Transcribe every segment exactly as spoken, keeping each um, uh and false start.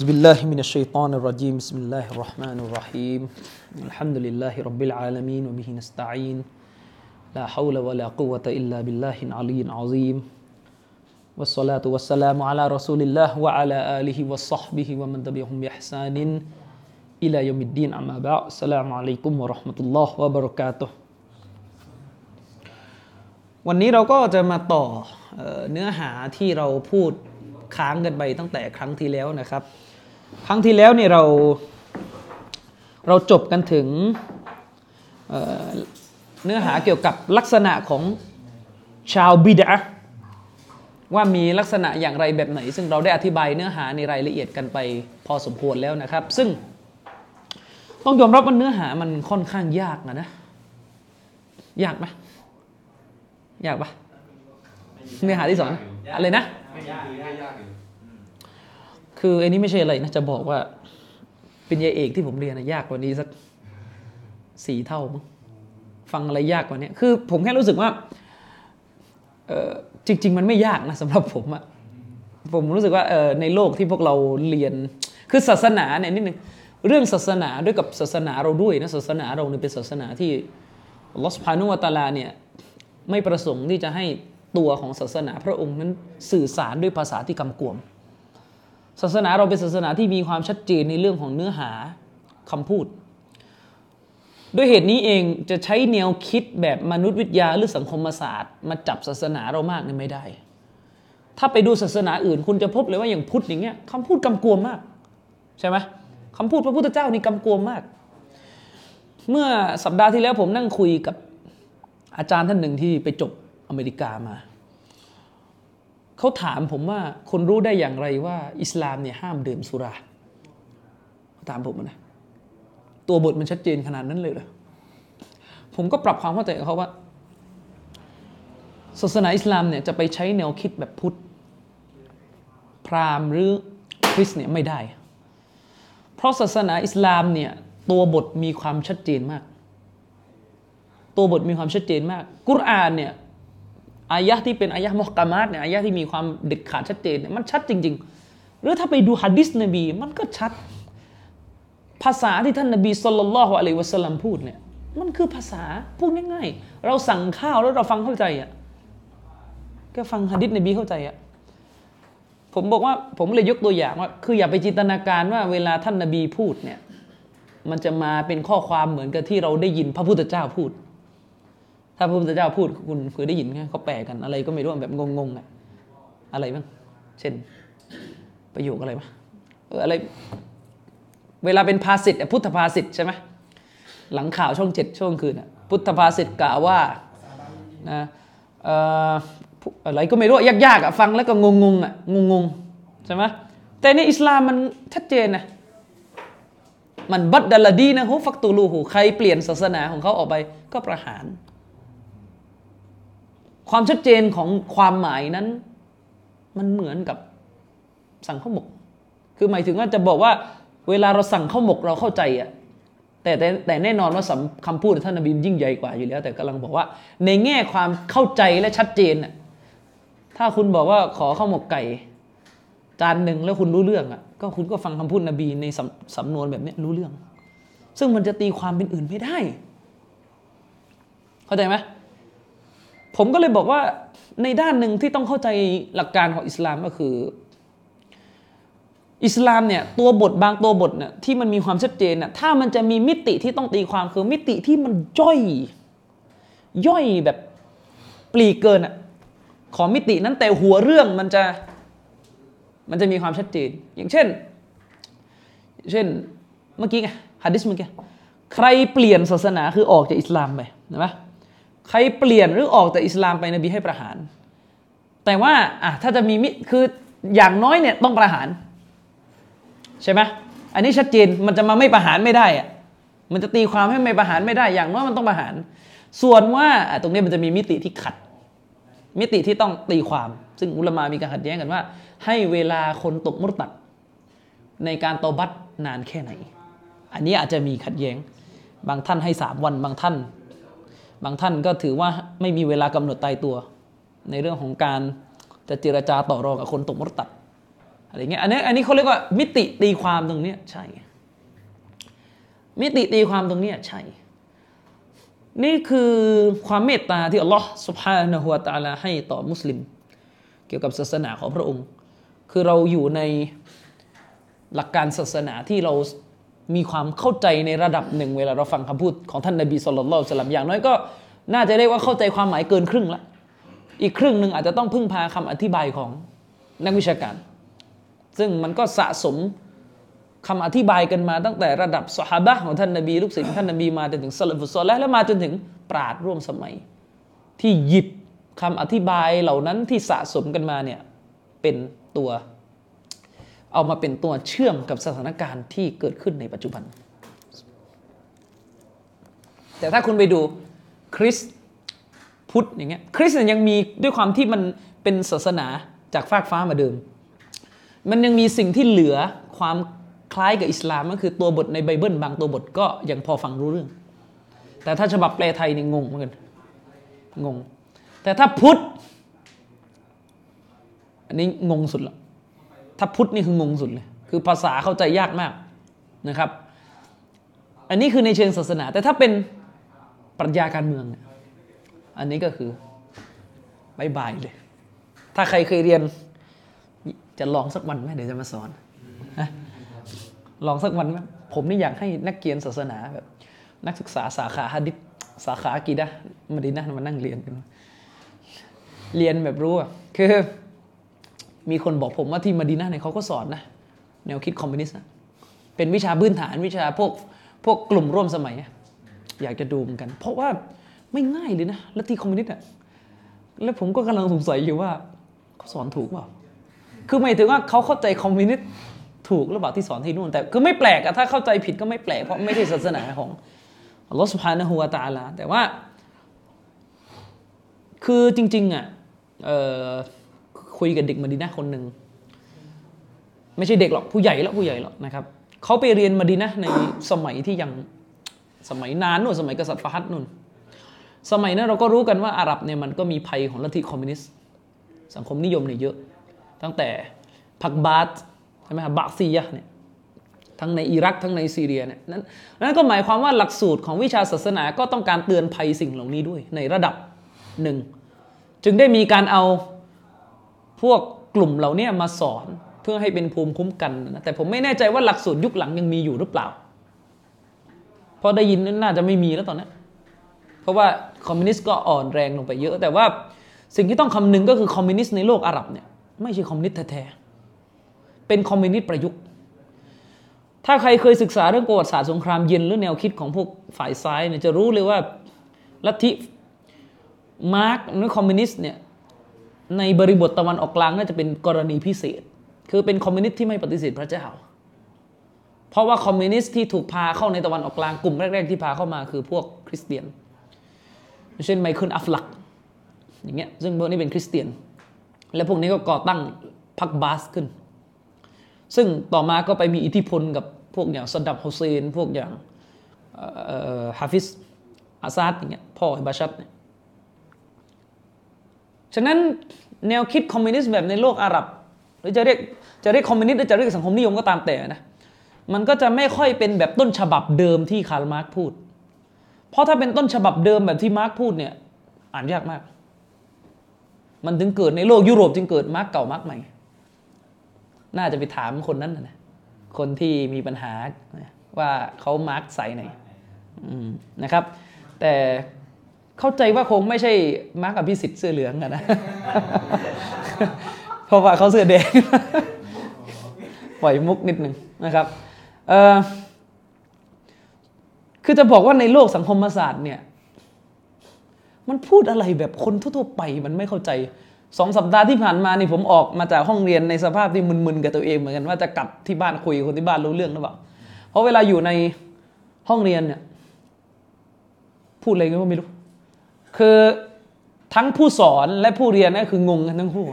بسم الله من الشيطان الرجيم بسم الله الرحمن الرحيم الحمد لله رب العالمين وبه نستعين لا حول ولا قوة إلا بالله العلي العظيم والصلاة والسلام على رسول الله وعلى آله وصحبه ومن تبعهم بإحسان إلى يوم الدين أما بعد السلام عليكم ورحمة الله وبركاته วันนี้เราก็จะมาต่อเนื้อหาที่เราพูดค้างกันไปตั้งแต่ครั้งที่แล้วนะครับครั้งที่แล้วเนี่ยเราเราจบกันถึง เอ่อ เนื้อหาเกี่ยวกับลักษณะของชาวบิดอะห์ว่ามีลักษณะอย่างไรแบบไหนซึ่งเราได้อธิบายเนื้อหาในรายละเอียดกันไปพอสมควรแล้วนะครับซึ่งต้องยอมรับว่าเนื้อหามันค่อนข้างยากนะนะยากไหมยากปะเนื้อหาที่สองอะไรนะคืออันนี้ไม่ใช่อะไรนะจะบอกว่าปริญญาเอกที่ผมเรียนนะยากกว่านี้สักสี่เท่ามั้งฟังอะไรยากกว่านี้คือผมแค่รู้สึกว่าเออจริงๆมันไม่ยากนะสำหรับผมอะผมรู้สึกว่าเออในโลกที่พวกเราเรียนคือศาสนาเนี่ยนิดนึงเรื่องศาสนาด้วยกับศาสนาเราด้วยนะศาสนาเราเนี่ยเป็นศาสนาที่อัลเลาะห์ซุบฮานะฮูวะตะอาลาเนี่ยไม่ประสงค์ที่จะให้ตัวของศาสนาพระองค์นั้นสื่อสารด้วยภาษาที่กำกวมศาสนาเราเป็นศาสนาที่มีความชัดเจนในเรื่องของเนื้อหาคำพูดด้วยเหตุนี้เองจะใช้แนวคิดแบบมนุษยวิทยาหรือสังคมศาสตร์มาจับศาสนาเรามากนี่ไม่ได้ถ้าไปดูศาสนาอื่นคุณจะพบเลยว่าอย่างพุทธอย่างเงี้ยคำพูดกำกวมมากใช่ไหมคำพูดพระพุทธเจ้านี่กำกวมมากเมื่อสัปดาห์ที่แล้วผมนั่งคุยกับอาจารย์ท่านหนึ่งที่ไปจบอเมริกามาเขาถามผมว่าคุณรู้ได้อย่างไรว่าอิสลามเนี่ยห้ามดื่มสุราถามผมนะตัวบทมันชัดเจนขนาดนั้นเลยเหรอผมก็ปรับความเข้าใจกับเขาว่าศาสนาอิสลามเนี่ยจะไปใช้แนวคิดแบบพุทธพราหมณ์หรือคริสต์เนี่ยไม่ได้เพราะศาสนาอิสลามเนี่ยตัวบทมีความชัดเจนมากตัวบทมีความชัดเจนมากกุรอานเนี่ยอายะห์ที่เป็นอายะห์มุฮกัมมัดเนี่ยอายะห์ที่มีความเด็ดขาดชัดเจนเนี่ยมันชัดจริงๆหรือถ้าไปดูหะดีษนบีมันก็ชัดภาษาที่ท่านนบีศ็อลลัลลอฮุอะลัยฮิวะซัลลัมพูดเนี่ยมันคือภาษาพูดง่ายๆเราสั่งข้าวแล้วเราฟังเข้าใจอ่ะก็ฟังหะดีษนบีเข้าใจอ่ะผมบอกว่าผมเลยยกตัวอย่างว่าคืออย่าไปจินตนาการว่าเวลาท่านนบีพูดเนี่ยมันจะมาเป็นข้อความเหมือนกับที่เราได้ยินพระพุทธเจ้าพูดถ้าพระพุทธเจ้าพูดคุณเคยได้ยินไหมเขาแปลกันอะไรก็ไม่รู้แบบงงๆอ่ะอะไรบ้างเช่นประโยคอะไรบ้างเอออะไรเวลาเป็นภาษิตพุทธภาษิตใช่ไหมหลังข่าวช่องเจ็ดช่วงคืนอ่ะพุทธภาษิตกล่าวว่านะเอ่ออะไรก็ไม่รู้ยากๆอ่ะฟังแล้วก็งงๆอ่ะงงๆใช่ไหมแต่ในอิสลามมันชัดเจนนะมันบัดดัลดีนะฮุฟักตูลูหูใครเปลี่ยนศาสนาของเขาออกไปก็ประหารความชัดเจนของความหมายนั้นมันเหมือนกับสั่งข้าวหมกคือหมายถึงว่าจะบอกว่าเวลาเราสั่งข้าวหมกเราเข้าใจอ่ะแต่แต่แต่แน่นอนว่าคำพูดท่านนบียิ่งใหญ่กว่าอยู่แล้วแต่กำลังบอกว่าในแง่ความเข้าใจและชัดเจนอ่ะถ้าคุณบอกว่าขอข้าวหมกไก่จานหนึ่งแล้วคุณรู้เรื่องอ่ะก็คุณก็ฟังคำพูดนบีในสำสำนวนแบบนี้รู้เรื่องซึ่งมันจะตีความเป็นอื่นไม่ได้เข้าใจไหมผมก็เลยบอกว่าในด้านหนึ่งที่ต้องเข้าใจหลักการของอิสลามก็คืออิสลามเนี่ยตัวบทบางตัวบทเนี่ยที่มันมีความชัดเจนน่ะถ้ามันจะมีมิติที่ต้องตีความคือมิติที่มันย่อยย่อยแบบปลีกเกินอ่ะของมิตินั้นแต่หัวเรื่องมันจะมันจะมีความชัดเจนอย่างเช่นเช่นเมื่อกี้ไงหะดีษเมื่อกี้ใครเปลี่ยนศาสนาคือออกจากอิสลามไปเห็นไหมใครเปลี่ยนหรือออกจากอิสลามไปนบีให้ประหารแต่ว่าอ่ะถ้าจะมีมิคืออย่างน้อยเนี่ยต้องประหารใช่ไหมอันนี้ชัดเจนมันจะมาไม่ประหารไม่ได้อ่ะมันจะตีความให้ไม่ประหารไม่ได้อย่างน้อยมันต้องประหารส่วนว่าอ่ะตรงนี้มันจะมีมิติที่ขัดมิติที่ต้องตีความซึ่งอุลามะมีการขัดแย้งกันว่าให้เวลาคนตกมุรตัดในการตอบัตนานแค่ไหนอันนี้อาจจะมีขัดแย้งบางท่านให้สามวันบางท่านบางท่านก็ถือว่าไม่มีเวลากำหนดตายตัวในเรื่องของการจะเจรจาต่อรองกับคนตกมุรตัด อะไรเงี้ยอันนี้อันนี้เขาเรียกว่ามิติตีความตรงเนี้ยใช่มิติตีความตรงเนี้ยใช่นี่คือความเมตตาที่อัลลอฮฺซุบฮานะฮูวะตะอาลาให้ต่อมุสลิมเกี่ยวกับศาสนาของพระองค์คือเราอยู่ในหลักการศาสนาที่เรามีความเข้าใจในระดับหนึ่งเวลาเราฟังคำพูดของท่านนบีศ็อลลัลลอฮุอะลัยฮิวะซัลลัมอย่างน้อยก็น่าจะได้ว่าเข้าใจความหมายเกินครึ่งละอีกครึ่งนึงอาจจะต้องพึ่งพาคำอธิบายของนักวิชาการซึ่งมันก็สะสมคำอธิบายกันมาตั้งแต่ระดับซอฮาบะห์ของท่านนบีลูกศิษย์ของท่านนบีมาจนถึงซะละฟุศอลิฮ์และมาจนถึงปราชญ์ร่วมสมัยที่หยิบคำอธิบายเหล่านั้นที่สะสมกันมาเนี่ยเป็นตัวเอามาเป็นตัวเชื่อมกับสถานการณ์ที่เกิดขึ้นในปัจจุบันแต่ถ้าคุณไปดูคริสต์พุทธอย่างเงี้ยคริสต์ยังมีด้วยความที่มันเป็นศาสนาจากฟากฟ้ามาเดิมมันยังมีสิ่งที่เหลือความคล้ายกับอิสลามก็คือตัวบทในไบเบิลบางตัวบทก็ยังพอฟังรู้เรื่องแต่ถ้าฉบับแปลไทยนี่งงเหมือนกันงงแต่ถ้าพุทธอันนี้งงสุดละถ้าพุทธนี่คืองงสุดเลยคือภาษาเข้าใจยากมากนะครับอันนี้คือในเชิงศาสนาแต่ถ้าเป็นปรัชญาการเมืองเนี่ยอันนี้ก็คือบายบายเลยถ้าใครเคยเรียนจะลองสักวันไหมเดี๋ยวจะมาสอนลองสักวันไหมผมนี่อยากให้นักเรียนศาสนาแบบนักศึกษาสาขาหะดีษสาขาอะกีดะห์มะดีนะห์มานั่งเรียนกันเรียนแบบรู้อ่ะคือมีคนบอกผมว่าที่มะดีนะห์เนี่ยเขาก็สอนนะแนวคิดคอมมิวนิสต์นะเป็นวิชาพื้นฐานวิชาพวกพวกกลุ่มร่วมสมัยอยากจะดูเหมือนกันเพราะว่าไม่ง่ายเลยนะลัทธิคอมมิวนิสต์อ่ะแล้วผมก็กำลังสงสัยอยู่ว่าเขาสอนถูกเปล่าคือหมายถึงว่าเขาเข้าใจคอมมิวนิสต์ถูกหรือเปล่าที่สอนที่นู่นแต่คือไม่แปลกอะถ้าเข้าใจผิดก็ไม่แปลกเพราะไม่ใช่ศาสนาของอัลลอฮฺซุบฮานะฮูวะตะอาลาแต่ว่าคือจริงๆอะเอ่อคุยกับเด็กมะดีนะห์คนนึงไม่ใช่เด็กหรอกผู้ใหญ่แล้วผู้ใหญ่แล้วนะครับเขาไปเรียนมะดีนะห์ในสมัยที่ยังสมัยนานนู่นสมัยกษัตริย์ฟาฮัดนู่นสมัยนั้นเราก็รู้กันว่าอาหรับเนี่ยมันก็มีภัยของลัทธิคอมมิวนิสต์สังคมนิยมเนี่ยเยอะตั้งแต่พรรคบาธใช่ไหมครับบาซียะเนี่ยทั้งในอิรักทั้งในซีเรียเนี่ยนั้นนั่นก็หมายความว่าหลักสูตรของวิชาศาสนาก็ต้องการเตือนภัยสิ่งเหล่านี้ด้วยในระดับหนึ่งจึงได้มีการเอาพวกกลุ่มเหล่านี้มาสอนเพื่อให้เป็นภูมิคุ้มกันนะแต่ผมไม่แน่ใจว่าหลักสูตรยุคหลังยังมีอยู่หรือเปล่าพอได้ยินน่าจะไม่มีแล้วตอนนี้เพราะว่าคอมมิวนิสต์ก็อ่อนแรงลงไปเยอะแต่ว่าสิ่งที่ต้องคำนึงก็คือคอมมิวนิสต์ในโลกอาหรับเนี่ยไม่ใช่คอมมิวนิสต์แท้ๆเป็นคอมมิวนิสต์ประยุกต์ถ้าใครเคยศึกษาเรื่องประวัติศาสตร์สงครามเย็นหรือแนวคิดของพวกฝ่ายซ้ายเนี่ยจะรู้เลยว่าลัทธิมาร์กซ์หรือคอมมิวนิสต์เนี่ยในบริบทตะวันออกกลางน่าจะเป็นกรณีพิเศษคือเป็นคอมมิวนิสต์ที่ไม่ปฏิเสธพระเจ้าเพราะว่าคอมมิวนิสต์ที่ถูกพาเข้าในตะวันออกกลางกลุ่มแรกๆที่พาเข้ามาคือพวกคริสเตียนเช่นไมเคิลอัฟลักอย่างเงี้ยซึ่งพวกนี้เป็นคริสเตียนและพวกนี้ก็ก่อตั้งพรรคบาสขึ้นซึ่งต่อมาก็ไปมีอิทธิพลกับพวกอย่างซอดดัมฮุเซนพวกอย่างฮาฟิซอาซาดอย่างเงี้ยพ่ออิบาชัดเนี่ยฉะนั้นแนวคิดคอมมิวนิสต์แบบในโลกอาหรับหรือจะเรียกจะเรียกคอมมิวนิสต์หรือจะเรียกสังคมนิยมก็ตามแต่นะมันก็จะไม่ค่อยเป็นแบบต้นฉบับเดิมที่คาร์ลมาร์กซ์พูดเพราะถ้าเป็นต้นฉบับเดิมแบบที่มาร์กซ์พูดเนี่ยอ่านยากมากมันถึงเกิดในโลกยุโรปจึงเกิดมาร์กเก่ามาร์กใหม่น่าจะไปถามคนนั้นนะคนที่มีปัญหาว่าเขามาร์กใส่ไหนนะครับแต่เข้าใจว่าคงไม่ใช่มาร์กอภิสิทธิ์เสื้อเหลืองนะเพราะว่าเขาเสื้อแดงปล่อยมุกนิดนึงนะครับคือจะบอกว่าในโลกสังคมศาสตร์เนี่ยมันพูดอะไรแบบคนทั่วๆไปมันไม่เข้าใจสองสัปดาห์ที่ผ่านมานี่ผมออกมาจากห้องเรียนในสภาพที่มึนๆกับตัวเองเหมือนกันว่าจะกลับที่บ้านคุยคนที่บ้านรู้เรื่องหรือเปล่าเพราะเวลาอยู่ในห้องเรียนเนี่ยพูดอะไรก็ไม่รู้คือทั้งผู้สอนและผู้เรียนนี่คืองงกันทั้งคู่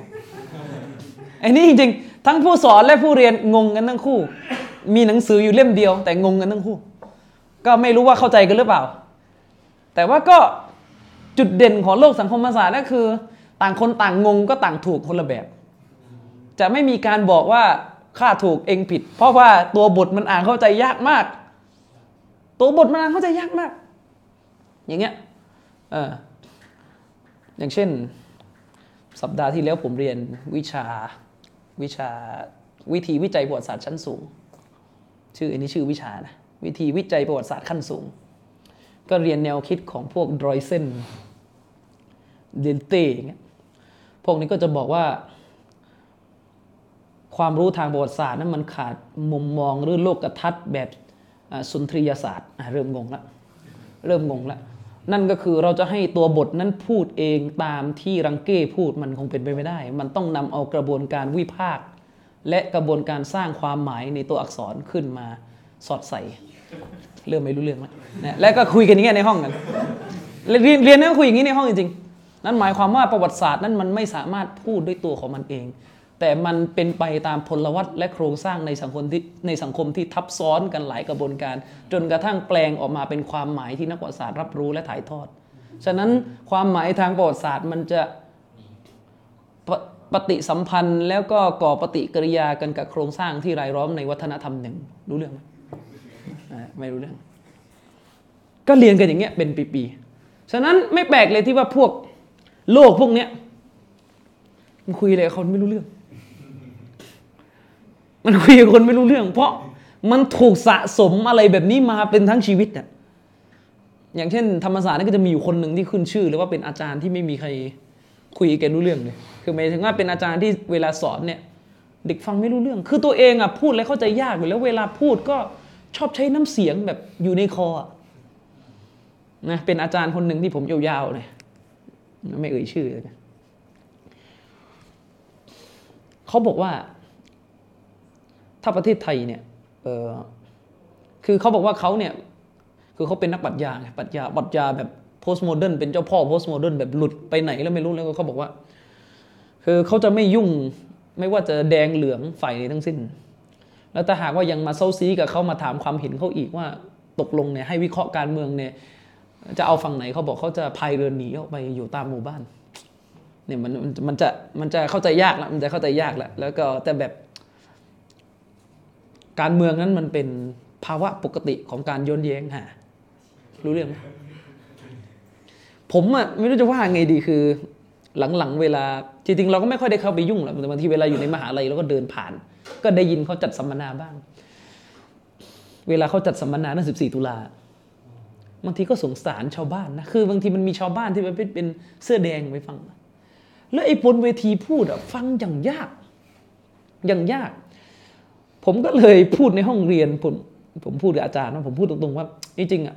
ไอ้นี่จริงๆทั้งผู้สอนและผู้เรียนงงกันทั้งคู่มีหนังสืออยู่เล่มเดียวแต่งงกันทั้งคู่ก็ไม่รู้ว่าเข้าใจกันหรือเปล่าแต่ว่าก็จุดเด่นของโลกสังคมศาสตร์นั่นคือต่างคนต่างงงก็ต่างถูกคนละแบบ จะไม่มีการบอกว่าข้าถูกเองผิดเพราะว่าตัวบทมันอ่านเข้าใจยากมากตัวบทมันอ่านเข้าใจยากมากอย่างเงี้ยเอออย่างเช่นสัปดาห์ที่แล้วผมเรียนวิชาวิชาวิธีวิจัยประวัติศาสตร์ชั้นสูงชื่ออันนี้ชื่อวิชานะวิธีวิจัยประวัติศาสตร์ขั้นสูงก็เรียนแนวคิดของพวกดรอยเซนเดลเต้อย่างเงี้ยพวกนี้ก็จะบอกว่าความรู้ทางประวัติศาสตร์นั้นมันขาดมุมมองหรือโลกทัศน์แบบสุนทรียศาสตร์เริ่มงงละเริ่มงงละนั่นก็คือเราจะให้ตัวบทนั้นพูดเองตามที่รังเก้พูดมันคงเป็นไปไม่ได้มันต้องนำเอากระบวนการวิพากษ์และกระบวนการสร้างความหมายในตัวอักษรขึ้นมาสอดใส่เริ่มไม่รู้เรื่องแล้วนะและก็คุยกันอย่างเงี้ยในห้องกันเรียนเรียนนั่งคุยอย่างนี้ในห้องจริงๆนั่นหมายความว่าประวัติศาสตร์นั้นมันไม่สามารถพูดด้วยตัวของมันเองแต่มันเป็นไปตามพลวัตและโครงสร้างในสังคมที่ในสังคมที่ทับซ้อนกันหลายกระบวนการจนกระทั่งแปลงออกมาเป็นความหมายที่นักประวัติศาสตร์รับรู้และถ่ายทอดฉะนั้นความหมายทางประวัติศาสตร์มันจะป, ปฏิสัมพันธ์แล้วก็ก่อปฏิกิริยากันกับโครงสร้างที่รายล้อมในวัฒนธรรมหนึ่งรู้เรื่องไหมไม่รู้เรื่องก็เรียนกันอย่างเงี้ยเป็นปีๆฉะนั้นไม่แปลกเลยที่ว่าพวกโลกพวกเนี้ยมันคุยอะไรกับคนไม่รู้เรื่องมันคุยกับคนไม่รู้เรื่องเพราะมันถูกสะสมอะไรแบบนี้มาเป็นทั้งชีวิตเนี่ยอย่างเช่นธรรมศาสตร์นี่ก็จะมีอยู่คนหนึ่งที่ขึ้นชื่อเลยว่าเป็นอาจารย์ที่ไม่มีใครคุยกันรู้เรื่องเลยคือหมายถึงว่าเป็นอาจารย์ที่เวลาสอนเนี่ยเด็กฟังไม่รู้เรื่องคือตัวเองอ่ะพูดอะไรเข้าใจยากอยู่แล้วเวลาพูดก็ชอบใช้น้ำเสียงแบบอยู่ในคอนะเป็นอาจารย์คนหนึ่งที่ผมยาวๆเลยไม่เอ่ยชื่อเลยเขาบอกว่าถ้าประเทศไทยเนี่ยเออคือเขาบอกว่าเขาเนี่ยคือเขาเป็นนักปรัชญาปรัชญาปรัชญาแบบโพสต์โมเดิร์นเป็นเจ้าพ่อโพสต์โมเดิร์นแบบหลุดไปไหนแล้วไม่รู้แล้วเขาบอกว่าคือเขาจะไม่ยุ่งไม่ว่าจะแดงเหลืองฝ่ายไหนทั้งสิ้นแล้วถ้าหากว่ายังมาเซ้าซี้กับเขามาถามความเห็นเขาอีกว่าตกลงเนี่ยให้วิเคราะห์การเมืองเนี่ยจะเอาฝั่งไหนเขาบอกเขาจะพายเรือหนีออกไปอยู่ตามหมู่บ้านเนี่ยมันมันจะมันจะเข้าใจยากละมันจะเข้าใจยากละแล้วก็แต่แบบการเมืองนั้นมันเป็นภาวะปกติของการโยนแย้งฮะรู้เรื่องไหมผมอ่ะไม่รู้จะว่าไงดีคือหลังๆเวลาจริงๆเราก็ไม่ค่อยได้เข้าไปยุ่งหรอกแต่บางทีเวลาอยู่ในมหาลัยเราก็เดินผ่านก็ได้ยินเขาจัดสัมมนาบ้างเวลาเขาจัดสัมมนาณสิบสี่ตุลาบางทีก็สงสารชาวบ้านนะคือบางทีมันมีชาวบ้านที่มันเป็นเสื้อแดงไปฟังแล้วไอ้บนเวทีพูดอ่ะฟังอย่างยากอย่างยากผมก็เลยพูดในห้องเรียนผมผมพูดกับอาจารย์นะผมพูดตรงๆว่าจริงๆอ่ะ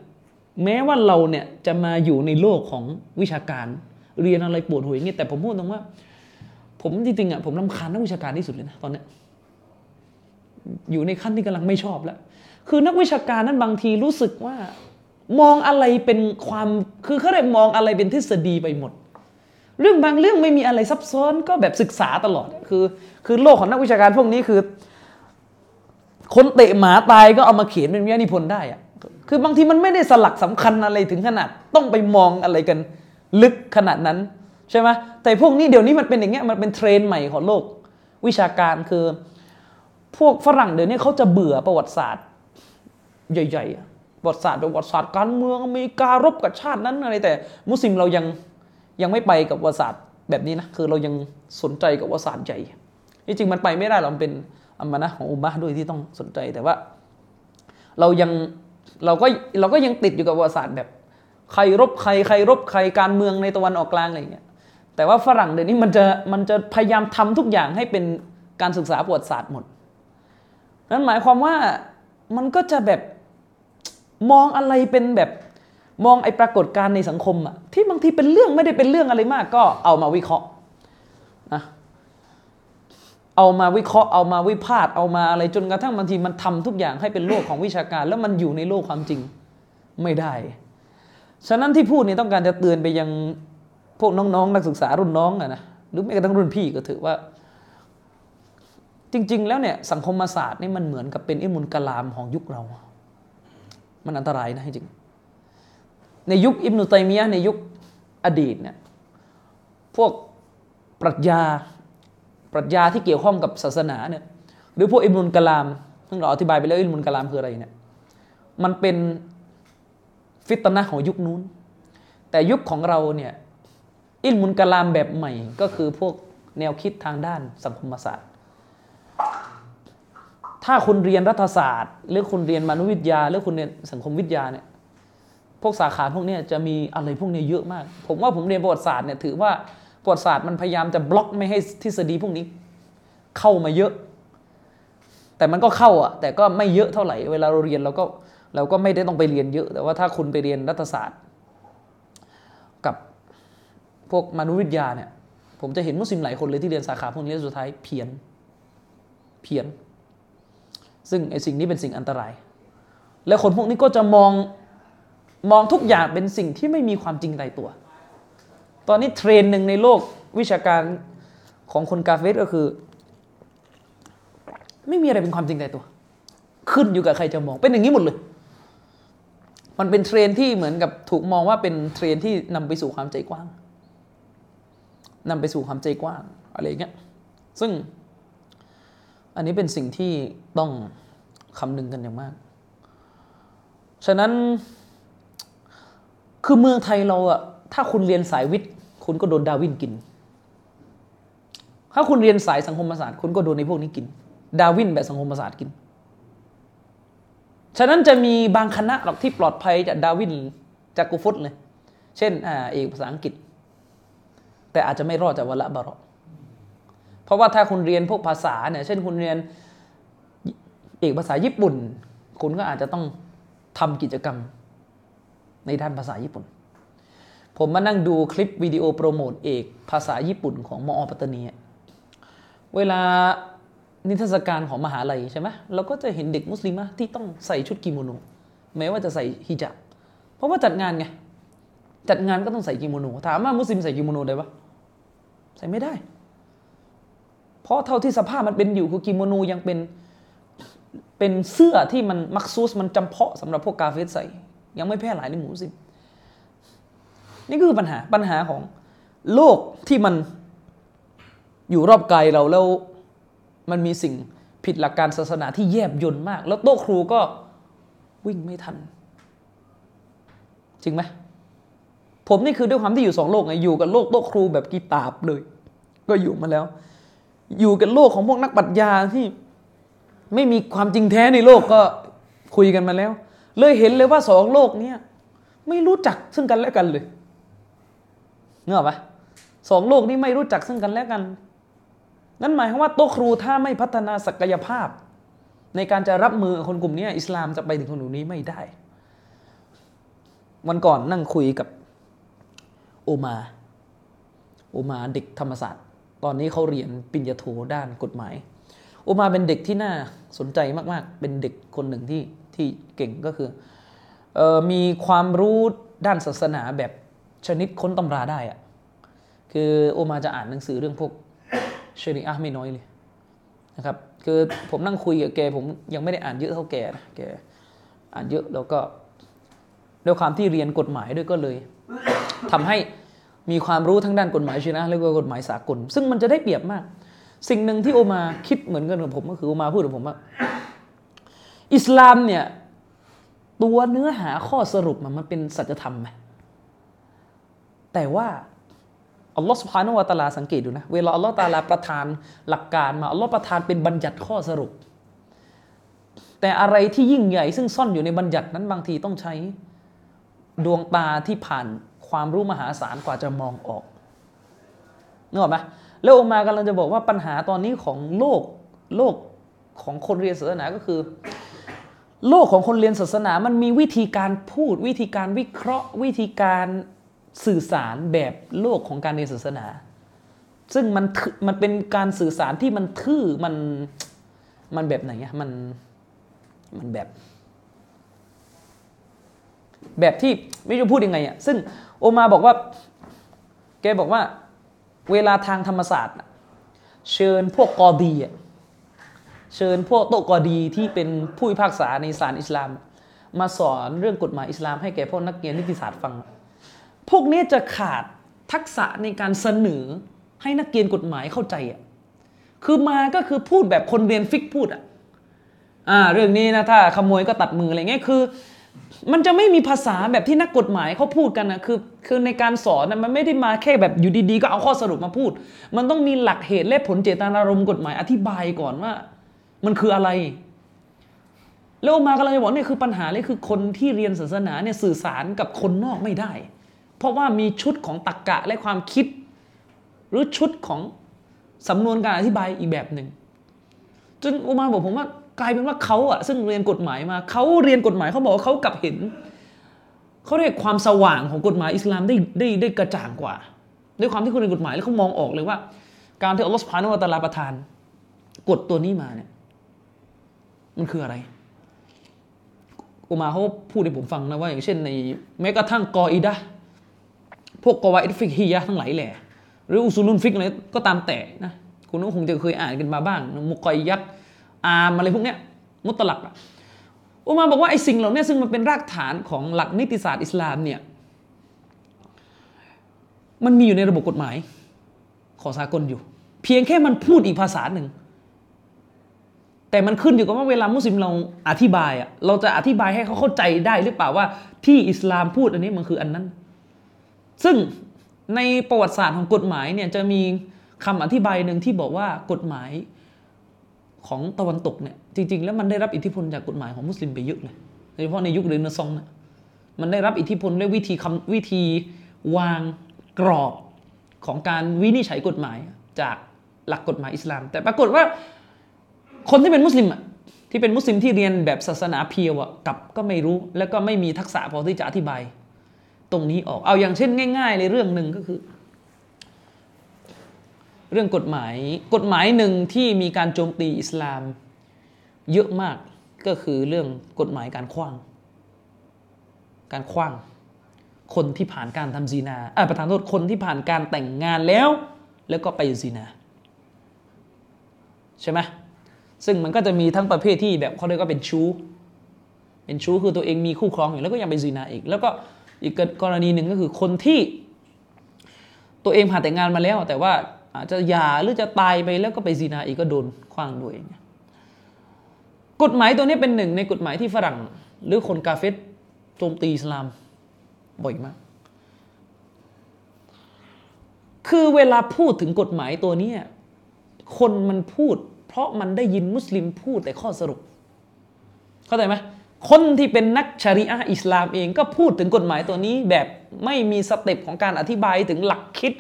แม้ว่าเราเนี่ยจะมาอยู่ในโลกของวิชาการเรียนอะไรปวดหัวอย่างงี้แต่ผมพูดตรงว่าผมจริงๆอ่ะผมรำคาญนักวิชาการที่สุดเลยนะตอนเนี้ยอยู่ในขั้นที่กำลังไม่ชอบแล้วคือนักวิชาการนั้นบางทีรู้สึกว่ามองอะไรเป็นความคือเขาเรียกมองอะไรเป็นทฤษฎีไปหมดเรื่องบางเรื่องไม่มีอะไรซับซ้อนก็แบบศึกษาตลอดคือคือโลกของนักวิชาการพวกนี้คือคนเตะหมาตายก็เอามาเขียนเป็นวิทยานิพนธ์ได้อะคือบางทีมันไม่ได้สลักสำคัญอะไรถึงขนาดต้องไปมองอะไรกันลึกขนาดนั้นใช่ไหมแต่พวกนี้เดี๋ยวนี้มันเป็นอย่างเงี้ยมันเป็นเทรนด์ใหม่ของโลกวิชาการคือพวกฝรั่งเดี๋ยวนี้เขาจะเบื่อประวัติศาสตร์ใหญ่ๆประวัติศาสตร์ประวัติศาสตร์การเมืองอเมริการบกับชาตินั้นอะไรแต่มุสลิมเรายังยังไม่ไปกับประวัติศาสตร์แบบนี้นะคือเรายังสนใจกับประวัติศาสตร์ใหญ่จริงๆมันไปไม่ได้หรอกมันเป็นอำนาจของอุมมะห์ด้วยที่ต้องสนใจแต่ว่าเรายังเราก็เราก็ยังติดอยู่กับประวัติศาสตร์แบบใครรบใครใครรบใครการเมืองในตะวันออกกลางอะไรอย่างเงี้ยแต่ว่าฝรั่งเดี๋ยวนี้มันจะมันจะพยายามทำทุกอย่างให้เป็นการศึกษาประวัติศาสตร์หมดนั่นหมายความว่ามันก็จะแบบมองอะไรเป็นแบบมองไอ้ปรากฏการณ์ในสังคมอะที่บางทีเป็นเรื่องไม่ได้เป็นเรื่องอะไรมากก็เอามาวิเคราะห์นะเอามาวิเคราะห์เอามาวิพากษ์เอามาอะไรจนกระทั่งบางทีมันทำทุกอย่างให้เป็นโลกของวิชาการแล้วมันอยู่ในโลกความจริงไม่ได้ฉะนั้นที่พูดนี่ต้องการจะเตือนไปยังพวกน้องๆนักศึกษารุ่นน้องอะนะหรือแม้กระทั่งรุ่นพี่ก็ถือว่าจริงๆแล้วเนี่ยสังคมศาสตร์นี่มันเหมือนกับเป็นอิมุลกะลามของยุคเรามันอันตรายนะจริงในยุคอิบนุตัยมียะห์ในยุคอดีตเนี่ยพวกปรัชญา ปรัชญาที่เกี่ยวข้องกับศาสนาเนี่ยหรือพวกอิบนุลกะลามซึ่งเราอธิบายไปแล้วอิบนุลกะลามคืออะไรเนี่ยมันเป็นฟิตนะห์ของยุคนู้นแต่ยุคของเราเนี่ยอิลมุลกะลามแบบใหม่ก็คือพวกแนวคิดทางด้านสังคมศาสตร์ถ้าคุณเรียนรัฐศาสตร์หรือคุณเรียนมนุษยวิทยาหรือคุณเรียนสังคมวิทยาเนี่ยพวกสาขาพวกนี้จะมีอะไรพวกนี้เยอะมากผมว่าผมเรียนประวัติศาสตร์เนี่ยถือว่าประวัติศาสตร์มันพยายามจะบล็อกไม่ให้ทฤษฎีพวกนี้เข้ามาเยอะแต่มันก็เข้าอ่ะแต่ก็ไม่เยอะเท่าไหร่เวลาเราเรียนเราก็เราก็ไม่ได้ต้องไปเรียนเยอะแต่ว่าถ้าคุณไปเรียนรัฐศาสตร์กับพวกมนุษยวิทยาเนี่ยผมจะเห็นมุสลิมหลายคนเลยที่เรียนสาขาพวกนี้สุดท้ายเพี้ยนเพี้ยนซึ่งไอ้สิ่งนี้เป็นสิ่งอันตรายและคนพวกนี้ก็จะมองมองทุกอย่างเป็นสิ่งที่ไม่มีความจริงในตัวตอนนี้เทรนด์หนึ่งในโลกวิชาการของคนกาเฟรก็คือไม่มีอะไรเป็นความจริงในตัวขึ้นอยู่กับใครจะมองเป็นอย่างนี้หมดเลยมันเป็นเทรนด์ที่เหมือนกับถูกมองว่าเป็นเทรนด์ที่นำไปสู่ความใจกว้างนำไปสู่ความใจกว้างอะไรอย่างเงี้ยซึ่งอันนี้เป็นสิ่งที่ต้องคำนึงกันอย่างมากฉะนั้นคือเมืองไทยเราอะถ้าคุณเรียนสายวิทย์คุณก็โดนดาร์วินกินถ้าคุณเรียนสายสังคมศาสตร์คุณก็โดนในพวกนี้กินดาร์วินแบบสังคมศาสตร์กินฉะนั้นจะมีบางคณะหรอกที่ปลอดภัยจากดาร์วินจากกูฟตเลยเช่นอ่าเอกภาษาอังกฤษแต่อาจจะไม่รอดจากวะละบะเราะเพราะว่าถ้าคุณเรียนพวกภาษาเนี่ยเช่นคุณเรียนเอกภาษาญี่ปุ่นคุณก็อาจจะต้องทำกิจกรรมในด้านภาษาญี่ปุ่นผมมานั่งดูคลิปวิดีโอโปรโมทเอกภาษาญี่ปุ่นของมอปัตตานีเวลานิทรรศการของมหาลัยใช่ไหมเราก็จะเห็นเด็กมุสลิมะที่ต้องใส่ชุดกิโมโนแม้ว่าจะใส่ฮิญาบเพราะว่าจัดงานไงจัดงานก็ต้องใส่กิโมโนถามว่ามุสลิมใส่กิโมโนได้ปะใส่ไม่ได้เพราะเท่าที่สภาพมันเป็นอยู่คือกิโมโนยังเป็นเป็นเสื้อที่มันมักซูสมันจำเพาะสำหรับพวกกาเฟรใส่ยังไม่แพร่หลายในหมู่มุสลิมนี่คือปัญหาปัญหาของโลกที่มันอยู่รอบกายเราแล้วมันมีสิ่งผิดหลักการศาสนาที่แยบยลมากแล้วโต๊ะครูก็วิ่งไม่ทันจริงไหมผมนี่คือด้วยความที่อยู่สองโลกไงอยู่กับโลกโต๊ะครูแบบกีตาบเลยก็อยู่มาแล้วอยู่กับโลกของพวกนักปรัชญาที่ไม่มีความจริงแท้ในโลกก็คุยกันมาแล้วเลยเห็นเลยว่าสองโลกเนี้ยไม่รู้จักซึ่งกันและกันเลยเงาปะสองโลกนี้ไม่รู้จักซึ่งกันและกันนั่นหมายความว่าโต๊ะครูถ้าไม่พัฒนาศักยภาพในการจะรับมือคนกลุ่มนี้อิสลามจะไปถึงคนกลุ่มนี้ไม่ได้วันก่อนนั่งคุยกับโอมาโอมาเด็กธรรมศาสตร์ตอนนี้เขาเรียนปริญญาโทด้านกฎหมายโอมาเป็นเด็กที่น่าสนใจมากๆเป็นเด็กคนหนึ่งที่ที่เก่งก็คือเอ่อมีความรู้ด้านศาสนาแบบชนิดค้นตำราได้อะคือโอมาจะอ่านหนังสือเรื่องพวกเชริอะห์ไม่น้อยเลยนะครับคือผมนั่งคุยกับแกผมยังไม่ได้อ่านเยอะเท่าแกนะแกอ่านเยอะแล้วก็ด้วยความที่เรียนกฎหมายด้วยก็เลย ทำให้มีความรู้ทั้งด้านกฎหมายเชริอะห์แล้วก็กฎหมายสากลซึ่งมันจะได้เปรียบมากสิ่งหนึ่งที่โอมาคิดเหมือนกันกับผมก็คือโอมาพูดกับผมว่าอิสลามเนี่ยตัวเนื้อหาข้อสรุปมันเป็นสัจธรรมไหมแต่ว่าอัลลอฮฺซุบฮานะฮูวะตะอาลาสังเกตดูนะเวลาอัลลอฮฺตะอาลาประทานหลักการมาอัลลอฮฺประทานเป็นบัญญัติข้อสรุปแต่อะไรที่ยิ่งใหญ่ซึ่งซ่อนอยู่ในบัญญัตินั้นบางทีต้องใช้ดวงตาที่ผ่านความรู้มหาศาลกว่าจะมองออกนึกออกไหมแล้วออกมากำลังจะบอกว่าปัญหาตอนนี้ของโลกโลกของคนเรียนศาสนาก็คือโลกของคนเรียนศาสนามันมีวิธีการพูดวิธีการวิเคราะห์วิธีการสื่อสารแบบโลกของการเรียนศาสนาซึ่งมันมันเป็นการสื่อสารที่มันทื่อมันมันแบบไหนอะมันมันแบบแบบที่ไม่รู้พูดยังไงอะซึ่งโอมาบอกว่าแกบอกว่าเวลาทางธรรมศาสตร์เชิญพวกกอดีอะเชิญพวกโตกอดีที่เป็นผู้พิพากษาในศาลอิสลามมาสอนเรื่องกฎหมายอิสลามให้แก่พวกนักเรียนนิติศาสตร์ฟังพวกนี้จะขาดทักษะในการเสนอให้นักเรียนกฎหมายเข้าใจอ่ะ คือมาก็คือพูดแบบคนเรียนฟิกพูดอ่ะอ่าเรื่องนี้นะถ้าขโมยก็ตัดมืออะไรเงี้ยคือมันจะไม่มีภาษาแบบที่นักกฎหมายเขาพูดกันนะคือคือในการสอนนะมันไม่ได้มาแค่แบบอยู่ดีๆก็เอาข้อสรุปมาพูดมันต้องมีหลักเหตุและผลเจตนารมณ์กฎหมายอธิบายก่อนว่ามันคืออะไรแล้วมากำลังจะบอกเนี่ยคือปัญหาเลยคือคนที่เรียนศาสนาเนี่ยสื่อสารกับคนนอกไม่ได้เพราะว่ามีชุดของตรรกะและความคิดหรือชุดของสำนวนการอธิบายอีกแบบหนึ่งจนอุมาบอกผมว่ากลายเป็นว่าเขาอะซึ่งเรียนกฎหมายมาเขาเรียนกฎหมายเขาบอกว่าเขากลับเห็นเขาเรียกความสว่างของกฎหมายอิสลามได้ได้ได้กระจ่างกว่าด้วยความที่คนเรียนกฎหมายแล้วเขามองออกเลยว่าการที่อัลลอฮฺซุบฮานะฮูวะตะอาลาประทานกฎตัวนี้มาเนี่ยมันคืออะไรอุมาเขาพูดให้ผมฟังนะว่าอย่างเช่นในแม้กระทั่งกออิดะห์พวกกอวาอิดฟิกฮียะห์ทั้งหลายแหละหรืออุซูลุนฟิกอะไรก็ตามแต่นะคุณก็คงจะเคยอ่านกันมาบ้างมุกอยยัดอามอะไรพวกเนี้ยมุตลักอุมาบอกว่าไอ้สิ่งเหล่านี้ซึ่งมันเป็นรากฐานของหลักนิติศาสตร์อิสลามเนี่ยมันมีอยู่ในระบบกฎหมายของสากลอยู่เพียงแค่มันพูดอีกภาษาหนึ่งแต่มันขึ้นอยู่กับว่าเวลามุสลิมเราอธิบายอ่ะเราจะอธิบายให้เขาเข้าใจได้หรือเปล่าว่าที่อิสลามพูดอันนี้มันคืออันนั้นซึ่งในประวัติศาสตร์ของกฎหมายเนี่ยจะมีคำอธิบายหนึ่งที่บอกว่ากฎหมายของตะวันตกเนี่ยจริงๆแล้วมันได้รับอิทธิพลจากกฎหมายของมุสลิมไปเยอะเลยโดยเฉพาะในยุคเรเนซองส์นะมันได้รับอิทธิพลด้วยวิธีคำวิธีวางกรอบของการวินิจฉัยกฎหมายจากหลักกฎหมายอิสลามแต่ปรากฏว่าคนที่เป็นมุสลิมอ่ะที่เป็นมุสลิมที่เรียนแบบศาสนาเพียวอ่ะกับก็ไม่รู้แล้วก็ไม่มีทักษะพอที่จะอธิบายตรงนี้ออกเอาอย่างเช่นง่ายๆเลยเรื่องนึงก็คือเรื่องกฎหมายกฎหมายหนึ่งที่มีการโจมตีอิสลามเยอะมากก็คือเรื่องกฎหมายการขว้างการขว้างคนที่ผ่านการทำซีนาเอ่อประธานโทษคนที่ผ่านการแต่งงานแล้วแล้วก็ไปซีนาใช่ไหมซึ่งมันก็จะมีทั้งประเภทที่แบบเขาเรียกว่าเป็นชู้เป็นชู้คือตัวเองมีคู่ครองอยู่แล้วก็ยังไปซีนาอีกแล้วก็อีกกรณีหนึ่งก็คือคนที่ตัวเองผ่านแต่งงานมาแล้วแต่ว่าอาจจะหย่าหรือจะตายไปแล้วก็ไปซีนาอีกก็โดนขว้างด้วยกฎหมายตัวนี้เป็นหนึ่งในกฎหมายที่ฝรั่งหรือคนกาเฟรโจมตีอิสลามบ่อยมากคือเวลาพูดถึงกฎหมายตัวนี้คนมันพูดเพราะมันได้ยินมุสลิมพูดแต่ข้อสรุปเข้าใจไหมคนที่เป็นนักชะรีอะห์อิสลามเองก็พูดถึงกฎหมายตัวนี้แบบไม่มีสเต็ปของการอธิบายถึงหลักคิด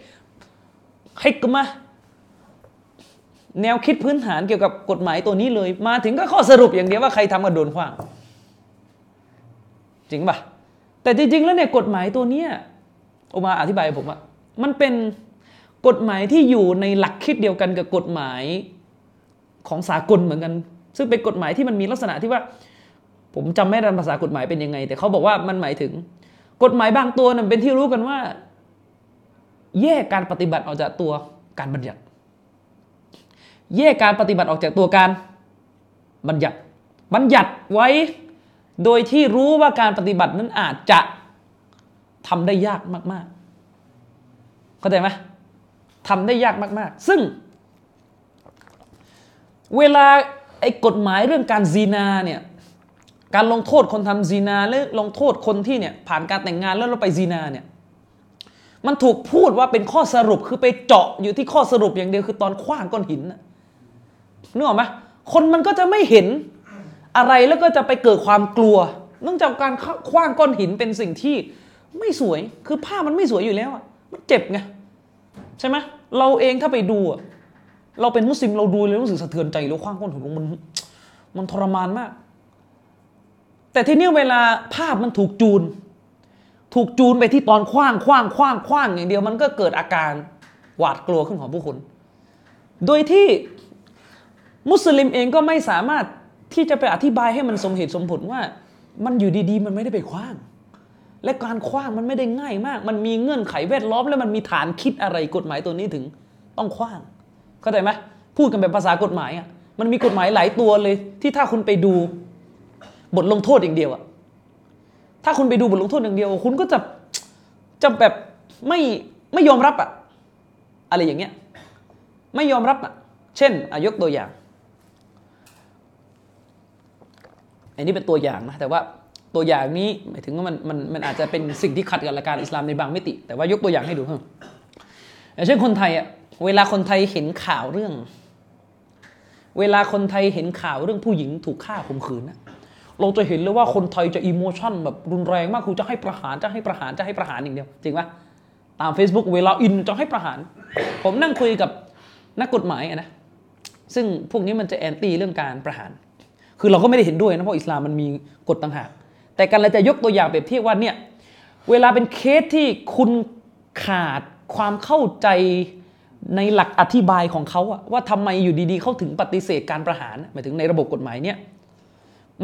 ฮิกมะห์แนวคิดพื้นฐานเกี่ยวกับกฎหมายตัวนี้เลยมาถึงก็ข้อสรุปอย่างเดียวว่าใครทำก็โดนขว้างจริงป่ะแต่จริงๆแล้วเนี่ยกฎหมายตัวนี้ออกมาอธิบายผมว่ามันเป็นกฎหมายที่อยู่ในหลักคิดเดียวกันกับกฎหมายของสากลเหมือนกันซึ่งเป็นกฎหมายที่มันมีลักษณะที่ว่าผมจำไม่ได้ภาษากฎหมายเป็นยังไงแต่เขาบอกว่ามันหมายถึงกฎหมายบางตัวนั้นเป็นที่รู้กันว่าแยกการปฏิบัติออกจากตัวการบัญญัติแยกการปฏิบัติออกจากตัวการบัญญัติบัญญัติไว้โดยที่รู้ว่าการปฏิบัตินั้นอาจจะทำได้ยากมากๆเข้าใจไหมทำได้ยากมากๆซึ่งเวลาไอ้กฎหมายเรื่องการซีนาเนี่ยการลงโทษคนทำซีนาหรือลงโทษคนที่เนี่ยผ่านการแต่งงานแล้วเราไปซีนาเนี่ยมันถูกพูดว่าเป็นข้อสรุปคือไปเจาะอยู่ที่ข้อสรุปอย่างเดียวคือตอนขว้างก้อนหินนะนึกออกไหมคนมันก็จะไม่เห็นอะไรแล้วก็จะไปเกิดความกลัวเนื่องจากการขว้างก้อนหินเป็นสิ่งที่ไม่สวยคือภาพมันไม่สวยอยู่แล้วอ่ะมันเจ็บไงใช่ไหมเราเองถ้าไปดูอ่ะเราเป็นมุสลิมเราดูเลยรู้สึกสะเทือนใจแล้วขว้างก้อนหินมันมันทรมานมากแต่ทีนี้เวลาภาพมันถูกจูนถูกจูนไปที่ตอนขว้างขว้างขว้างขว้างอย่างเดียวมันก็เกิดอาการหวาดกลัวขึ้นของผู้คนโดยที่มุสลิมเองก็ไม่สามารถที่จะไปอธิบายให้มันสมเหตุสมผลว่ามันอยู่ดีๆมันไม่ได้ไปขว้างและการขว้างมันไม่ได้ง่ายมากมันมีเงื่อนไขแวดล้อมและมันมีฐานคิดอะไรกฎหมายตัวนี้ถึงต้องขว้างเข้าใจไหมพูดกันแบบภาษากฎหมายอ่ะมันมีกฎหมายหลายตัวเลยที่ถ้าคุณไปดูบทลงโทษอย่างเดียวอะถ้าคุณไปดูบทลงโทษอย่างเดียวคุณก็จะจะแบบไม่ไม่ยอมรับอะอะไรอย่างเงี้ยไม่ยอมรับอะ เช่นยกตัวอย่างอันนี้เป็นตัวอย่างนะแต่ว่าตัวอย่างนี้หมายถึงว่ามันมันมันอาจจะเป็นสิ่งที่ขัดกับหลักการอิสลามในบางมิติแต่ว่ายกตัวอย่างให้ดูครับอย่างเช่นคนไทยอ่ะเวลาคนไทยเห็นข่าวเรื่องเวลาคนไทยเห็นข่าวเรื่องผู้หญิงถูกฆ่าข่มขืนนะเราจะเห็นเลยว่าคนไทยจะอิโมชันแบบรุนแรงมากคือจะให้ประหารจะให้ประหารจะให้ประหารอย่างเดียวจริงปะตาม Facebook เวลาอินจะให้ประหารผมนั่งคุยกับนักกฎหมายนะซึ่งพวกนี้มันจะแอนตี้เรื่องการประหารคือเราก็ไม่ได้เห็นด้วยนะเพราะอิสลามมันมีกฎต่างหากแต่กันเราจะยกตัวอย่างเปรียบเทียบว่าเนี่ยเวลาเป็นเคสที่คุณขาดความเข้าใจในหลักอธิบายของเขาอะว่าทำไมอยู่ดีๆเขาถึงปฏิเสธการประหารหมายถึงในระบบกฎหมายเนี่ย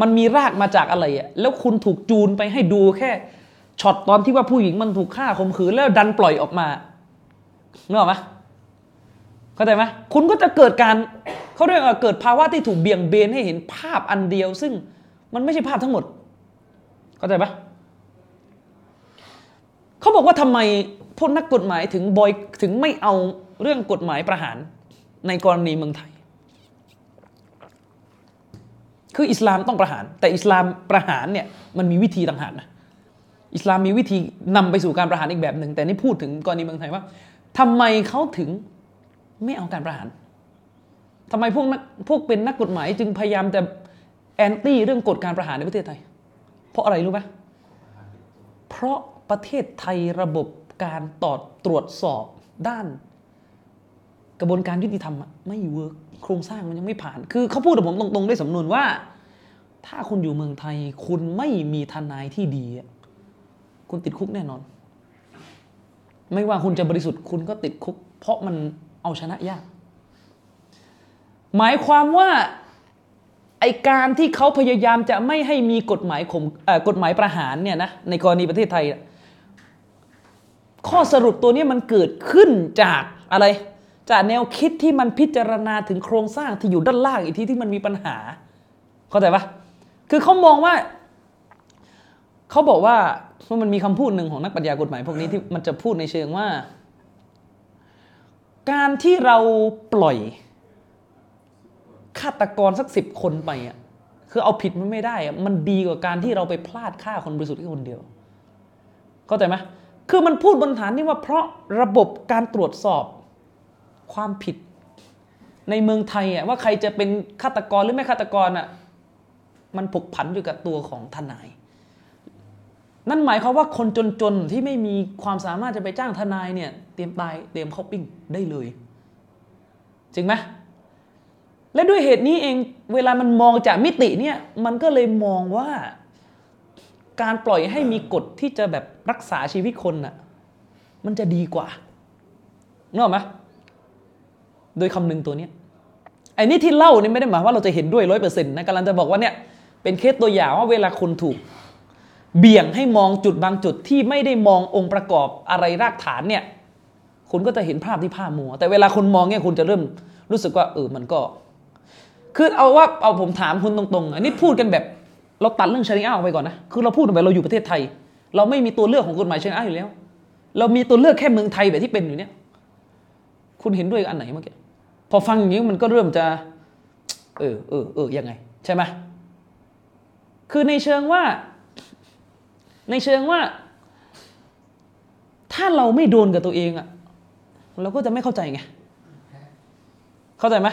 มันมีรากมาจากอะไรอะแล้วคุณถูกจูนไปให้ดูแค่ช็อตตอนที่ว่าผู้หญิงมันถูกฆ่าข่มขืนแล้วดันปล่อยออกมานึกออกไหมเข้าใจไหมคุณก็จะเกิดการเขาเรียกว่าเกิดภาวะที่ถูกเบี่ยงเบนให้เห็นภาพอันเดียวซึ่งมันไม่ใช่ภาพทั้งหมดเข้าใจไหมเขาบอกว่าทำไมพวกนักกฎหมายถึงบอยถึงไม่เอาเรื่องกฎหมายประหารในกรณีเมืองไทยคืออิสลามต้องประหารแต่อิสลามประหารเนี่ยมันมีวิธีต่างหากนะอิสลามมีวิธีนำไปสู่การประหารอีกแบบหนึ่งแต่นี่พูดถึงกรณีเมืองไทยว่าทำไมเขาถึงไม่เอาการประหารทำไมพวกนักพวกเป็นนักกฎหมายจึงพยายามจะแอนตี้เรื่องกฎการประหารในประเทศไทยเพราะอะไรรู้ไหมเพราะประเทศไทยระบบการตอดตรวจสอบด้านกระบวนการยุติธรรมไม่เวิร์คโครงสร้างมันยังไม่ผ่านคือเขาพูดกับผมตรงๆด้วยสำนวนว่าถ้าคุณอยู่เมืองไทยคุณไม่มีทนายที่ดีคุณติดคุกแน่นอนไม่ว่าคุณจะบริสุทธิ์คุณก็ติดคุกเพราะมันเอาชนะยากหมายความว่าไอ้การที่เขาพยายามจะไม่ให้มีกฎหมายข่มเอ่อกฎหมายประหารเนี่ยนะในกรณีประเทศไทยข้อสรุปตัวนี้มันเกิดขึ้นจากอะไรจากแนวคิดที่มันพิจารณาถึงโครงสร้างที่อยู่ด้านล่างอีกทีที่มันมีปัญหาเข้าใจปะคือเขามองว่าเขาบอกว่ามันมีคำพูดหนึ่งของนักปรัชญากฎหมายพวกนี้ที่มันจะพูดในเชิงว่าการที่เราปล่อยฆาตกรสักสิบคนไปอ่ะคือเอาผิดมันไม่ได้อ่ะมันดีกว่าการที่เราไปพลาดฆ่าคนบริสุทธิ์แค่คนเดียวเข้าใจไหมคือมันพูดบนฐานที่ว่าเพราะระบบการตรวจสอบความผิดในเมืองไทยอ่ะว่าใครจะเป็นฆาตกรหรือไม่ฆาตกรอ่ะมันผกผันอยู่กับตัวของทนายนั่นหมายความว่าคนจนๆที่ไม่มีความสามารถจะไปจ้างทนายเนี่ยเตรียมตายเตรียมเข้าปิ้งได้เลยจริงไหมและด้วยเหตุนี้เองเวลามันมองจากมิติเนี่ยมันก็เลยมองว่าการปล่อยให้มีกฎที่จะแบบรักษาชีวิตคนน่ะมันจะดีกว่านึกออกไหมโดยคำนึงตัวนี้ไอ้นี่ที่เล่านี่ไม่ได้หมายว่าเราจะเห็นด้วย ร้อยเปอร์เซ็นต์ นะกำลังจะบอกว่าเนี่ยเป็นเคสตัวอย่างว่าเวลาคนถูกเบี่ยงให้มองจุดบางจุดที่ไม่ได้มององค์ประกอบอะไรรากฐานเนี่ยคุณก็จะเห็นภาพที่ภาพมัวแต่เวลาคุณมองเนี่ยคุณจะเริ่มรู้สึกว่าเออมันก็คือเอาว่าเอาผมถามคุณตรงๆอันนี้พูดกันแบบเราตัดเรื่องชริอะห์ออกไปก่อนนะคือเราพูดแบบเราอยู่ประเทศไทยเราไม่มีตัวเลือกของกฎหมายชริอะห์อยู่แล้วเรามีตัวเลือกแค่เมืองไทยแบบที่เป็นอยู่เนี่ยคุณเห็นด้วยกับอันไหนเมื่อกี้พอฟังอย่างนี้มันก็เริ่มจะเออเออเออยังไงใช่ไหมคือในเชิงว่าในเชิงว่าถ้าเราไม่โดนกับตัวเองอะเราก็จะไม่เข้าใจไงเข้าใจไหม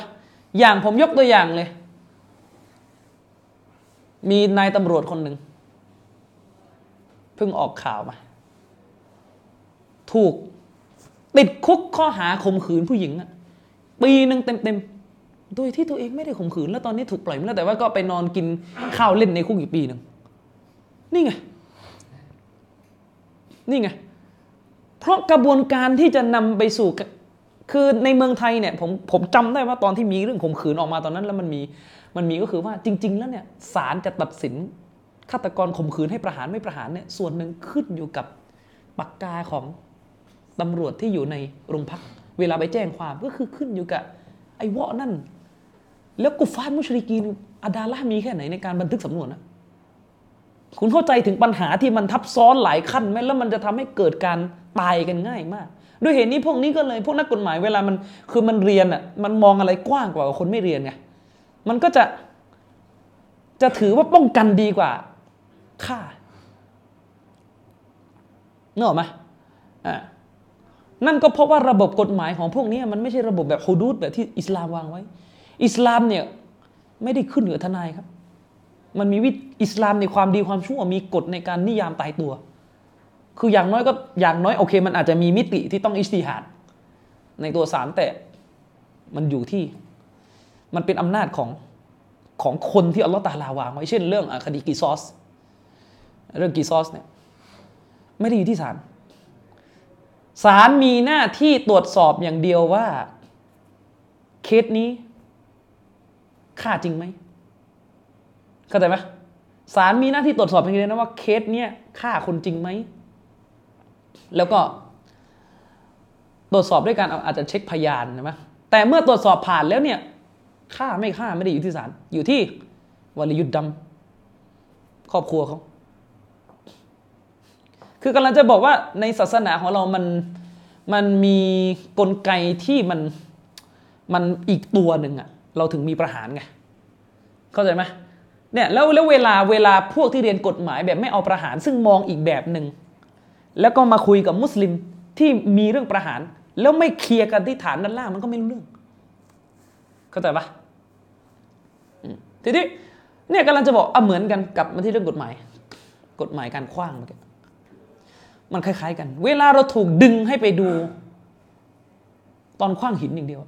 อย่างผมยกตัวอย่างเลยมีนายตำรวจคนหนึ่งเพิ่งออกข่าวมาถูกติดคุกข้อหาข่มขืนผู้หญิงอะปีหนึ่งเต็มๆโดยที่ตัวเองไม่ได้ข่มขืนแล้วตอนนี้ถูกปล่อยมาแล้วแต่ว่าก็ไปนอนกินข้าวเล่นในคุกอีกปีหนึ่งนี่ไงนี่ไงเพราะกระบวนการที่จะนำไปสู่คือในเมืองไทยเนี่ยผมผมจำได้ว่าตอนที่มีเรื่องข่มขืนออกมาตอนนั้นแล้วมันมีมันมีก็คือว่าจริงๆแล้วเนี่ยศาลจะตัดสินฆาตกรข่มขืนให้ประหารไม่ประหารเนี่ยส่วนหนึ่งขึ้นอยู่กับปากกาของตำรวจที่อยู่ในโรงพักเวลาไปแจ้งความก็คือขึ้นอยู่กับไอ้วะนั่นแล้วกุฟาร์มุชริกีนอะดาละห์มีแค่ไหนในการบันทึกสำนวนนะคุณเข้าใจถึงปัญหาที่มันทับซ้อนหลายขั้นไหมแล้วมันจะทำให้เกิดการตายกันง่ายมาก ด้วยเหตุนี้พวกนี้ก็เลยพวกนักกฎหมายเวลามันคือมันเรียนอ่ะมันมองอะไรกว้างกว่าคนไม่เรียนไงมันก็จะจะถือว่าป้องกันดีกว่าฆ่านึกออกไหมอ่านั่นก็เพราะว่าระบบกฎหมายของพวกนี้มันไม่ใช่ระบบแบบฮุดูดแบบที่อิสลามวางไว้อิสลามเนี่ยไม่ได้ขึ้นอยู่กับทนายครับมันมีวิอิสลามในความดีความชั่วมีกฎในการนิยามตายตัวคืออย่างน้อยก็อย่างน้อยโอเคมันอาจจะมีมิติที่ต้องอิจติฮาดในตัวศาลแต่มันอยู่ที่มันเป็นอำนาจของของคนที่อัลเลาะห์ตะอาลาวางไว้เช่นเรื่องคดีกิซอสเรื่องกิซอสเนี่ยไม่ได้อยู่ที่ศาลศาลมีหน้าที่ตรวจสอบอย่างเดียวว่าเคสนี้ฆ่าจริงไหมเข้าใจไหมศาลมีหน้าที่ตรวจสอบอย่างเดียวนะว่าเคสเนี้ยฆ่าคนจริงไหมแล้วก็ตรวจสอบด้วยการอาจจะเช็คพยานใช่ไหมแต่เมื่อตรวจสอบผ่านแล้วเนี่ยฆ่าไม่ฆ่าไม่ได้อยู่ที่ศาลอยู่ที่วลียุดดำครอบครัวเขาคือกำลังจะบอกว่าในศาสนาของเรามันมันมีกลไกที่มันมันอีกตัวหนึ่งอะเราถึงมีประหารไงเข้าใจไหมเนี่ยแล้วแล้วเวลาเวลาพวกที่เรียนกฎหมายแบบไม่เอาประหารซึ่งมองอีกแบบหนึ่งแล้วก็มาคุยกับมุสลิมที่มีเรื่องประหารแล้วไม่เคลียร์กันที่ฐานด้านล่างมันก็ไม่รู้เรื่องเข้าใจปะทีนี้เนี่ยกำลังจะบอกอ่ะเหมือนกันกลับมาที่เรื่องกฎหมายกฎหมายการขว้างมันคล้ายๆกันเวลาเราถูกดึงให้ไปดูตอนขว้างหินอย่างเดียว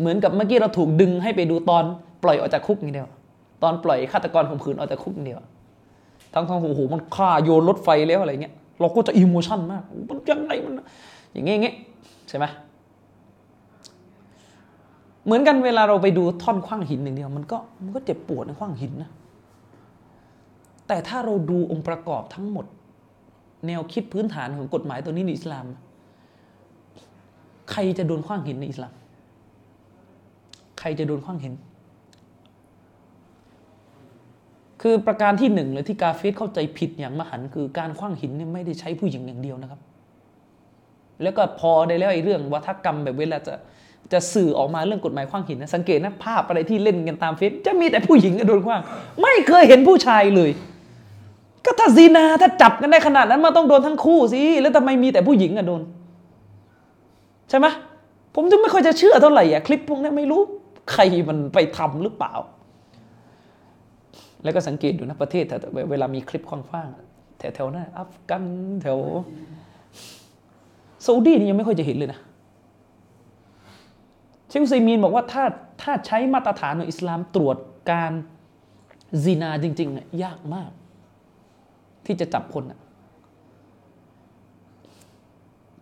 เหมือนกับเมื่อกี้เราถูกดึงให้ไปดูตอนปล่อยออกจากคุกอย่างเดียวตอนปล่อยฆาตกรข่มขืนออกจากคุกอย่างเดียวทั้งๆโอ้โหมันฆ่าโยนรถไฟแล้วอะไรเงี้ยเราก็จะอิโมชั่นมากมันยังไงมันอย่างเงี้ยใช่ไหมเหมือนกันเวลาเราไปดูท่อนขว้างหินอย่างเดียวมันก็มันก็เจ็บปวดในขว้างหินนะแต่ถ้าเราดูองค์ประกอบทั้งหมดแนวคิดพื้นฐานของกฎหมายตัวนี้ในอิสลามใครจะโดนขว้างหินในอิสลามใครจะโดนขว้างหินคือประการที่หนึ่งเลยที่กาเฟรเข้าใจผิดอย่างมหันต์คือการขว้างหินเนี่ยไม่ได้ใช้ผู้หญิงอย่างเดียวนะครับแล้วก็พอได้แล้วไอ้เรื่องวัฒกรรมแบบเวลาจะจะสื่อออกมาเรื่องกฎหมายขว้างหินนะสังเกตนะภาพอะไรที่เล่นกันตามเฟซจะมีแต่ผู้หญิงโดนขว้างไม่เคยเห็นผู้ชายเลยก็ถ้าซีนาถ้าจับกันได้ขนาดนั้นมันต้องโดนทั้งคู่สิแล้วทำไมมีแต่ผู้หญิงอะโดนใช่ไหมผมถึงไม่ค่อยจะเชื่อเท่าไหร่อะคลิปพวกนี้ไม่รู้ใครมันไปทำหรือเปล่าแล้วก็สังเกตดูนะประเทศแต่เวลามีคลิปขว้างๆแถวๆนั้นอัฟกันแถวซาอุดีนี่ยังไม่ค่อยจะเห็นเลยนะเชคอุซัยมีนบอกว่าถ้าถ้าใช้มาตรฐานของอิสลามตรวจการซินาจริงๆเนี่ยยากมากที่จะจับคนน่ะ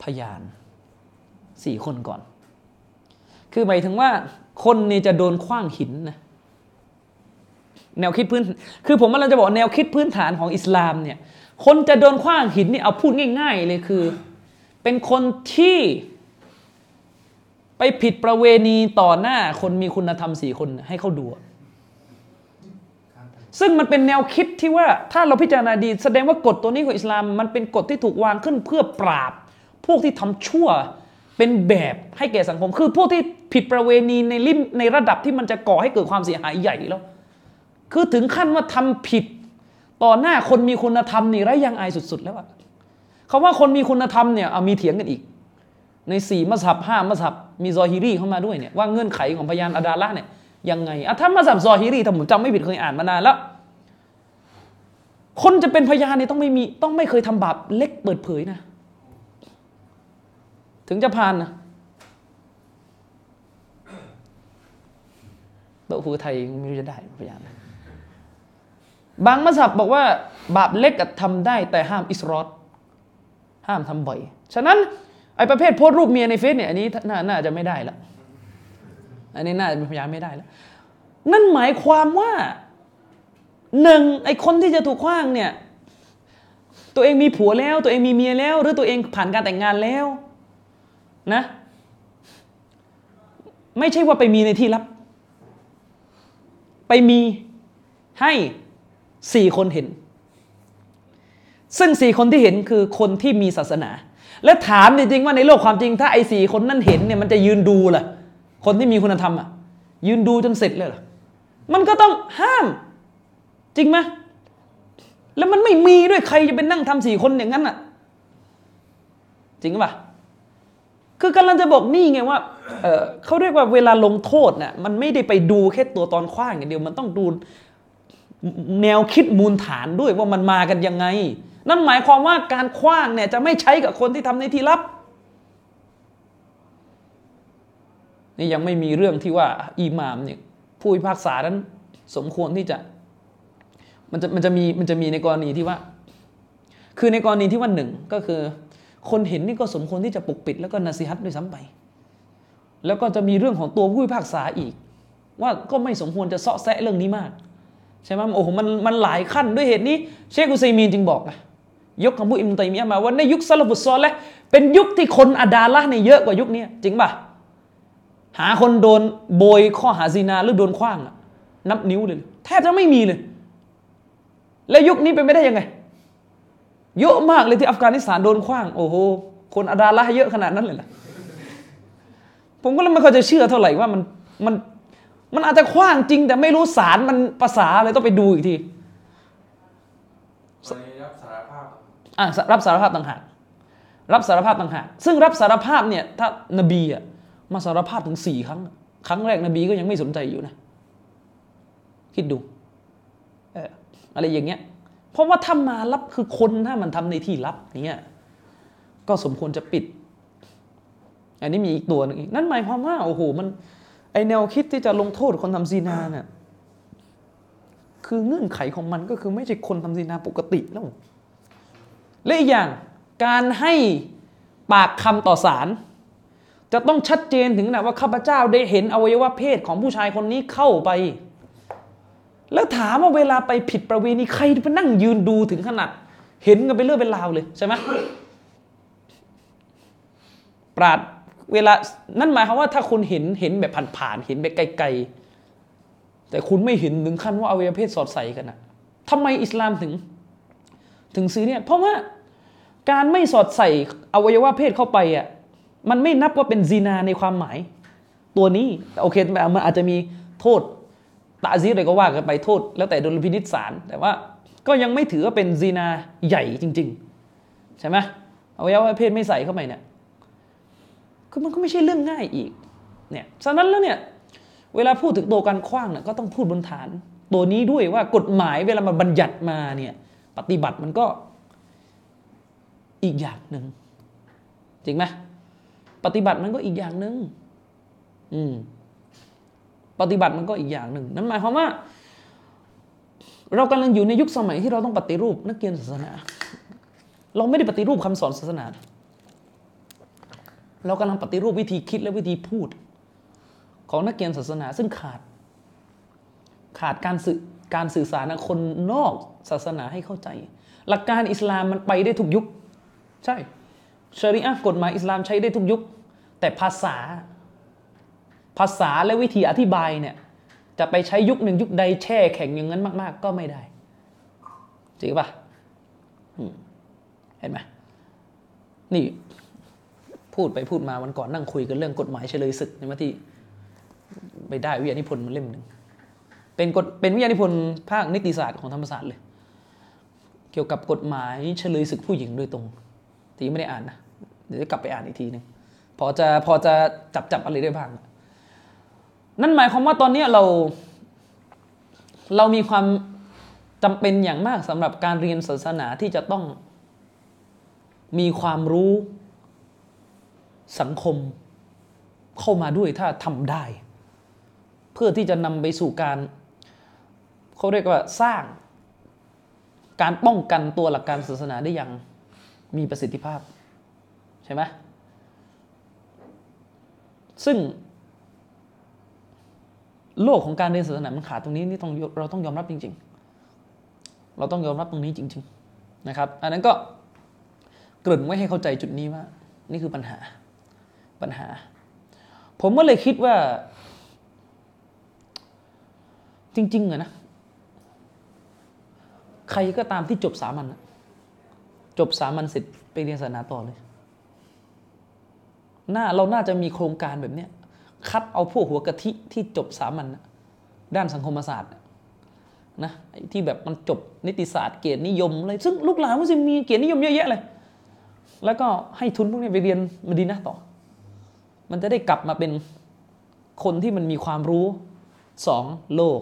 พยานสี่คนก่อนคือหมายถึงว่าคนนี่จะโดนขว้างหินนะแนวคิดพื้นคือผมกำลังจะบอกแนวคิดพื้นฐานของอิสลามเนี่ยคนจะโดนขว้างหินนี่เอาพูดง่ายๆเลยคือเป็นคนที่ไปผิดประเวณีต่อหน้าคนมีคุณธรรมสี่คนให้เขาดูซึ่งมันเป็นแนวคิดที่ว่าถ้าเราพิจารณาดีแสดงว่ากฎตัวนี้ของอิสลามมันเป็นกฎที่ถูกวางขึ้นเพื่อปราบพวกที่ทำชั่วเป็นแบบให้แก่สังคมคือพวกที่ผิดประเวณีในริมในระดับที่มันจะก่อให้เกิดความเสียหายใหญ่แล้วคือถึงขั้นว่าทำผิดต่อหน้าคนมีคุณธรรมนี่ไร้ยางอายสุดๆแล้วอะคำว่าคนมีคุณธรรมเนี่ยเอามีเถียงกันอีกในสี่มัซฮับห้ามัซฮับมีซอฮิรีเข้ามาด้วยเนี่ยว่าเงื่อนไขของพยานอะดาละห์เนี่ยยังไงอ่ะถ้ามัซฮับซอฮิรีถ้าผมจำไม่ผิดเคยอ่านมานานแล้วคนจะเป็นพยานเนี่ยต้องไม่มีต้องไม่เคยทำบาปเล็กเปิดเผยนะถึงจะผ่านนะโต๊ะฮูไทยไม่รู้จะได้พยานบางมัซฮับบอกว่าบาปเล็กก็ทำได้แต่ห้ามอิสรอรห้ามทำบ่อยฉะนั้นไอ้ประเภทโพสต์รูปเมียในเฟซเนี่ยอันนี้น่าน่าจะไม่ได้ละอันนี้น่าจะเป็นพยานไม่ได้ละนั่นหมายความว่าหนึ่งไอ้คนที่จะถูกขว้างเนี่ยตัวเองมีผัวแล้วตัวเองมีเมียแล้วหรือตัวเองผ่านการแต่งงานแล้วนะไม่ใช่ว่าไปมีในที่ลับไปมีให้สี่คนเห็นซึ่งสี่คนที่เห็นคือคนที่มีศาสนา แล้วถามจริงๆว่าในโลกความจริงถ้าไอ้สี่คนนั้นเห็นเนี่ยมันจะยืนดูเหรอคนที่มีคุณธรรมอ่ะยืนดูจนเสร็จเลยเหรอมันก็ต้องห้ามจริงไหมแล้วมันไม่มีด้วยใครจะเป็นนั่งทำสี่คนอย่างนั้นอ่ะจริงป่ะคือกำลังจะบอกนี่ไงว่า เ, เขาเรียกว่าเวลาลงโทษน่ะมันไม่ได้ไปดูแค่ตัวตอนขว้างอย่างเดียวมันต้องดูแนวคิดมูลฐานด้วยว่ามันมากันยังไงนั่นหมายความว่าการขว้างเนี่ยจะไม่ใช้กับคนที่ทำในที่ลับนี่ยังไม่มีเรื่องที่ว่าอิหม่ามเนี่ยผู้พิพากษานั้นสมควรที่จะมันจะมันจะมีมันจะมีในกรณีที่ว่าคือในกรณีที่ว่าหนึ่งก็คือคนเห็นนี่ก็สมควรที่จะปกปิดแล้วก็นาซีฮัตด้วยซ้ำไปแล้วก็จะมีเรื่องของตัวผู้พิพากษาอีกว่าก็ไม่สมควรจะเสาะแสะเรื่องนี้มากใช่ไหมโอ้โหมันมันหลายขั้นด้วยเหตุนี้เชคอุซัยมีนจึงบอกนะยกคำพูดอิมตัยมียะห์มาว่าในยุคซะลาฟุสซอลิห์เป็นยุคที่คนอดาละห์เนี่ยเยอะกว่ายุคนี้จริงป่ะหาคนโดนโบยข้อหาซินาหรือโดนขว้างนับนิ้วเลยแทบจะไม่มีเลยและยุคนี้เป็นไปได้ยังไงเยอะมากเลยที่อัฟกานิสถานโดนขว้างโอ้โหคนอดาละห์เยอะขนาดนั้นเลยนะผมก็เลยไม่ค่อยจะเชื่อเท่าไหร่ว่ามันมันมันอาจจะขว้างจริงแต่ไม่รู้สารมันภาษาอะไรต้องไปดูอีกทีรับสารภาพอ่ะรับสารภาพต่างหากรับสารภาพต่างหากซึ่งรับสารภาพเนี่ยถ้านบีอ่ะมาสารภาพถึงสี่ครั้งครั้งแรกนบีก็ยังไม่สนใจอยู่นะคิดดูเอออะไรอย่างเงี้ยเพราะว่าถ้ามาลับคือคนถ้ามันทำในที่ลับเงี้ยก็สมควรจะปิดอันนี้มีอีกตัวนึงนั่นหมายความว่าโอ้โหมันไอแนวคิดที่จะลงโทษคนทำซีนาเนี่ยคือเงื่อนไขของมันก็คือไม่ใช่คนทำซีนาปกติแล้วและอีกอย่างการให้ปากคำต่อศาลจะต้องชัดเจนถึงขนาดว่าข้าพเจ้าได้เห็นอวัยวะเพศของผู้ชายคนนี้เข้าไปแล้วถามว่าเวลาไปผิดประเวณีใครไปนั่งยืนดูถึงขนาดเห็นกันเป็นเรื่องเป็นราวเลยใช่ไหมปราดเวลานั่นหมายความว่าถ้าคุณเห็นเห็นแบบผ่านๆเห็นแบบไกลๆแต่คุณไม่เห็นถึงขั้นว่าอวัยวะเพศสอดใส่กันนะทำไมอิสลามถึงถึงซีเรียสเพราะว่าการไม่สอดใส่อวัยวะเพศเข้าไปอ่ะมันไม่นับว่าเป็นซินาในความหมายตัวนี้โอเคมันอาจจะมีโทษตะซีรอะไรก็ว่ากันไปโทษแล้วแต่ดุลพินิจศาลแต่ว่าก็ยังไม่ถือว่าเป็นซินาใหญ่จริงๆใช่ไหมอวัยวะเพศไม่ใส่เข้าไปเนี่ยคือมันก็ไม่ใช่เรื่องง่ายอีกเนี่ยฉะนั้นแล้วเนี่ยเวลาพูดถึงตัวการขว้างเนี่ยก็ต้องพูดบนฐานตัวนี้ด้วยว่ากฎหมายเวลามันบัญญัติมาเนี่ยปฏิบัติมันก็อีกอย่างนึงจริงไหมปฏิบัติมันก็อีกอย่างนึงอืมปฏิบัติมันก็อีกอย่างนึงนั่นหมายความว่าเรากำลังอยู่ในยุคสมัยที่เราต้องปฏิรูปนักเรียนศาสนาเราไม่ได้ปฏิรูปคำสอนศาสนาเรากำลังปฏิรูปวิธีคิดและวิธีพูดของนักเรียนศาสนาซึ่งขาดขาดการสื่อการสื่อสารกับคนนอกศาสนาให้เข้าใจหลักการอิสลามมันไปได้ทุกยุคใช่ชะรีอะห์กฎหมายอิสลามใช้ได้ทุกยุคแต่ภาษาภาษาและวิธีอธิบายเนี่ยจะไปใช้ยุคหนึ่งยุคใดแช่แข็งอย่างนั้นมากๆก็ไม่ได้จริงป่ะเห็นไหมนี่พูดไปพูดมาวันก่อนนั่งคุยกันเรื่องกฎหมายเฉลยศึกในมาที่ไปได้วิทยานิพนธ์มาเล่มหนึ่งเป็นกฎเป็นวิทยานิพนธ์ภาคนิติศาสตร์ของธรรมศาสตร์เลยเกี่ยวกับกฎหมายเฉลยศึกผู้หญิงโดยตรงทีไม่ได้อ่านนะเดี๋ยวกลับไปอ่านอีกทีนึงพอจะพอจะจับจับอะไรได้บ้างนั่นหมายความว่าตอนนี้เราเรามีความจำเป็นอย่างมากสำหรับการเรียนศาสนาที่จะต้องมีความรู้สังคมเข้ามาด้วยถ้าทำได้เพื่อที่จะนำไปสู่การเขาเรียกว่าสร้างการป้องกันตัวหลักการศาสนาได้อย่างมีประสิทธิภาพใช่ไหมซึ่งโลกของการเรียนศาสนามันขาดตรงนี้นี่ต้องเราต้องยอมรับจริงๆเราต้องยอมรับตรงนี้จริงๆนะครับอันนั้นก็เกริ่นไว้ให้เข้าใจจุดนี้ว่านี่คือปัญหาปัญหาผมก็เลยคิดว่าจริงๆอะนะใครก็ตามที่จบสามัญจบสามัญเสร็จไปเรียนศาสนาต่อเลย หน้าเราน่าจะมีโครงการแบบนี้คัดเอาพวกหัวกะทิที่จบสามัญด้านสังคมศาสตร์นะที่แบบมันจบนิติศาสตร์เกียรตินิยมอะไรซึ่งลูกหลานมุสลิมมีเกียรตินิยมเยอะแยะเลยแล้วก็ให้ทุนพวกนี้ไปเรียนมะดีนะห์ต่อมันจะได้กลับมาเป็นคนที่มันมีความรู้สองโลก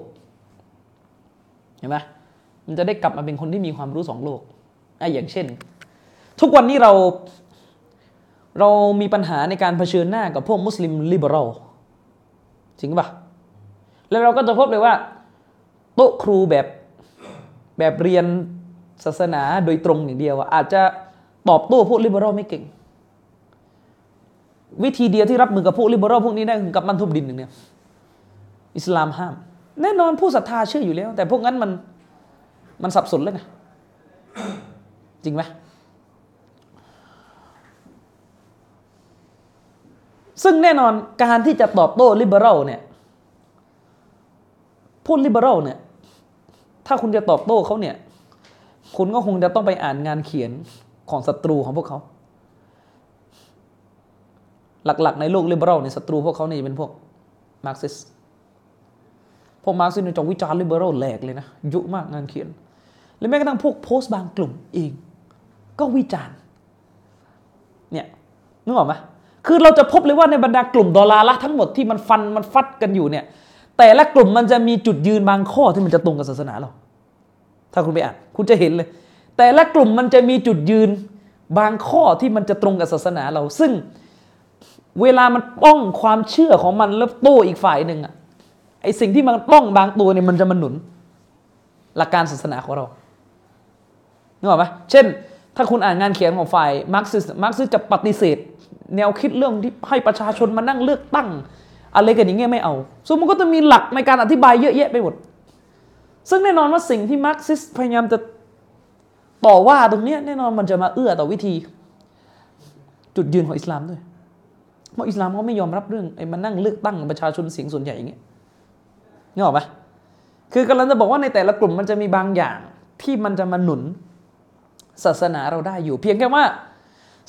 เห็นไหมมันจะได้กลับมาเป็นคนที่มีความรู้สองโลกไอ้อย่างเช่นทุกวันนี้เราเรามีปัญหาในการเผชิญหน้ากับพวกมุสลิมลิเบอรัลจริงป่ะแล้วเราก็จะพบเลยว่าโต๊ะครูแบบแบบเรียนศาสนาโดยตรงอย่างเดียวอาจจะตอบโต้พวกลิเบอรัลไม่เก่งวิธีเดียวที่รับมือกับพวกลิเบอรัลพวกนี้ได้คือกับมันทุบดินอย่างเดียวอิสลามห้ามแน่นอนผู้ศรัทธาเชื่ออยู่แล้วแต่พวกนั้นมันมันสับสนแล้วไงจริงไหมซึ่งแน่นอนการที่จะตอบโต้ลิเบอรัลเนี่ยพวกลิเบอรัลเนี่ยถ้าคุณจะตอบโต้เขาเนี่ยคุณก็คงจะต้องไปอ่านงานเขียนของศัตรูของพวกเขาหลักๆในโลกลิเบอรัลเนี่ยศัตรูพวกเขาเนี่ยเป็นพวกมาร์กซิสต์พวกมาร์กซิสต์เนี่ยจะวิจารณ์ลิเบอรัลแหลกเลยนะยุมากงานเขียนและแม้กระทั่งพวกโพสต์บางกลุ่มเองก็วิจารณ์เนี่ยนึกออกไหมคือเราจะพบเลยว่าในบรรดากลุ่มดอลลาร์ทั้งหมดที่มันฟันมันฟัดกันอยู่เนี่ยแต่ละกลุ่มมันจะมีจุดยืนบางข้อที่มันจะตรงกับศาสนาเราถ้าคุณไปอ่านคุณจะเห็นเลยแต่ละกลุ่มมันจะมีจุดยืนบางข้อที่มันจะตรงกับศาสนาเราซึ่งเวลามันป้องความเชื่อของมันแล้วโต้อีกฝ่ายหนึ่งอ่ะไอสิ่งที่มันป้องบางตัวเนี่ยมันจะมาหนุนหลักการศาสนาของเรานึกออกไหมเช่นถ้าคุณอ่านงานเขียนของฝ่ายมาร์กซิสต์มาร์กซิสต์จะปฏิเสธแนวคิดเรื่องที่ให้ประชาชนมานั่งเลือกตั้งอะไรกันอย่างเงี้ยไม่เอาซึ่งมันก็จะมีหลักในการอธิบายเยอะแยะไปหมดซึ่งแน่นอนว่าสิ่งที่มาร์กซิสต์พยายามจะต่อว่าตรงนี้แน่นอนมันจะมาเอื้อต่อวิธีจุดยืนของอิสลามด้วยเพราะอิสลามเขาไม่ยอมรับเรื่องไอ้มานั่งเลือกตั้งประชาชนเสียงส่วนใหญ่อย่างเงี้ยนึกออกไหมคือกำลังจะบอกว่าในแต่ละกลุ่มมันจะมีบางอย่างที่มันจะมาหนุนศาสนาเราได้อยู่เพียงแค่ว่า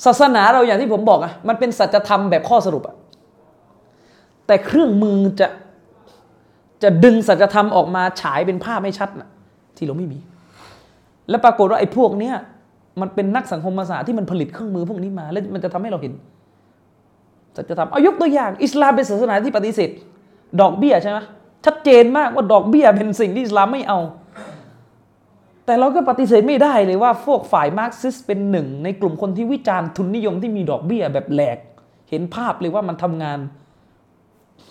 ศาสนาเราอย่างที่ผมบอกอะมันเป็นสัจธรรมแบบข้อสรุปอะแต่เครื่องมือจะจะดึงสัจธรรมออกมาฉายเป็นภาพไม่ชัดนะที่เราไม่มีและปรากฏว่าไอ้พวกเนี้ยมันเป็นนักสังคมศาสตร์ที่มันผลิตเครื่องมือพวกนี้มาแล้วมันจะทำให้เราเห็นสัจธรรมเอายกตัวอย่างอิสลามเป็นศาสนาที่ปฏิเสธดอกเบี้ยใช่ไหมชัดเจนมากว่าดอกเบี้ยเป็นสิ่งที่อิสลามไม่เอาแต่เราก็ปฏิเสธไม่ได้เลยว่าพวกฝ่ายมาร์กซิสต์เป็นหนึ่งในกลุ่มคนที่วิจารณ์ทุนนิยมที่มีดอกเบี้ยแบบแหลกเห็นภาพเลยว่ามันทำงาน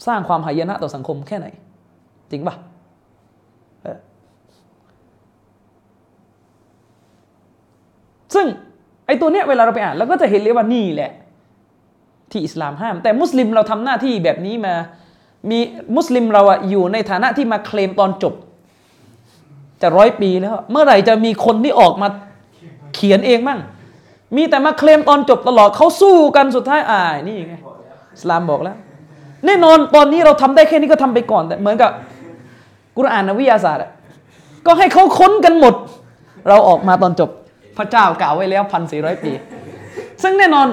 สร้างความหายนะต่อสังคมแค่ไหนจริงป่ะซึ่งไอ้ตัวเนี้ยเวลาเราไปอ่านเราก็จะเห็นเลยว่านี่แหละที่อิสลามห้ามแต่มุสลิมเราทำหน้าที่แบบนี้มามีมุสลิมเราอะอยู่ในฐานะที่มาเคลมตอนจบจะร้อยปีแล้วเมื่อไหร่จะมีคนที่ออกมาเขียนเองมั่งมีแต่มาเคลมตอนจบตลอดเขาสู้กันสุดท้ายอ่านี่ไงอิสลามบอกแล้วแน่นอนตอนนี้เราทำได้แค่นี้ก็ทำไปก่อนแต่เหมือนกับกุรอานนะวิทยาศาสตร์ก็ให้เขาค้นกันหมดเราออกมาตอนจบพระเจ้ากล่าวไว้แล้ว หนึ่งพันสี่ร้อย ปีซึ่งแน่นอน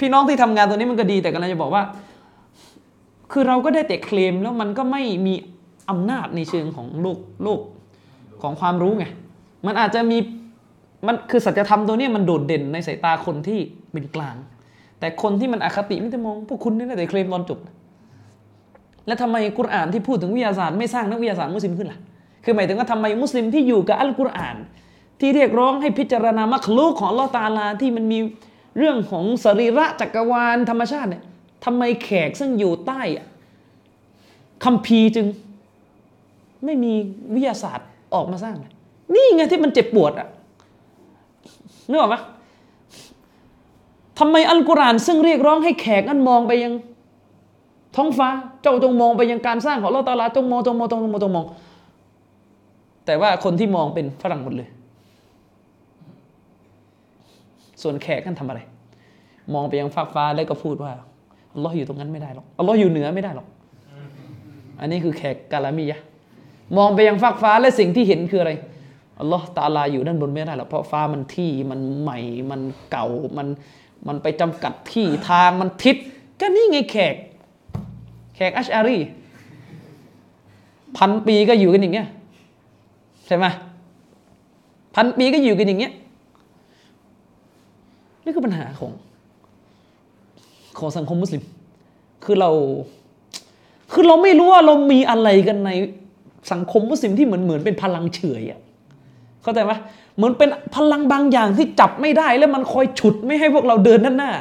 พี่น้องที่ทำงานตัวนี้มันก็ดีแต่กำลังจะบอกว่าคือเราก็ได้แต่เคลมแล้วมันก็ไม่มีอำนาจในเชิงของโลกโลกของความรู้ไงมันอาจจะมีมันคือสัจธรรมตัวนี้มันโดดเด่นในสายตาคนที่เป็นกลางแต่คนที่มันอคติไม่ได้มองพวกคุณนี่แหละแต่เคลมตอนจบแล้วทำไมกุรอานที่พูดถึงวิทยาศาสตร์ไม่สร้างนักวิทยาศาสตร์มุสลิมขึ้นล่ะคือหมายถึงว่าทำไมมุสลิมที่อยู่กับอัลกุรอานที่เรียกร้องให้พิจารณามัคลูกของอัลเลาะห์ตะอาลาที่มันมีเรื่องของสรีระจักรวาลธรรมชาติเนี่ยทำไมแขกซึ่งอยู่ใต้คัมภีร์จึงไม่มีวิทยาศาสตร์ออกมาสร้างนี่ไงที่มันเจ็บปวดอ่ะนึกออกปะทำไมอัลกุรอานซึ่งเรียกร้องให้แขกนั้นมองไปยังท้องฟ้าเจ้าจงมองไปยังการสร้างของอัลเลาะห์ตะอาลาจงมองจงมองจงมองจงมองแต่ว่าคนที่มองเป็นฝรั่งหมดเลยส่วนแขกนั้นทำอะไรมองไปยังฟากฟ้าแล้วก็พูดว่าอัลเลาะห์อยู่ตรงนั้นไม่ได้หรอกอัลเลาะห์อยู่เหนือไม่ได้หรอกอันนี้คือแขกกาลามียะห์มองไปยังฟากฟ้าและสิ่งที่เห็นคืออะไรอัลเลาะห์ตะอาลาอยู่ด้านบนไม่ได้หรอกเพราะฟ้ามันที่มันใหม่มันเก่ามันมันไปจำกัดที่ทางมันทิศ ก็นี่ไงแขกแขกอัชอารีพันปีก็อยู่กันอย่างเงี้ยใช่ไหมพันปีก็อยู่กันอย่างเงี้ยนี่คือปัญหาของของสังคมมุสลิมคือเราคือเราไม่รู้ว่าเรามีอะไรกันในสังคมมุสลิมที่เหมือนเหมือนเป็นพลังเฉยอ่ะเข้าใจไหมเหมือนเป็นพลังบางอย่างที่จับไม่ได้แล้วมันคอยฉุดไม่ให้พวกเราเดินด้านหน้า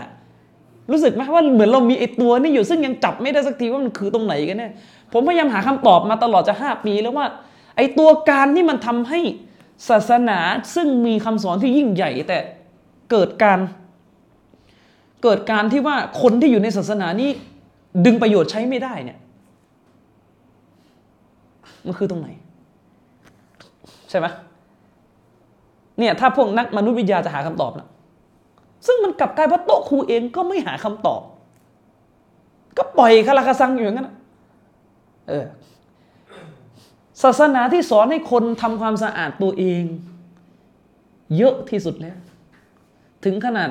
รู้สึกไหมว่าเหมือนเรามีไอ้ตัวนี่อยู่ซึ่งยังจับไม่ได้สักทีว่ามันคือตรงไหนกันแน่ผมพยายามหาคำตอบมาตลอดจะห้าปีแล้วว่าไอ้ตัวการที่มันทำให้ศาสนาซึ่งมีคำสอนที่ยิ่งใหญ่แต่เกิดการเกิดการที่ว่าคนที่อยู่ในศาสนานี้ดึงประโยชน์ใช้ไม่ได้เนี่ยมันคือตรงไหนใช่ไหมเนี่ยถ้าพวกนักมนุษยวิทยาจะหาคำตอบนะซึ่งมันกลับกลายว่าโต๊ะครูเองก็ไม่หาคำตอบก็ปล่อยคาราคาซังอยู่อย่างนั้นเออศาสนาที่สอนให้คนทำความสะอาดตัวเองเยอะที่สุดแล้วถึงขนาด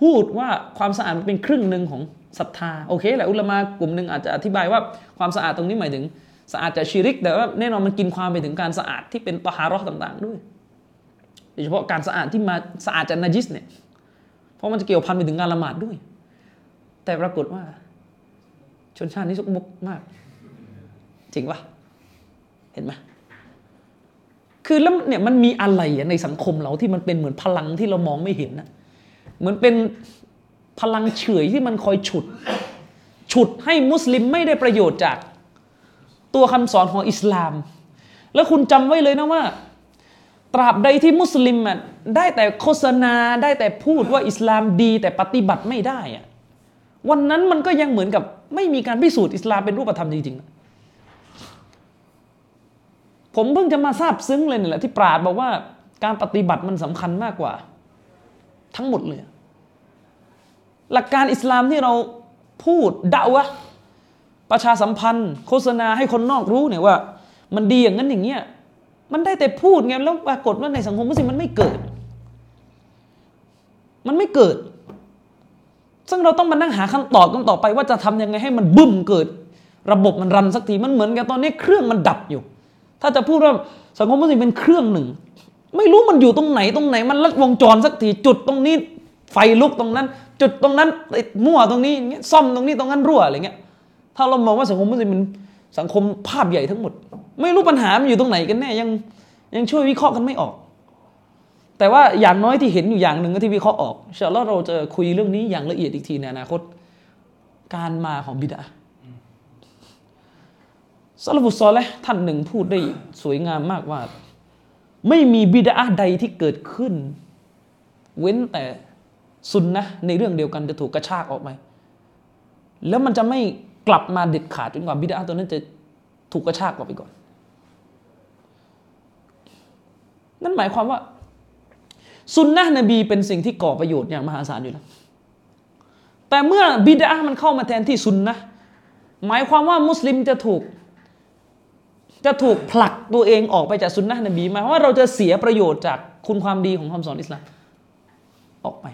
พูดว่าความสะอาดมันเป็นครึ่งหนึ่งของศรัทธาโอเคแหละอุลามะกลุ่มหนึ่งอาจจะอธิบายว่าความสะอาดตรงนี้หมายถึงสะอาดจากชิริกแต่ว่าแน่นอนมันกินความไปถึงการสะอาดที่เป็นตะฮารอฮ์ต่างๆด้วยโดยเฉพาะการสะอาดที่มาสะอาดจากนะญิสเนี่ยเพราะมันจะเกี่ยวพันไปถึงการละหมาดด้วยแต่ปรากฏว่าชนชาตินี้สกปรกมากจริงปะเห็นไหมคือแล้วเนี่ยมันมีอะไรในสังคมเราที่มันเป็นเหมือนพลังที่เรามองไม่เห็นนะเหมือนเป็นพลังเฉยที่มันคอยฉุดฉุดให้มุสลิมไม่ได้ประโยชน์จากตัวคำสอนของอิสลามแล้วคุณจำไว้เลยนะว่าตราบใดที่มุสลิมอ่ะได้แต่โฆษณาได้แต่พูดว่าอิสลามดีแต่ปฏิบัติไม่ได้อ่ะวันนั้นมันก็ยังเหมือนกับไม่มีการพิสูจน์อิสลามเป็นรูปธรรมจริงๆผมเพิ่งจะมาทราบซึ้งเลยนี่แหละที่ปราชญ์บอกว่าการปฏิบัติมันสำคัญมากกว่าทั้งหมดเลยหลักการอิสลามที่เราพูดดะวะห์ประชาสัมพันธ์โฆษณาให้คนนอกรู้เนี่ยว่ามันดีอย่างนั้นอย่างเงี้ยมันได้แต่พูดไงแล้วปรากฏว่าในสังคมมุสลิมมันไม่เกิดมันไม่เกิดซึ่งเราต้องมานั่งหาคำตอบกันต่อไปว่าจะทำยังไงให้มันบึ้มเกิดระบบมันรันสักทีมันเหมือนกันตอนนี้เครื่องมันดับอยู่ถ้าจะพูดว่าสังคมมุสลิมเป็นเครื่องหนึ่งไม่รู้มันอยู่ตรงไหนตรงไหนมันลัดวงจรสักทีจุดตรงนี้ไฟลุกตรงนั้นจุดตรงนั้นไอ้มั่วตรงนี้อย่างเงี้ยซ่อมตรงนี้ตรงนั้นรั่วอะไรเงี้ยถ้าเรามองว่าสังคมมุสลิมมันสังคมภาพใหญ่ทั้งหมดไม่รู้ปัญหามันอยู่ตรงไหนกันแน่ยังยังช่วยวิเคราะห์กันไม่ออกแต่ว่าอย่างน้อยที่เห็นอยู่อย่างหนึ่งก็ที่วิเคราะห์ออกเชื่อว่าเราจะคุยเรื่องนี้อย่างละเอียดอีกทีในอนาคตการมาของบิดาซะละฟุศอลิฮ์ท่านหนึ่งพูดได้สวยงามมากว่าไม่มีบิดาใดที่เกิดขึ้นเว้นแต่ซุนนะห์ในเรื่องเดียวกันจะถูกกระชากออกไปแล้วมันจะไม่กลับมาเด็ดขาดจนกว่าบิดาตัวนั้นจะถูกกระชากออกไปก่อนนั่นหมายความว่าซุนนะห์นบีเป็นสิ่งที่ก่อประโยชน์อย่างมหาศาลอยู่แล้วแต่เมื่อบิดามันเข้ามาแทนที่ซุนนะห์หมายความว่ามุสลิมจะถูกจะถูกผลักตัวเองออกไปจากซุนนะห์นบีหมายความว่าเราจะเสียประโยชน์จากคุณความดีของคำสอนอิสลามออกไป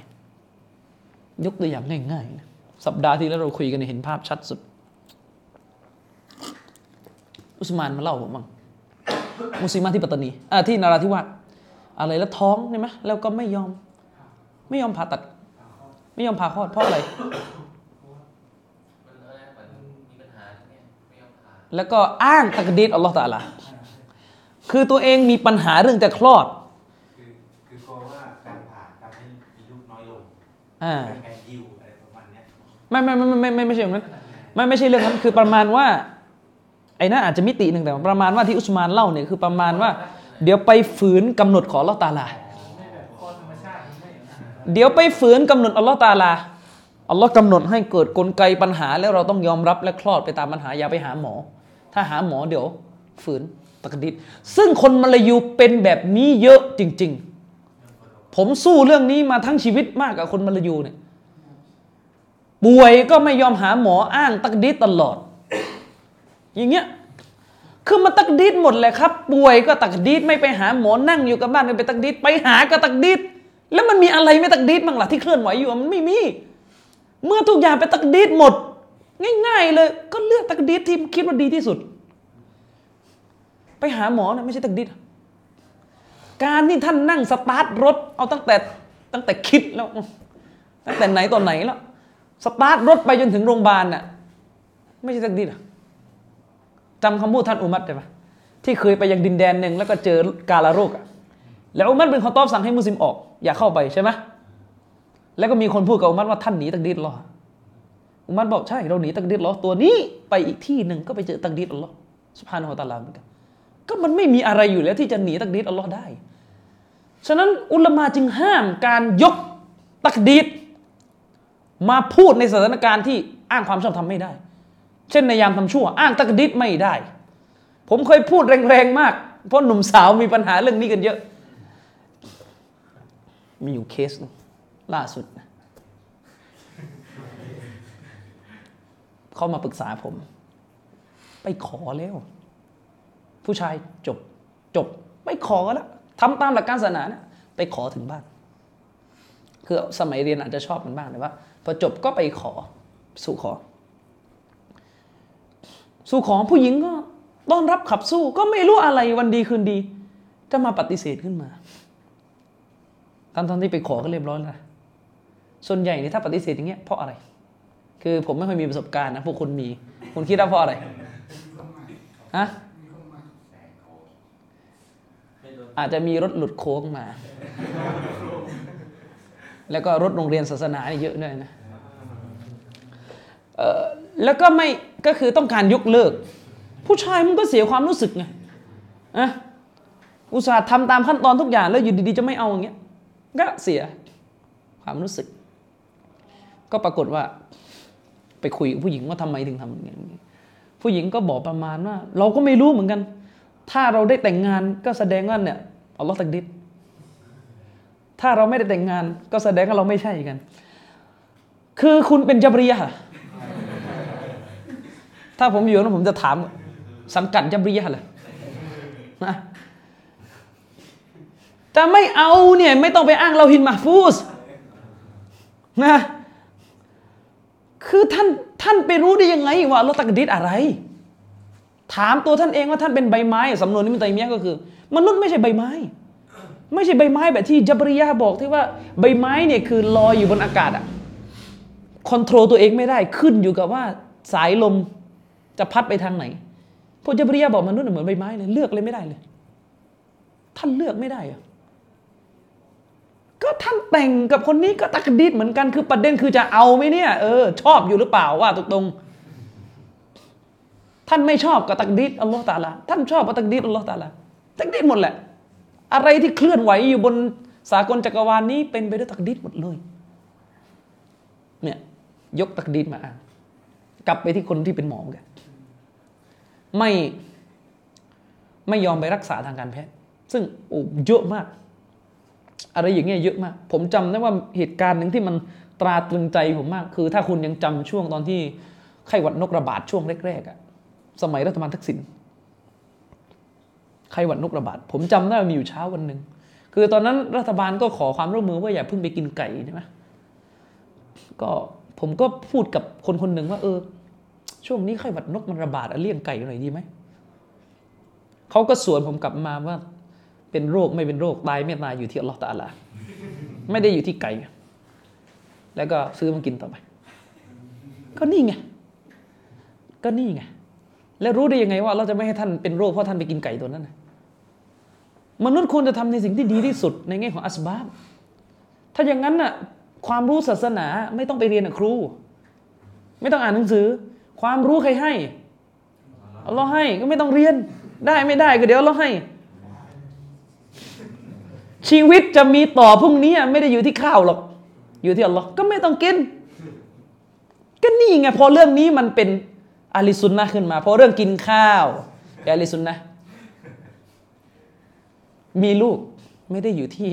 ยกตัวอย่างง่ายๆนะสัปดาห์ที่แล้วเราคุยกันเห็นภาพชัดสุดอุสมานมาเล่าผมบ้างมุสลิมที่ปัตตานีอ่าที่นราธิวาสอะไรแล้วท้องใช่ไหมแล้วก็ไม่ยอมไม่ยอมผ่าตัดไม่ยอมผ่าคลอดเพราะอะไรแล้วก็อ้างตักดีรอัลลอฮฺตะอาลาคือตัวเองมีปัญหาเรื่องจะคลอดคือคือกลัวว่าการผ่าทำให้มีลูกน้อยลงอ่าการยิวอะไรประมาณนี้ไม่ไม่ไม่ไม่ไม่ไม่ใช่อย่างนั้นไม่ไม่ใช่เรื่องนั้นคือประมาณว่าไอ้นั่นอาจจะมิติหนึ่งแต่ประมาณว่าที่อุสมานเล่าเนี่ยคือประมาณว่าเดี๋ยวไปฝืนกำหนดของอัลเลาะห์ตะอาลาเดี๋ยวไปฝืนกำหนดอัลเลาะห์ตะอาลาอัลเลาะห์กำหนดให้เกิดกลไกปัญหาแล้วเราต้องยอมรับและคลอดไปตามปัญหาอย่าไปหาหมอถ้าหาหมอเดี๋ยวฝืนตักดิษซึ่งคนมลายูเป็นแบบนี้เยอะจริงๆผมสู้เรื่องนี้มาทั้งชีวิตมากกับคนมลายูเนี่ยป่วยก็ไม่ยอมหาหมออ้างตักดิษตลอดอย่างเงี้ยคือมาตักดีดหมดเลยครับป่วยก็ตักดีดไม่ไปหาหมอนั่งอยู่กับบ้านก็ไปตักดีดไปหาก็ตักดีดแล้วมันมีอะไรไม่ตักดีดบ้างล่ะที่เคลื่อนไหวอยู่มันไม่มี เมื่อทุกอย่างเป็นตักดีดหมดง่ายๆเลยก็เลือกตักดีดที่คิดว่าดีที่สุดไปหาหมอนะไม่ใช่ตักดีดการที่ท่านนั่งสตาร์ทรถเอาตั้งแต่ตั้งแต่คิดแล้วตั้งแต่ไหนตอนไหนแล้วสตาร์ทรถไปจนถึงโรงพยาบาลน่ะไม่ใช่ตักดีดจำคำพูดท่านอุมัรได้ปะที่เคยไปยังดินแดนหนึ่งแล้วก็เจอกาฬโรคแล้วอุมัรบิน คอฏฏอบสั่งให้มุสลิมออกอย่าเข้าไปใช่ไหมแล้วก็มีคนพูดกับอุมัรว่าท่านหนีตักดีดอัลเลาะห์อุมัรบอกใช่เราหนีตักดีดอัลเลาะห์ตัวนี้ไปอีกที่หนึ่งก็ไปเจอตักดีดอัลเลาะห์ซุบฮานะฮูวะตะอาลาเหมือนกันก็มันไม่มีอะไรอยู่แล้วที่จะหนีตักดีดอัลเลาะห์ได้ฉะนั้นอุลามะจึงห้ามการยกตักดีดมาพูดในสถานการณ์ที่อ้างความชอบธรรมไม่ได้เช่นในยามทำชั่วอ้างตักดีดไม่ได้ผมเคยพูดแรงๆมากเพราะหนุ่มสาวมีปัญหาเรื่องนี้กันเยอะมีอยู่เคสล่าสุดเขามาปรึกษาผมไปขอแล้วผู้ชายจบจบไม่ขอแล้วทำตามหลักการศาสนานะไปขอถึงบ้านคือสมัยเรียนอาจจะชอบมันบ้างแต่ว่าพอจบก็ไปขอสู่ขอสู่ขอผู้หญิงก็ต้อนรับขับสู้ก็ไม่รู้อะไรวันดีคืนดีจะมาปฏิเสธขึ้นมาตอนตอนที่ไปขอก็เรียบร้อยแล้วส่วนใหญ่นี่ถ้าปฏิเสธอย่างเงี้ยเพราะอะไรคือผมไม่ค่อยมีประสบการณ์นะพวกคุณมีคุณคิดว่าเพราะอะไรฮะอาจจะมีรถหลุดโค้งมาแล้วก็รถโรงเรียนศาสนาเยอะด้วยนะเออแล้วก็ไม่ก็คือต้องการยกเลิกผู้ชายมันก็เสียความรู้สึกไงอ่ะอุตส่าห์ทำตามขั้นตอนทุกอย่างแล้วอยู่ดีๆจะไม่เอาอย่างเงี้ยก็เสียความรู้สึกก็ปรากฏว่าไปคุยกับผู้หญิงว่าทำไมถึงทำอย่างนี้ผู้หญิงก็บอกประมาณว่าเราก็ไม่รู้เหมือนกันถ้าเราได้แต่งงานก็แสดงว่าเนี่ยอัลเลาะห์ตักดีรถ้าเราไม่ได้แต่งงานก็แสดงว่าเราไม่ใช่กันคือคุณเป็นญับรียะห์ถ้าผมอยู่นะผมจะถามสังกัดญับรียะห์เลยนะแต่ไม่เอาเนี่ยไม่ต้องไปอ้างเราหินมะห์ฟูซนะคือท่านท่านไปรู้ได้ยังไงว่าอัลเลาะห์ตักดีรอะไรถามตัวท่านเองว่าท่านเป็นใบไม้สำนวนนี้มันตัยมียะห์ก็คือมนุษย์ไม่ใช่ใบไม้ไม่ใช่ใบไม้แบบที่ญับรียะห์บอกที่ว่าใบไม้เนี่ยคือลอยอยู่บนอากาศอะคอนโทรลตัวเองไม่ได้ขึ้นอยู่กับว่าสายลมจะพัดไปทางไหนพวกญับรียะห์บอกมนุษย์เหมือนใบไม้เลยเลือกเลยไม่ได้เลยท่านเลือกไม่ได้อะก็ท่านแต่งกับคนนี้ก็ตักดีดเหมือนกันคือประเด็นคือจะเอาไหมเนี่ยเออชอบอยู่หรือเปล่าว่าตรงๆท่านไม่ชอบกับตักดีดอัลลอฮฺตะอาลาท่านชอบกับตักดีดอัลลอฮฺตะอาลาตักดีดหมดแหละอะไรที่เคลื่อนไหวอยู่บนสากลจักรวาล นี้เป็นไปด้วยตักดีดหมดเลยเนี่ยยกตักดีดมาอ่านกลับไปที่คนที่เป็นหมอกันไม่ไม่ยอมไปรักษาทางการแพทย์ซึ่งโอ้เยอะมากอะไรอย่างเงี้ยเยอะมากผมจำได้ว่าเหตุการณ์หนึ่งที่มันตราตรึงใจผมมากคือถ้าคุณยังจำช่วงตอนที่ไข้หวัดนกระบาดช่วงแรกๆอะสมัยรัฐบาลทักษิณไข้หวัดนกระบาดผมจำได้มีอยู่เช้าวันหนึ่งคือตอนนั้นรัฐบาลก็ขอความร่วมมือว่าอย่าเพิ่งไปกินไก่ใช่ไหมก็ผมก็พูดกับคนคนหนึ่งว่าเออช่วงนี้ไข้หวัดนกมันระบาดเลี่ยงไก่หน่อยดีไหมเขาก็สวนผมกลับมาว่าเป็นโรคไม่เป็นโรคตายไม่ตายอยู่ที่อัลลอฮฺตะอาลาไม่ได้อยู่ที่ไก่แล้วก็ซื้อมากินต่อไปก็นี่ไงก็นี่ไงแล้วรู้ได้ยังไงว่าเราจะไม่ให้ท่านเป็นโรคเพราะท่านไปกินไก่ตัวนั้นนะมนุษย์ควรจะทำในสิ่งที่ดีที่สุดในแง่ของอัสบับถ้าอย่างนั้นน่ะความรู้ศาสนาไม่ต้องไปเรียนกับครูไม่ต้องอ่านหนังสือความรู้ใครให้อัลเลาะห์ให้ก็ไม่ต้องเรียนได้ไม่ได้ก็เดี๋ยวอัลเลาะห์ให้ชีวิตจะมีต่อพรุ่งนี้ไม่ได้อยู่ที่ข้าวหรอกอยู่ที่อัลเลาะห์ก็ไม่ต้องกินก็นี่ไงพอเรื่องนี้มันเป็นอาลีซุนนะขึ้นมาเพราะเรื่องกินข้าวอาลีซุนนะมีลูกไม่ได้อยู่ที่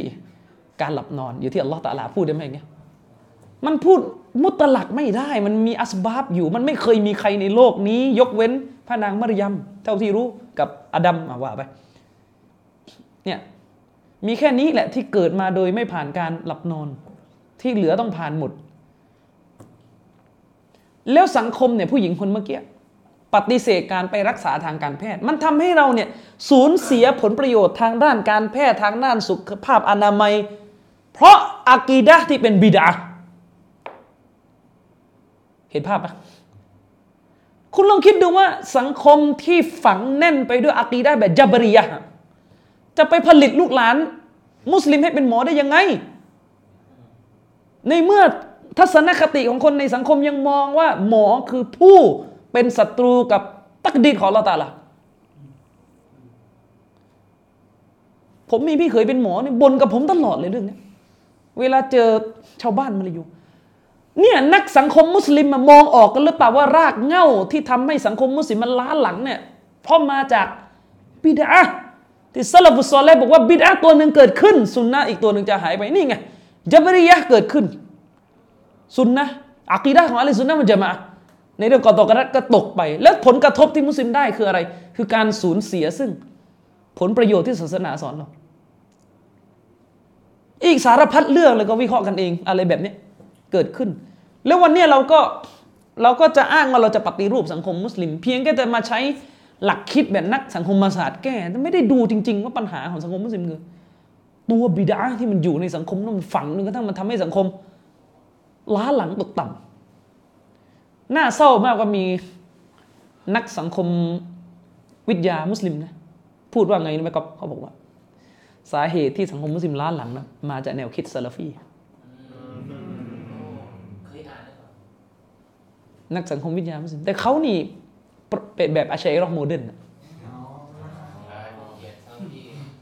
การหลับนอนอยู่ที่อัลลอฮฺตะอาลาพูดได้ไหมเงี้ยมันพูดมุตลักไม่ได้มันมีอัสบับอยู่มันไม่เคยมีใครในโลกนี้ยกเว้นพระนางมารยัมเท่าที่รู้กับอาดัมมาว่าไปเนี่ยมีแค่นี้แหละที่เกิดมาโดยไม่ผ่านการหลับนอนที่เหลือต้องผ่านหมด แล้วสังคมเนี่ยผู้หญิงคนเมื่อกี้ปฏิเสธการไปรักษาทางการแพทย์มันทำให้เราเนี่ยสูญเสียผลประโยชน์ทางด้านการแพทย์ทางด้านสุขภาพอนามัยเพราะอากีดะห์ที่เป็นบิดอะห์เห็นภาพปะคุณลองคิดดูว่าสังคมที่ฝังแน่นไปด้วยอากีดะห์แบบจับริยะห์จะไปผลิตลูกหลานมุสลิมให้เป็นหมอได้ยังไงในเมื่อทัศนคติของคนในสังคมยังมองว่าหมอคือผู้เป็นศัตรูกับตักดีรของอัลเลาะห์ตะอาลาผมมีพี่เคยเป็นหมอเนี่ยบ่นกับผมตลอดเลยเรื่องนี้เวลาเจอชาวบ้านมาเลยอยู่เนี่ยนักสังคมมุสลิมมองออกกันหรือเปล่าว่ารากเหง้าที่ทำให้สังคมมุสลิมมันล้าหลังเนี่ยเพราะมาจากบิดอะห์ที่ซะลัฟุศอลิห์บอกว่าบิดอะห์ตัวนึงเกิดขึ้นซุนนะห์อีกตัวนึงจะหายไปนี่ไงญับริยะห์เกิดขึ้นซุนนะห์อะกีดะห์ของอะห์ซุนนะห์วัลญะมาอะห์ในเรื่องกอฏอกัดก็ตกไปแล้วผลกระทบที่มุสลิมได้คืออะไรคือการสูญเสียซึ่งผลประโยชน์ที่ศาสนาสอนเราอีกสารพัดเรื่องเลยก็วิเคราะห์กันเองอะไรแบบนี้เกิดขึ้นแล้ววันนี้เราก็เราก็จะอ้างว่าเราจะปฏิรูปสังคมมุสลิมเพียงแค่จะมาใช้หลักคิดแบบนักสังคมศาสตร์แก้ไม่ได้ดูจริงๆว่าปัญหาของสังคมมุสลิมคือตัวบิดาที่มันอยู่ในสังคมมันฝังนึงกระทั่งมันทำให้สังคมล้าหลังตกต่ำน่าเศร้ามากว่ามีนักสังคมวิทยามุสลิมนะพูดว่าไงไหมก็เขาบอกว่าสาเหตุที่สังคมมุสลิมล้าหลังนะมาจากแนวคิดซะลาฟีนักสังคมวิทยามุสลิมแต่เขานี่เป็นแบบอาชัยรอห์โมเดิร์น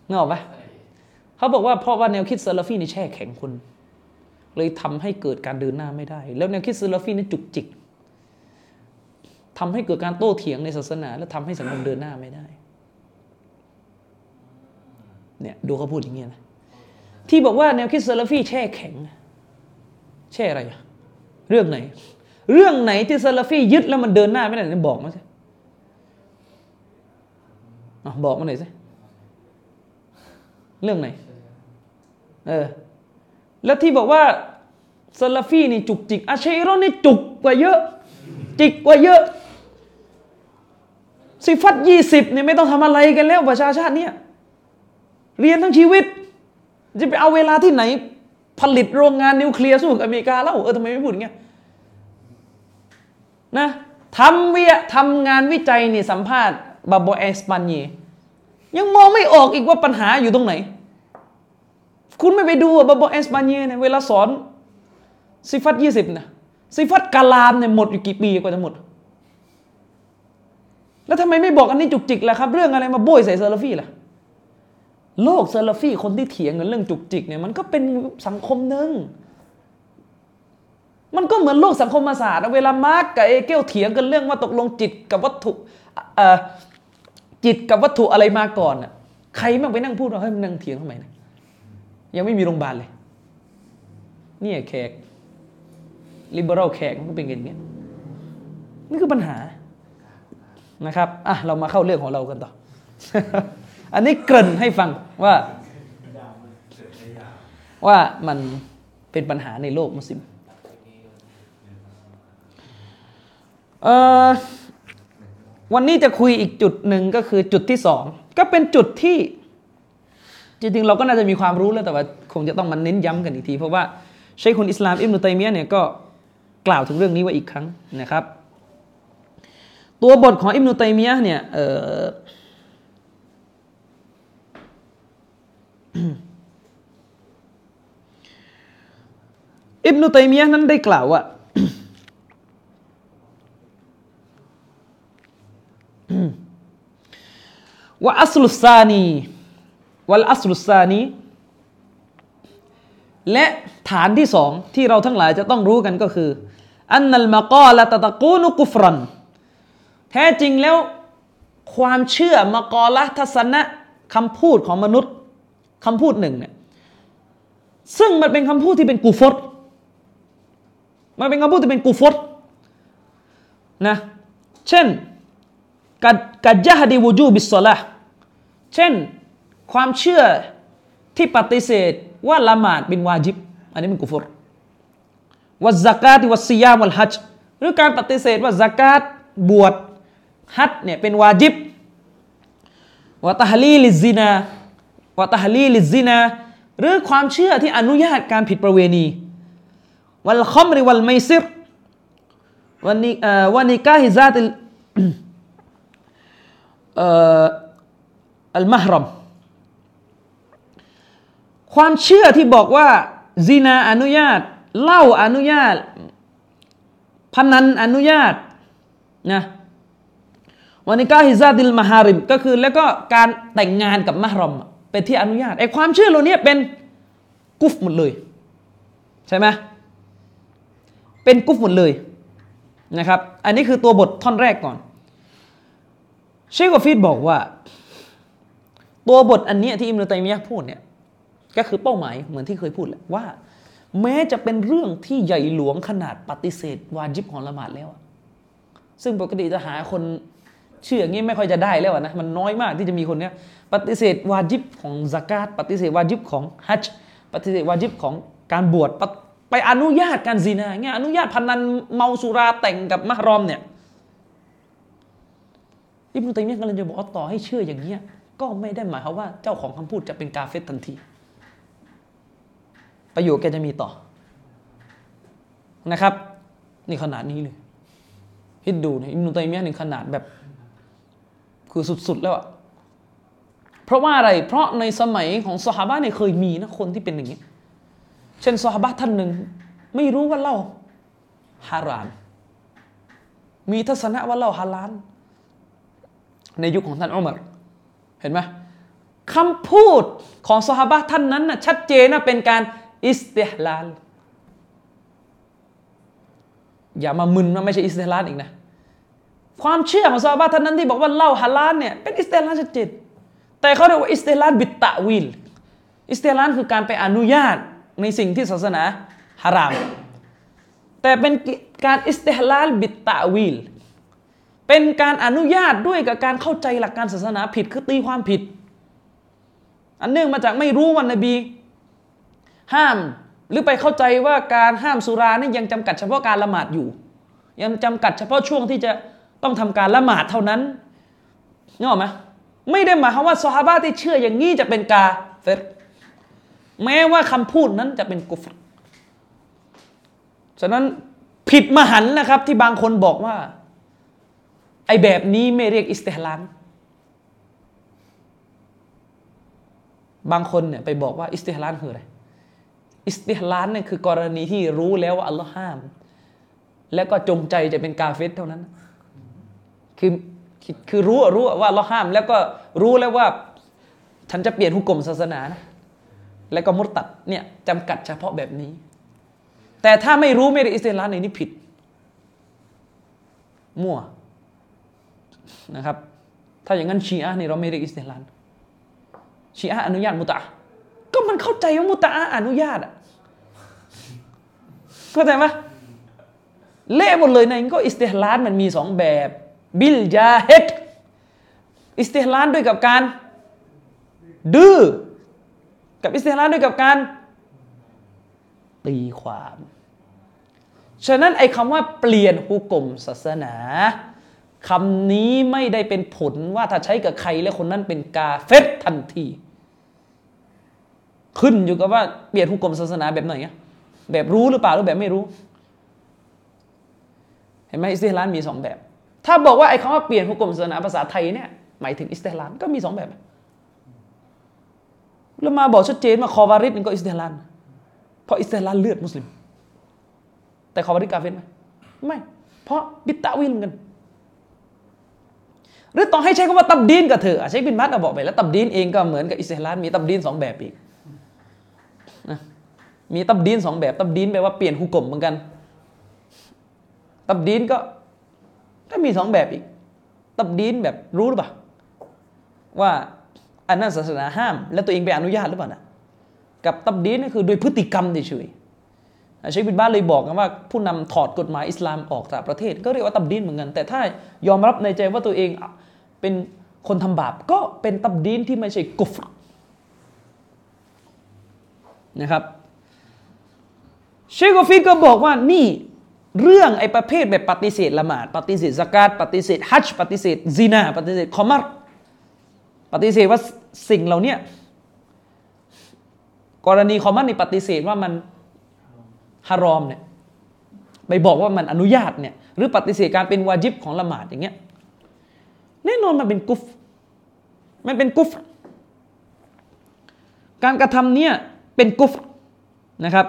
เงาปะเขาบอกว่าเพราะว่าแนวคิดซะลาฟีนี่แช่แข็งคนเลยทำให้เกิดการเดินหน้าไม่ได้แล้วแนวคิดซะลาฟีนี่จุกจิกทำให้เกิดการโต้เถียงในศาสนาและทำให้สังคมเดินหน้าไม่ได้เนี่ยดูเขาพูดอย่างเงี้ยนะที่บอกว่าแนวคิดซะลาฟีแช่แข็งแช่อะไรอะเรื่องไหนเรื่องไหนที่ซะลาฟียึดแล้วมันเดินหน้าไม่ได้เนี่ยบอกมาสิอ่ะบอกมาหน่อยสิเรื่องไหนเออแล้วที่บอกว่าซะลาฟีนี่จุกจิกอะชัยรอห์นี่จุกกว่าเยอะจิกกว่าเยอะซิฟัตยี่สิบเนี่ยไม่ต้องทำอะไรกันแล้วประชาชาติเนี่ยเรียนทั้งชีวิตจะไปเอาเวลาที่ไหนผลิตโรงงานนิวเคลียร์สู้กับอเมริกาแล้วเออทำไมไม่พูดเงี้ยนะทำเวียทำงานวิจัยนี่สัมภาษณ์บาโบเอสปันยียังมองไม่ออกอีกว่าปัญหาอยู่ตรงไหนคุณไม่ไปดูบาโบเอสปันยีเนี่ยเวลาสอนซิฟัตยี่สิบนะซิฟัตกาลามเนี่ยหมดอยู่กี่ปีกว่าจะหมดแล้วทำไมไม่บอกอันนี้จุกจิกล่ะครับเรื่องอะไรมาโบยใส่ซาลาฟี่ล่ะโลกซาลาฟี่คนที่เถียงกันเรื่องจุกจิกเนี่ยมันก็เป็นสังคมนึงมันก็เหมือนโลกสังคมศาสตร์เวลามาร์กกับเอเกลเถียงกันเรื่องว่าตกลงจิตกับวัตถุจิตกับวัตถุอะไรมาก่อนน่ะใครมั่งไปนั่งพูดว่าเฮ้ยมันนั่งเถียงทำไมนะยังไม่มีโรงพยาบาลเลยเนี่ยแขกลิเบอรัลแขกมันก็เป็นอย่างเงี้ยนี่คือปัญหานะครับอ่ะเรามาเข้าเรื่องของเรากันต่อ อันนี้เกริ่นให้ฟังว่าว่ามันเป็นปัญหาในโลกมุสลิมวันนี้จะคุยอีกจุดหนึ่งก็คือจุดที่สองก็เป็นจุดที่จริงๆเราก็น่าจะมีความรู้แล้วแต่ว่าคงจะต้องมาเน้นย้ำกันอีกทีเพราะว่าเชคคนอิสลามอิบนุตัยมียะห์เนี่ยก็กล่าวถึงเรื่องนี้ไว้อีกครั้งนะครับตัวบทของอิบนุตัยมียะห์เนี่ยเอ่อ อิบนุตัยมียะห์นั้นได้กล่าวว่าวะอัศลุสซานีวัลอัศลุสซานีและฐานที่สองที่เราทั้งหลายจะต้องรู้กันก็คืออันนัลมะกอละตะตะกูนุกุฟรันแท้จริงแล้วความเชื่อมะกอละทัศนะคำพูดของมนุษย์คำพูดหนึ่งเนี่ยซึ่งมันเป็นคำพูดที่เป็นกุฟรมันเป็นคำพูดที่เป็นกุฟรนะเช่นกัจญะฮดิวูจูบิศศอลาห์เช่นความเชื่อที่ปฏิเสธว่าละหมาดเป็นวาญิบอันนี้เป็นกุฟรวัซซะกาตวัสซิยามวัลฮัจญ์ หรือการปฏิเสธว่าซะกาตบวชฮัจญ์เนี่ยเป็นวาญิบวะตะฮลีลิซซินาวะตะฮลีลิซซินาหรือความเชื่อที่อนุญาตการผิดประเวณีวัลค็อมริวัลไมซิรวะนิเอ่อวะนิกาฮิซาติลเอ่ออัลมะห์รัมความเชื่อที่บอกว่าซินาอนุญาตเหล้าอนุญาตพนันอนุญาตนะวะนิกาฮิซาติลมะฮาริมก็คือแล้วก็การแต่งงานกับมะห์รัมเป็นที่อนุญาตไอ้ความเชื่อเหล่านี้เป็นกุฟหมดเลยใช่ไหมเป็นกุฟหมดเลยนะครับอันนี้คือตัวบทท่อนแรกก่อนเชคกอฟีดบอกว่าตัวบทอันนี้ที่อิบนุตัยมียะห์พูดเนี่ยก็คือเป้าหมายเหมือนที่เคยพูดแหละว่าแม้จะเป็นเรื่องที่ใหญ่หลวงขนาดปฏิเสธวาญิบของละหมาดแล้วซึ่งปกติจะหาคนเชื่ออย่างนี้ไม่ค่อยจะได้แล้วนะมันน้อยมากที่จะมีคนเนี้ยปฏิเสธวาญิบของซะกาตปฏิเสธวาญิบของฮัจญ์ปฏิเสธวาญิบของการบวชไปอนุญาตการซินาเงี้ยอนุญาตพนันเมาสุราแต่งกับมะห์รอมเนี่ยอิบนุตัยมียะห์กำลังจะบอกว่าต่อให้เชื่ออย่างเงี้ยก็ไม่ได้หมายความว่าเจ้าของคำพูดจะเป็นกาเฟรทันทีประโยชน์แกจะมีต่อนะครับนี่ขนาดนี้เลยคิดดูนะอิบนุตัยมียะห์นี่ขนาดแบบคือสุดๆแล้วอะเพราะว่าอะไรเพราะในสมัยของซอฮาบะห์เนี่ยเคยมีนะคนที่เป็นอย่างนี้เช่นซอฮาบะห์ท่านหนึ่งไม่รู้ว่าเหล้าฮารามมีทัศนะว่าเหล้าฮาลาลในยุคของท่านอุมัรเห็นไหมคำพูดของซอฮาบะห์ท่านนั้นนะชัดเจนนะเป็นการอิสติฮลาลอย่ามามึนนะไม่ใช่อิสติฮลาลอีกนะความเชื่อของซอฮาบะห์ท่านนั้นที่บอกว่าเหล้าฮาลาลเนี่ยเป็นอิสติฮลาลชัดเจนแต่เขาเรียกว่าอิสติฮลาลบิตะวิลอิสติฮลาลคือการไปอนุญาตในสิ่งที่ศาสนาฮารามแต่เป็นการอิสติฮลาลบิตะวิลเป็นการอนุญาตด้วยกับการเข้าใจหลักการศาสนาผิดคือตีความผิดอันเนื่องมาจากไม่รู้ว่านบีห้ามหรือไปเข้าใจว่าการห้ามสุรานี่ยังจำกัดเฉพาะการละหมาดอยู่ยังจำกัดเฉพาะช่วงที่จะต้องทำการละหมาดเท่านั้นนึกออกไหมไม่ได้หมายความว่าซอฮาบะห์ที่เชื่ออย่างนี้จะเป็นกาเฟรแม้ว่าคำพูดนั้นจะเป็นกุฟรฉะนั้นผิดมหันต์นะครับที่บางคนบอกว่าไอ้แบบนี้ไม่เรียกอิสติฮลาลบางคนเนี่ยไปบอกว่าอิสติฮลาลคืออะไรอิสติฮลาลเนี่ยคือกรณีที่รู้แล้วว่าอัลลอฮ์ห้ามแล้วก็จงใจจะเป็นกาเฟรเท่านั้นคือคือรู้รู้ว่าอัลลอฮ์ห้ามแล้วก็รู้แล้วว่าฉันจะเปลี่ยนหุกมศาสนานะแล้วก็มุรตัดเนี่ยจำกัดเฉพาะแบบนี้แต่ถ้าไม่รู้ไม่ได้อิสติฮลาลในนี้ผิดมั่วนะครับถ้าอย่างนั้นชีอะห์นี่เราไม่เรียกอิสติฮลาลชีอะห์อนุญาตมุตอะห์ก็มันเข้าใจว่ามุตอะห์อนุญาตอ่ะเข้าใจไหมเละหมดเลยนะก็อิสติฮลาลมันมีสองแบบบิลญาฮิดอิสติฮลาลด้วยกับการดื้อกับอิสติฮลาลด้วยกับการตีความฉะนั้นไอ้คำว่าเปลี่ยนหุกมศาสนาคำนี้ไม่ได้เป็นผลว่าถ้าใช้กับใครแล้วคนนั้นเป็นกาเฟรทันทีขึ้นอยู่กับว่าเปลี่ยนหุกมศาสนาแบบไหนอ่ะแบบรู้หรือเปล่าหรือแบบไม่รู้เห็นไหมอิสติฮลาลมีสองแบบถ้าบอกว่าไอ้คำว่าเปลี่ยนหุกมศาสนาภาษาไทยเนี่ยหมายถึงอิสติฮลาลก็มีสองแบบแล้วมาบอกชัดเจนมาคอวาริดนี่ก็อิสติฮลาลเพราะอิสติฮลาลเลือดมุสลิมแต่คอวาริดกาเฟรไหมไม่เพราะบิตะวิลเหมือนกันหรือต้องให้ใช้คำว่าตับดีนกับเธอใช้บินมัดเราบอกไปแล้วตับดีนเองก็เหมือนกับอิสติฮลาลมีตับดีนสองแบบอีกนะมีตับดีนสองแบบตับดีนแปลว่าเปลี่ยนหุกมเหมือนกันตับดีนก็ก็มีสองแบบอีกตับดีนแบบรู้หรือเปล่าว่าอันนั้นศาสนาห้ามแล้วตัวเองไปอนุญาตหรือเปล่านะกับตับดีนนี่คือโดยพฤติกรรมเฉยๆเชคบินบาซเลยบอกกันว่าผู้นำถอดกฎหมายอิสลามออกจากประเทศก็เรียกว่าตับดีนเหมือนกันแต่ถ้ายอมรับในใจว่าตัวเองเป็นคนทำบาปก็เป็นตับดีนที่ไม่ใช่กุฟรนะครับเชคกอฟีก็บอกว่านี่ เรื่องไอ้ประเภทแบบปฏิเสธละหมาดปฏิเสธซะกาตปฏิเสธฮัจญ์ปฏิเสธซินาปฏิเสธคอมัรปฏิเสธว่าสิ่งเหล่านี้กรณีคอมัรนี่ปฏิเสธว่ามันฮารอมเนี่ยไปบอกว่ามันอนุญาตเนี่ยหรือปฏิเสธการเป็นวาญิบของละหมาดอย่างเงี้ยแน่นอนมันเป็นกุฟมันเป็นกุฟการกระทำเนี่ยเป็นกุฟนะครับ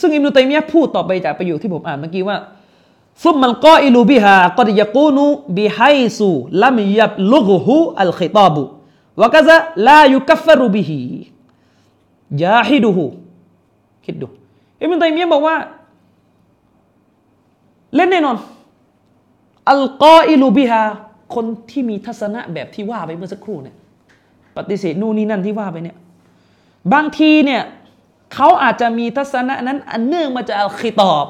ซึ่งอิบนุตัยมียะห์พูดต่อไปจากประโยคที่ผมอ่านเมื่อกี้ว่าซุมมัลกออิลูบิฮากัดยะกูนูบิไฮซูลัมยับลุฆฮูอัลคิฏาบุวะกะซะลายุกัฟฟรุบิฮิยาฮิดูฮูคิดดูอิบนุตัยมียะห์บอกว่าและแน่นอนอัลกออิลูบิฮาคนที่มีทัศนะแบบที่ว่าไปเมื่อสักครู่เนี่ยปฏิเสธนู่นนี่นั่นที่ว่าไปเนี่ยบางทีเนี่ยเขาอาจจะมีทัศนะนั้นอันเนื่องมาจากอัลคิฏาบ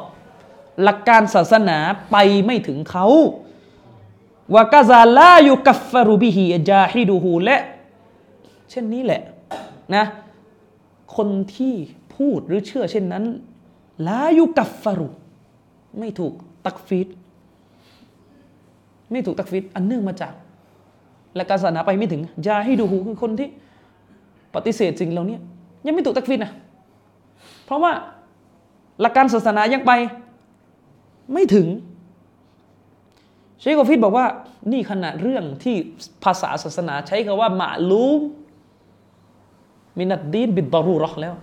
หลักการศาสนาไปไม่ถึงเขาวะกะซาลายุกัฟฟรุบิฮิญาฮิดูฮูและเช่นนี้แหละนะคนที่พูดหรือเชื่อเช่นนั้นลายุกัฟฟรุไม่ถูกตักฟีรไม่ถูกตักฟีรอันเนื่องมาจากหลักการศาสนาไปไม่ถึงญาฮิดูฮูคือคนที่ปฏิเสธสิ่งเหล่านี้ยังไม่ถูกตักฟีรนะเพราะว่าหลักการศาสนายังไปไม่ถึงเชคกอฟิดบอกว่านี่ขณะเรื่องที่ภาษาศาสนาใช้คำว่ามาลูมมินัดดีนบิดดารูเราะห์แล้ว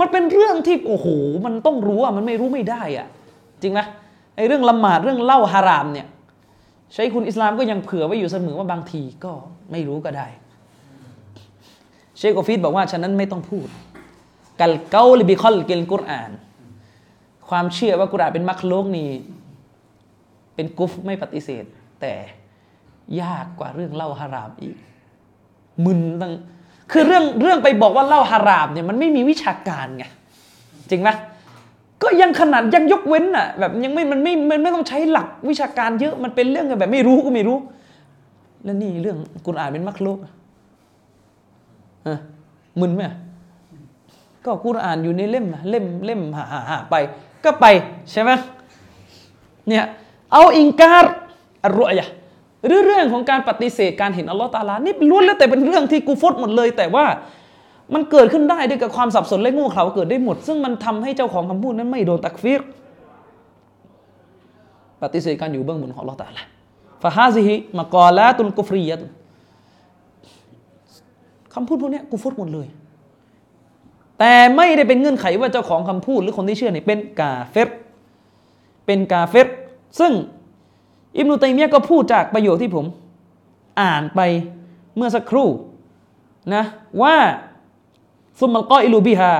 มันเป็นเรื่องที่โอ้โหมันต้องรู้อะมันไม่รู้ไม่ได้อะจริงไหมไอเรื่องละหมาดเรื่องเล่าฮารามเนี่ยใช้คุณอิสลามก็ยังเผื่อไว้อยู่เสมอว่าบางทีก็ไม่รู้ก็ได้เชคกอฟิดบอกว่าฉะนั้นไม่ต้องพูดกัลเกาลิบิคอลกิลกุรอานความเชื่อว่ากุรอานเป็นมักลุกนี่เป็นกุฟไม่ปฏิเสธแต่ยากกว่าเรื่องเล่าฮารามอีกมึนตั้งคือเรื่องเรื่องไปบอกว่าเล่าฮารามเนี่ยมันไม่มีวิชาการไงจริงไหมก็ยังขนาดยังยกเว้นอ่ะแบบยังไม่มันไม่มันไม่ต้องใช้หลักวิชาการเยอะมันเป็นเรื่องแบบไม่รู้ก็ไม่รู้แล้วนี่เรื่องกุรอานเป็นมักลุกอ่ะมึนไหมก็กุรอานอยู่ในเล่มเล่มเล่มหาๆไปก็ไปใช่ไหมเนี่ยเอาอิงการอัลรุอยะห์หรือเรื่องของการปฏิเสธการเห็นอัลเลาะห์ตะอาลานี่ล้วนแล้วแต่เป็นเรื่องที่กูฟดหมดเลยแต่ว่ามันเกิดขึ้นได้ด้วยกับความสับสนและโง่เขลาเกิดได้หมดซึ่งมันทำให้เจ้าของคำพูดนั้นไม่โดนตักฟีรปฏิเสธการอยู่เบื้องบนของอัลเลาะห์ตะอาลาฟะฮาซิฮิมะกอลาตุลกุฟรียะฮ์คำพูดพวกนี้กูฟดหมดเลยแต่ไม่ได้เป็นเงื่อนไขว่าเจ้าของคำพูดหรือคนที่เชื่อเนี่ยเป็นกาเฟรเป็นกาเฟรซึ่งอิบนุตัยมียะห์ก็พูดจากประโยคที่ผมอ่านไปเมื่อสักครู่นะว่าซุมมัลกออิลูบิฮา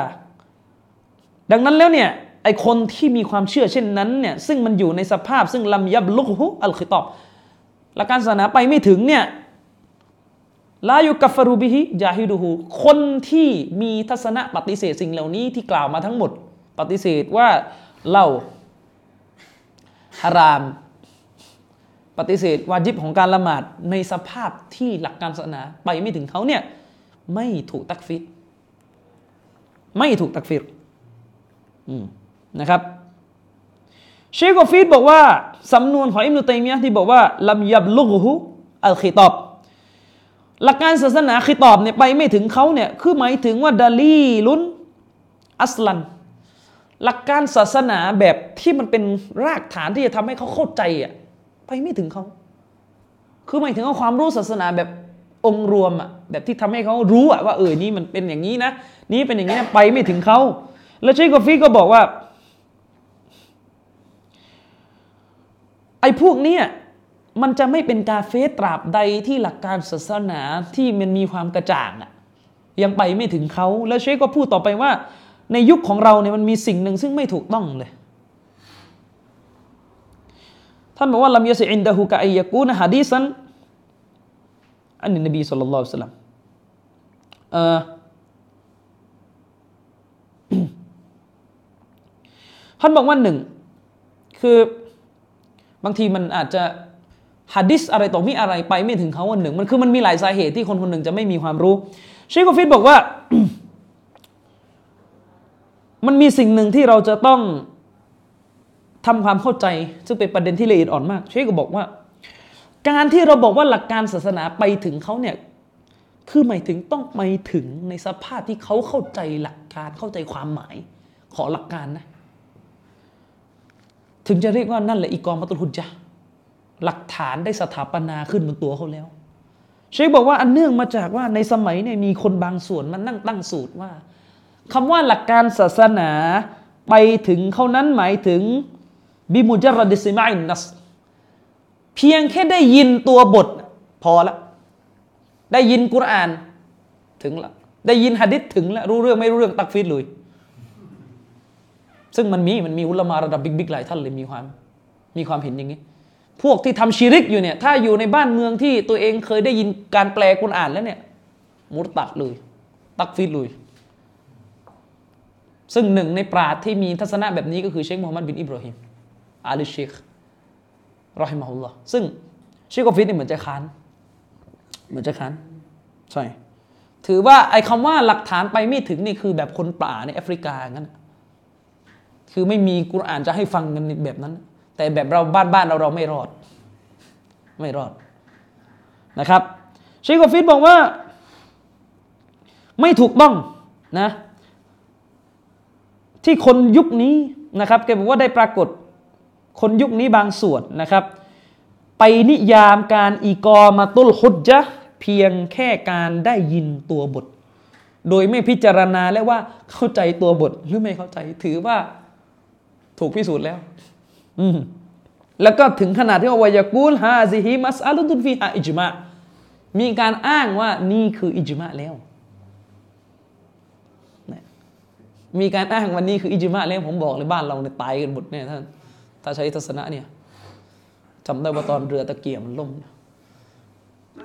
ดังนั้นแล้วเนี่ยไอคนที่มีความเชื่อเช่นนั้นเนี่ยซึ่งมันอยู่ในสภาพซึ่งลัมยับลุกฮุอัลคิฏาบหลักการศาสนาไปไม่ถึงเนี่ยลายุกัฟฟรุบิฮิญาฮิดูฮูคนที่มีทัศนะปฏิเสธสิ่งเหล่านี้ที่กล่าวมาทั้งหมดปฏิเสธว่าเล่าฮารามปฏิเสธวาญิบของการละหมาดในสภาพที่หลักการศาสนาไปไม่ถึงเขาเนี่ยไม่ถูกตักฟิรไม่ถูกตักฟิรนะครับเชคกอฟีดบอกว่าสำนวนของอิบนุตัยมียะห์ที่บอกว่าลัมยับลุกฮุอัลคิฏาบหลักการศาสนาคิตอบเนี่ยไปไม่ถึงเขาเนี่ยคือหมายถึงว่าดาลีลุนอัสลันหลักการศาสนาแบบที่มันเป็นรากฐานที่จะทำให้เขาเข้าใจอ่ะไปไม่ถึงเขาคือหมายถึงว่าความรู้ศาสนาแบบองค์รวมอ่ะแบบที่ทำให้เขารู้อ่ะว่าเออนี่มันเป็นอย่างนี้นะนี่เป็นอย่างนี้นะไปไม่ถึงเขาแล้วเชคกอฟีก็บอกว่าไอ้พวกนี้มันจะไม่เป็นกาเฟรตราบใดที่หลักการศาสนาที่มันมีความกระจ่างอ่ะยังไปไม่ถึงเขาแล้วเชคก็พูดต่อไปว่าในยุคของเราเนี่ยมันมีสิ่งหนึ่งซึ่งไม่ถูกต้องเลยท่านบอกว่าลัมยะซิอินดะฮูกะอัยยะกูนะฮะดีซันอันนบีศ็อลลัลลอฮุอะลัยฮิวะซัลลัมเอ่อท่านบอกว่าหนึ่งคือบางทีมันอาจจะหะดีษอะไรต่อมีอะไรไปไม่ถึงเขาวันหนึ่งมันคือมันมีหลายสาเหตุที่คนคนหนึ่งจะไม่มีความรู้เชคกอฟีดบอกว่า มันมีสิ่งหนึ่งที่เราจะต้องทำความเข้าใจซึ่งเป็นประเด็นที่ละเอียดอ่อนมากเชคก็บอกว่าการที่เราบอกว่าหลักการศาสนาไปถึงเขาเนี่ยคือหมายถึงต้องไปถึงในสภาพที่เขาเข้าใจหลักการเข้าใจความหมายของหลักการนะถึงจะเรียกว่านั่นแหละอิกอมะตุลฮุจญะห์หลักฐานได้สถาปนาขึ้นบนตัวเขาแล้วเชคบอกว่าอันเนื่องมาจากว่าในสมัยเนี่ยมีคนบางส่วนมันนั่งตั้งสูตรว่าคำว่าหลักการศาสนาไปถึงเขานั้นหมายถึงบิมุจรดิสิมาอินนัสเพียงแค่ได้ยินตัวบทพอละได้ยินกุรอานถึงละได้ยินหะดีษถึงละรู้เรื่องไม่รู้เรื่องตักฟีรเลยซึ่งมันมีมันมีอุลามะระดับบิ๊กๆหลายท่านเลยมีความมีความเห็นอย่างนี้พวกที่ทำชิริกอยู่เนี่ยถ้าอยู่ในบ้านเมืองที่ตัวเองเคยได้ยินการแปลกุรอานแล้วเนี่ยมุรตัดเลยตักฟีรเลยซึ่งหนึ่งในปราชญ์ที่มีทัศนะแบบนี้ก็คือเชคมูฮัมหมัดบินอิบรอฮิมอาลีเชครอฮิมะฮุลลอฮ์ซึ่งเชคกอฟิดนี่เหมือนจะค้านเหมือนจะค้านใช่ถือว่าไอ้คำว่าหลักฐานไปไม่ถึงนี่คือแบบคนป่าในแอฟริกางั้นคือไม่มีกุรอานจะให้ฟังกันแบบนั้นแต่แบบเราบ้านบ้านเราเราไม่รอดไม่รอดนะครับเชคกอฟิดบอกว่าไม่ถูกต้องนะที่คนยุคนี้นะครับแกบอกว่าได้ปรากฏคนยุคนี้บางส่วนนะครับไปนิยามการอิกอมะตุลฮุจญะห์เพียงแค่การได้ยินตัวบทโดยไม่พิจารณาแล้วว่าเข้าใจตัวบทหรือไม่เข้าใจถือว่าถูกพิสูจน์แล้วอืมแล้วก็ถึงขนาดที่ว่าวะยะกูลฮาซิฮิมัสอะลุตุนฟีฮาอิจมามีการอ้างว่านี่คืออิจมาแล้วมีการอ้างวันนี้คืออิจมาแล้วผมบอกเลยบ้านเราเนี่ยตายกันหมดเนี่ยท่านถ้าใช้ทัศนะเนี่ยจำได้ว่าตอนเรือตะเกียบมันล่ม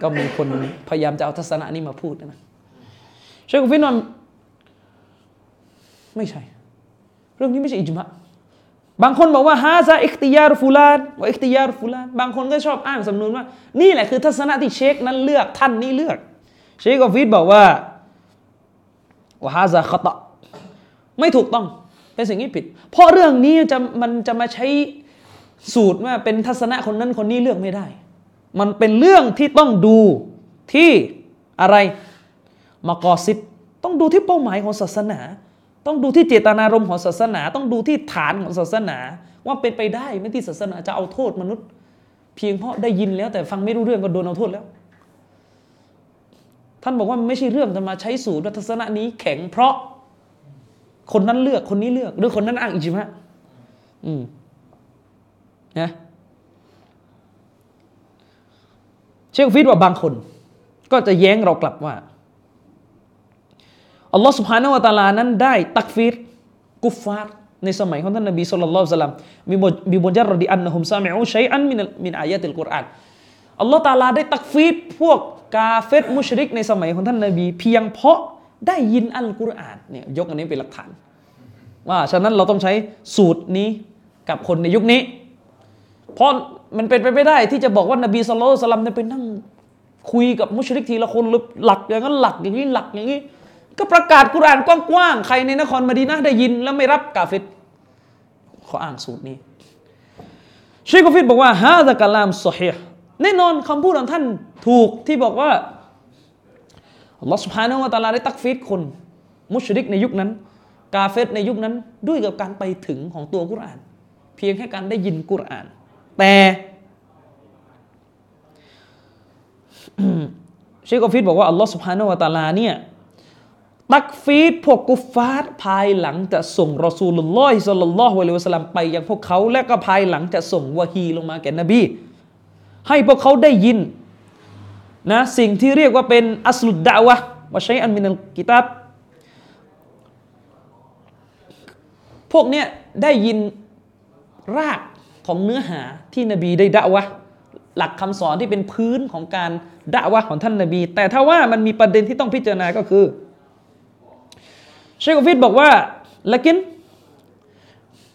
ก็มีคนพยายามจะเอาทัศนะนี้มาพูดนะเชคกอฟิดนไม่ใช่เรื่องนี้ไม่ใช่อิจมาบางคนบอกว่าฮาซาอิคติยารฟุลานว่าอิคติยารฟุลานบางคนก็ชอบอ้างสำนวนว่านี่แหละคือทัศนะที่เชคนั้นเลือกท่านนี้เลือกเชคกอฟิดบอกว่าว่าฮาซาคอตะไม่ถูกต้องเป็นสิ่งที่ผิดเพราะเรื่องนี้จะมันจะมาใช้สูตรว่าเป็นทัศนะคนนั้นคนนี้เลือกไม่ได้มันเป็นเรื่องที่ต้องดูที่อะไรมะกอซิดต้องดูที่เป้าหมายของศาสนาต้องดูที่เจตนารมณ์ของศาสนาต้องดูที่ฐานของศาสนาว่าเป็นไปได้ไหมที่ศาสนาจะเอาโทษมนุษย์เพียงเพราะได้ยินแล้วแต่ฟังไม่รู้เรื่องก็โดนเอาโทษแล้วท่านบอกว่าไม่ใช่เรื่องจะมาใช้สูตรว่าทัศนะนี้แข็งเพราะคนนั้นเลือกคนนี้เลือกหรือคนนั้นอ้างอิจมาอืมนะเชคฟีดว่าบางคนก็จะแย้งเรากลับว่าอัลลอฮฺซุบฮานะฮูวะตะอาลานั้นได้ตักฟีรกุฟฟาร์ในสมัยของท่านนบีศ็อลลัลลอฮุอะลัยฮิวะซัลลัมมีมีมุจัรรอดิอันนะฮุมซามิอูชัยอันมินมินอายาติลกุรอานอัลลอฮฺตะอาลาได้ตักฟีรพวกกาเฟรมุชริกในสมัยของท่านนบีเพียงเพราะได้ยินอัลกุรอานเนี่ยยกอันนี้เป็นหลักฐานว่าฉะนั้นเราต้องใช้สูตรนี้กับคนในยุคนี้เพราะมันเป็นไปไม่ได้ที่จะบอกว่านบีศ็อลลัลลอฮุอะลัยฮิวะซัลลัมเนี่ยไปนั่งคุยกับมุชริกทีละคนหลักอย่างนั้นหลักอย่างนี้หลักอย่างนี้ก็ประกาศกุรอานกว้างๆใครในนครมะดีนะห์ได้ยินแล้วไม่รับกาเฟรขออ้างสูตรนี้เชคกอฟิดบอกว่าฮาซากะลามซอฮีห์แน่นอนคำพูดของท่านถูกที่บอกว่าอัลลอฮฺซุบฮานะฮูวะตะอาลาได้ตักฟีรคนมุชริกในยุคนั้นกาเฟรในยุคนั้นด้วยกับการไปถึงของตัวกุรอานเพียงแค่การได้ยินกุรอานแต่เชคกอฟิดบอกว่าอัลลอฮฺซุบฮานะฮูวะตะอาลาเนี่ยตักฟีรพวกกุฟฟาร์ภายหลังจะส่งรอซูลุลลอฮิศ็อลลัลลอฮุอะลัยฮิวะซัลลัมไปยังพวกเขาและก็ภายหลังจะส่งวะฮีลงมาแก่นบีให้พวกเขาได้ยินนะสิ่งที่เรียกว่าเป็นอัสลุดดะวะห์วะชัยอันมินัลกิตาบพวกเนี้ยได้ยินรากของเนื้อหาที่นบีได้ดะวะห์หลักคำสอนที่เป็นพื้นของการดะวะห์ของท่านนบีแต่ถ้าว่ามันมีประเด็นที่ต้องพิจารณาก็คือเชคกอฟิดบอกว่าละกิน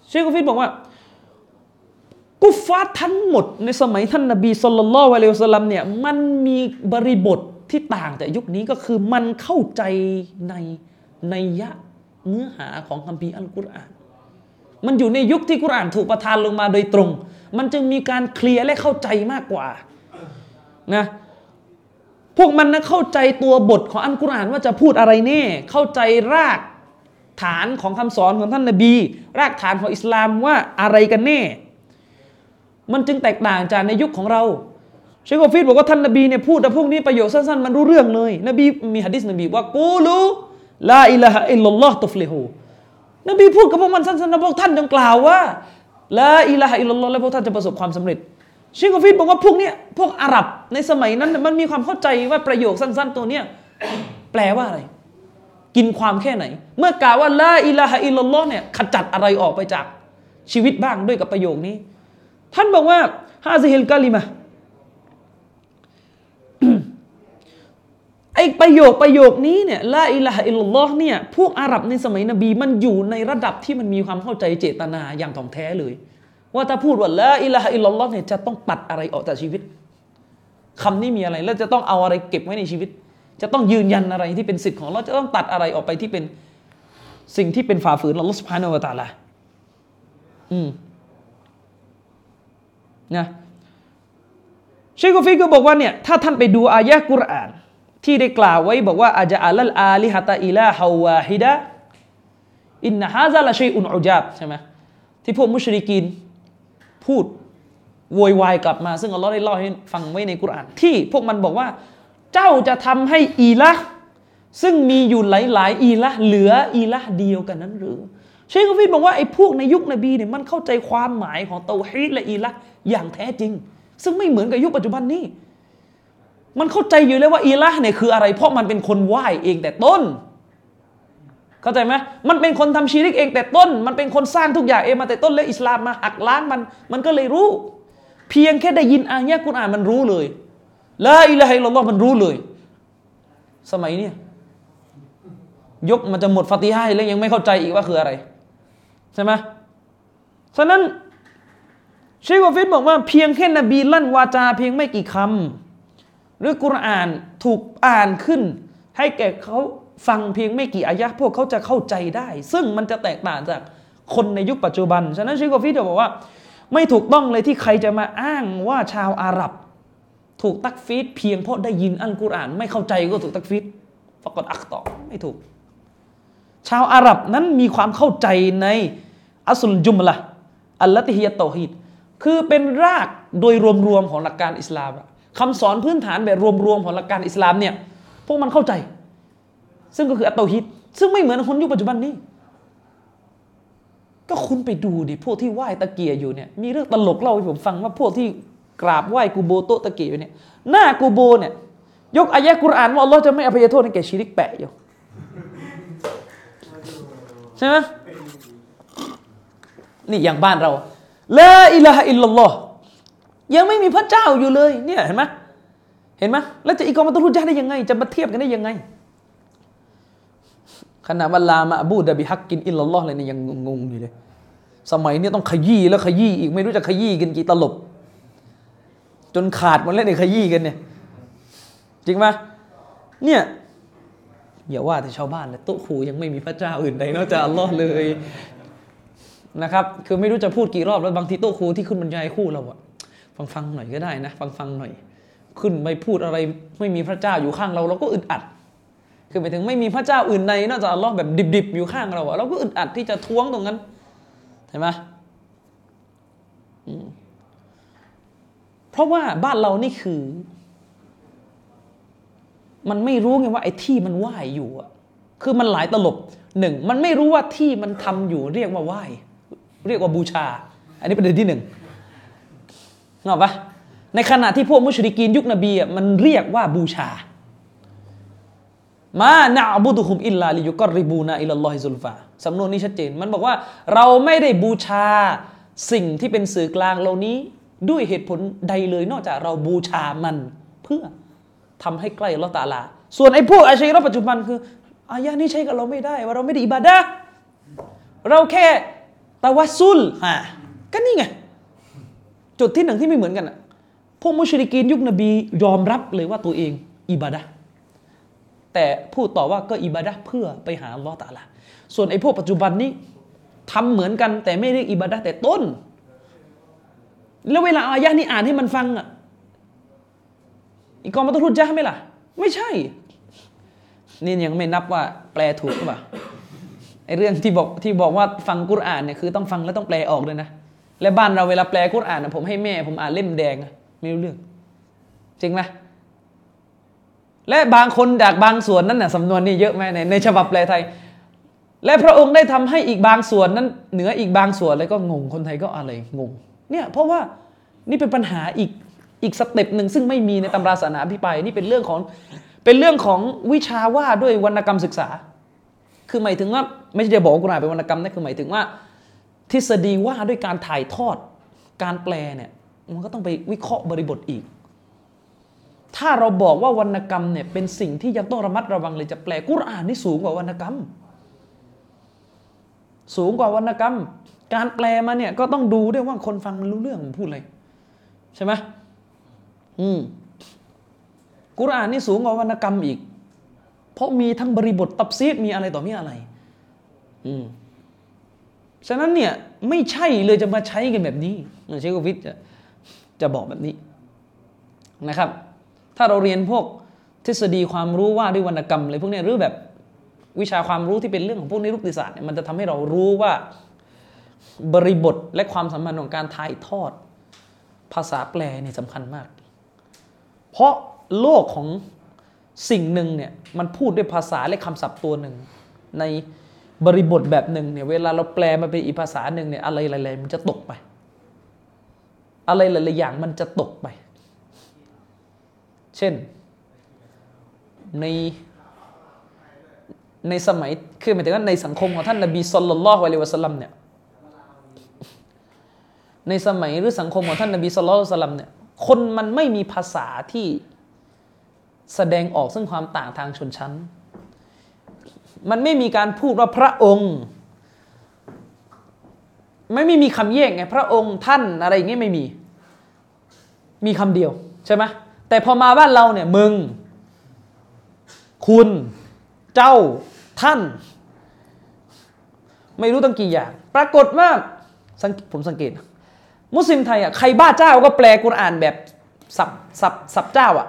เชคกอฟิดบอกว่ากุฟฟาร์ทั้งหมดในสมัยท่านนบีศ็อลลัลลอฮุอะลัยฮิวะซัลลัมเนี่ยมันมีบริบทที่ต่างจากยุคนี้ก็คือมันเข้าใจในนัยยะ เนื้อหาของคัมภีร์อัลกุรอานมันอยู่ในยุคที่กุรอานถูกประทานลงมาโดยตรงมันจึงมีการเคลียร์และเข้าใจมากกว่านะพวกมันนะเข้าใจตัวบทของอัลกุรอานว่าจะพูดอะไรแน่เข้าใจรากฐานของคำสอนของท่านนบีรากฐานของอิสลามว่าอะไรกันแน่มันจึงแตกต่างจากในยุคของเราเชคโกฟีดบอกว่าท่านนบีเนี่ยพูดแต่พวกนี้ประโยชน์สั้นๆมันรู้เรื่องเลยนบีมีหะดีษนบีว่ากูลูลาอิลาฮะอิลลัลลอฮตุฟลิฮูนบีพูดกับพวกมันสั้นๆนะพวกท่านจงกล่าวว่าลาอิลาฮะอิลลัลลอฮและพวกท่านจะประสบความสำเร็จเชคโกฟีดบอกว่าพวกเนี้ยพวกอาหรับในสมัยนั้นมันมีความเข้าใจว่าประโยคสั้นๆตัวเนี้ยแปลว่าอะไรกินความแค่ไหนเมื่อกล่าวว่าลาอิลาฮะอิลลัลลอฮเนี่ยขจัดอะไรออกไปจากชีวิตบ้างด้วยกับประโยคนี้ท่านบอกว่าฮาซิฮิลกะลิมะไอ้ประโยคประโยคนี้เนี่ยลาอิลาฮะอิลลัลลอฮเนี่ยพวกอาหรับในสมัยนบีมันอยู่ในระดับที่มันมีความเข้าใจเจตนาอย่างถ่องแท้เลยว่าถ้าพูดว่าลาอิลาฮะอิลลัลลอฮเนี่ยจะต้องปัดอะไรออกจากชีวิตคำนี้มีอะไรแล้วจะต้องเอาอะไรเก็บไว้ในชีวิตจะต้องยืนยันอะไรที่เป็นสิทธิ์ของอัลเลาะห์จะต้องตัดอะไรออกไปที่เป็นสิ่งที่เป็นฝ่าฝืนอัลเลาะห์ซุบฮานะฮูวะตะอาลาอืมนะเชคกอฟีก็บอกว่าเนี่ยถ้าท่านไปดูอายะห์กุรอานที่ได้กล่าวไว้บอกว่าอาจาอัลอาลิฮะตะอิลาฮาวาฮิดะอินนะฮาซาละชัยอุนอุจาบใช่ไหมที่พวกมุชริกีนพูดโวยวายกลับมาซึ่งอัลเลาะห์ได้เล่าให้ฟังไว้ในกุรอานที่พวกมันบอกว่าเจ้าจะทำให้อีละซึ่งมีอยู่หลายๆอีละเหลืออีละเดียวกันนั้นหรือเชคกอฟีบอกว่าไอ้พวกในยุคนบีเนี่ยมันเข้าใจความหมายของเตาฮีดและอีละอย่างแท้จริงซึ่งไม่เหมือนกับยุคปัจจุบันนี้มันเข้าใจอยู่แล้วว่าอีละห์เนี่ยคืออะไรเพราะมันเป็นคนไหว้เองแต่ต้นเข้าใจไหมมันเป็นคนทำชีริกเองแต่ต้นมันเป็นคนสร้างทุกอย่างเองมาแต่ต้นแล้วอิสลามมาหักล้างมันมันก็เลยรู้เพียงแค่ได้ยินอายะห์กุรอานมันรู้เลยลาอิลาฮะอิลลัลลอฮมันรู้เลยสมัยเนี่ยยกมันจะหมดฟาติฮะห์แล้วยังไม่เข้าใจอีกว่าคืออะไรใช่ไหมฉะนั้นเชคกอฟีบอกว่าเพียงแค่นบีลั่นวาจาเพียงไม่กี่คำหรือกุรอานถูกอ่านขึ้นให้แก่เขาฟังเพียงไม่กี่อายะห์พวกเขาจะเข้าใจได้ซึ่งมันจะแตกต่างจากคนในยุคปัจจุบันฉะนั้นเชคกอฟีบอกว่าไม่ถูกต้องเลยที่ใครจะมาอ้างว่าชาวอาหรับถูกตักฟีดเพียงเพราะได้ยินอัลกุรอานไม่เข้าใจก็ถูกตักฟีดฟะกอดอักฏอไม่ถูกชาวอาหรับนั้นมีความเข้าใจในอัสลุลจุมละห์อัลลติฮิยะตอฮีดคือเป็นรากโดยรวมๆของหลักการอิสลามคำสอนพื้นฐานแบบรวมๆของหลักการอิสลามเนี่ยพวกมันเข้าใจซึ่งก็คืออัตเตาฮีดซึ่งไม่เหมือนคนยุคปัจจุบันนี้ก็คุณไปดูดิพวกที่ไหว้ตะเกียอยู่เนี่ยมีเรื่องตลกเล่าให้ผมฟังว่าพวกที่กราบไหว้กูโบโตตะเกียอยู่เนี่ยหน้ากูโบเนี่ยยกอายะกุรอานว่าอัลเลาะห์จะไม่อภัยโทษให้แก่ชิริกแปะอยู่ใช่ไหมนี่อย่างบ้านเราลาอิลาฮะอิลลัลลอฮยังไม่มีพระเจ้าอยู่เลยเนี่ยเห็นไหมเห็นไหมแล้วจะอีกองมันต้องรู้จักได้ยังไงจะมาเทียบกันได้ยังไงขณะเวลามะบูดะบิฮักกินอิลลัลลอฮเลยเนี่ยยังงงอยู่เลยสมัยนี้ต้องขยี้แล้วขยี้อีกไม่รู้จะขยี้กันกี่ตลบจนขาดหมดแล้วเนี่ยขยี้กันเนี่ยจริงไหมเนี่ยอย่าว่าแต่ชาวบ้านเลยโต๊ะครูยังไม่มีพระเจ้าอื่นใดนอกจากอัลลอฮ์เลยนะครับคือไม่รู้จะพูดกี่รอบแล้วบางทีโต๊ะครูที่ขึ้นบรรยายคู่เราอะฟังฟังหน่อยก็ได้นะฟังฟังหน่อยขึ้นไปพูดอะไรไม่มีพระเจ้าอยู่ข้างเราเราก็อึดอัดคือหมายถึงไม่มีพระเจ้าอื่นในนอกจากอัลลอฮ์แบบดิบๆอยู่ข้างเราอะเราก็อึดอัดที่จะท้วงตรงนั้นเห็นไหมเพราะว่าบ้านเรานี่คือมันไม่รู้ไงว่าไอ้ที่มันไหวอยู่อะคือมันหลายตลบหนึ่งมันไม่รู้ว่าที่มันทำอยู่เรียกว่าไหวเรียกว่าบูชาอันนี้ประเด็นที่หนึ่งเนาะปะในขณะที่พวกมุชริกีนยุคนบีอ่ะมันเรียกว่าบูชามานะอบุดุฮุมอิลลาลิยุกอริบูนาอิลลัลลอฮิซุลฟาสำนวนนี้ชัดเจนมันบอกว่าเราไม่ได้บูชาสิ่งที่เป็นสื่อกลางเหล่านี้ด้วยเหตุผลใดเลยนอกจากเราบูชามันเพื่อทำให้ใกล้อัลเลาะห์ตะอาลาส่วนไอ้พวกอาชัยเราปัจจุบันคืออายะนี้ใช้กับเราไม่ได้ว่าเราไม่ได้อิบาดะห์เราแค่ตะวัสซุลฮะก็นี่ไงจุดที่หนึ่งที่ไม่เหมือนกันอ่ะพวกมุชริกีนยุคนบียอมรับเลยว่าตัวเองอิบาดะห์ แต่พูดต่อว่าก็อิบาดะห์เพื่อไปหาอัลเลาะห์ตะอาลาส่วนไอ้พวกปัจจุบันนี้ทำเหมือนกันแต่ไม่เรียกอิบาดะห์แต่ต้นแล้วเวลาอายะห์นี้อ่านให้มันฟังอ่ะอีกอมาตุลฮุจญะห์มั้ยล่ะไม่ใช่นี่ยังไม่นับว่าแปลถูกป่ะไอ้เรื่องที่บอกที่บอกว่าฟังกุรอานเนี่ยคือต้องฟังแล้วต้องแปลออกด้วยนะและบ้านเราเวลาแปลกุรอานนะผมให้แม่ผมอ่านเล่มแดงไม่รู้เรื่องจริงไหมและบางคนจากบางส่วนนั้นน่ะสำนวนนี่เยอะไหมในในฉบับแปลไทยและพระองค์ได้ทำให้อีกบางส่วนนั้นเหนืออีกบางส่วนแล้วก็งงคนไทยก็อะไรงงเนี่ยเพราะว่านี่เป็นปัญหาอีกอีกสเต็ปหนึ่งซึ่งไม่มีในตำราศาสนาอภิปรายนี่เป็นเรื่องของเป็นเรื่องของวิชาว่าด้วยวรรณกรรมศึกษาคือหมายถึงว่าไม่ใช่จะบอกกุรอานเป็นวรรณกรรมนะคือหมายถึงว่าทฤษฎีว่าด้วยการถ่ายทอดการแปลเนี่ยมันก็ต้องไปวิเคราะห์บริบทอีกถ้าเราบอกว่าวรรณกรรมเนี่ยเป็นสิ่งที่ยังต้องระมัดระวังเลยจะแปลกุรอานนี่สูงกว่าวรรณกรรมสูงกว่าวรรณกรรมการแปลมาเนี่ยก็ต้องดูด้วยว่าคนฟังมันรู้เรื่องมันพูดอะไรใช่ไหมอืมกุรอานนี่สูงกว่าวรรณกรรมอีกเพราะมีทั้งบริบทตัฟซีรมีอะไรต่อมีอะไรอืมฉะนั้นเนี่ยไม่ใช่เลยจะมาใช้กันแบบนี้เชคโกวิชจะจะบอกแบบนี้นะครับถ้าเราเรียนพวกทฤษฎีความรู้ว่าด้วยวรรณกรรมอะไรพวกนี้หรือแบบวิชาความรู้ที่เป็นเรื่องของพวกนิรุกติศาสตร์เนี่ยมันจะทำให้เรารู้ว่าบริบทและความสำคัญของการถ่ายทอดภาษาแปลนี่สำคัญมากเพราะโลกของสิ่งหนึ่งเนี่ยมันพูดด้วยภาษาและคำศัพท์ตัวหนึ่งในบริบทแบบหนึ่งเนี่ยเวลาเราแปลมาเป็นอีกภาษาหนึ่งเนี่ยอะไรหลายๆมันจะตกไปอะไรหลายๆอย่างมันจะตกไปเช่นในในสมัยคือหมายถึงว่าในสังคมของท่านนบีศ็อลลัลลอฮุอะลัยฮิวะซัลลัมเนี่ยในสมัยหรือสังคมของท่านนบีศ็อลลัลลอฮุอะลัยฮิวะซัลลัมเนี่ยคนมันไม่มีภาษาที่แสดงออกซึ่งความต่างทางชนชั้นมันไม่มีการพูดว่าพระองค์ไม่ไม่มีคำแยกไงพระองค์ท่านอะไรอย่างเงี้ยไม่มีมีคำเดียวใช่ไหมแต่พอมาบ้านเราเนี่ยมึงคุณเจ้าท่านไม่รู้ตั้งกี่อย่างปรากฏว่าผมสังเกตมุสลิมไทยอ่ะใครบ้าเจ้าก็แปลกุรอานแบบสับสับสับเจ้าอ่ะ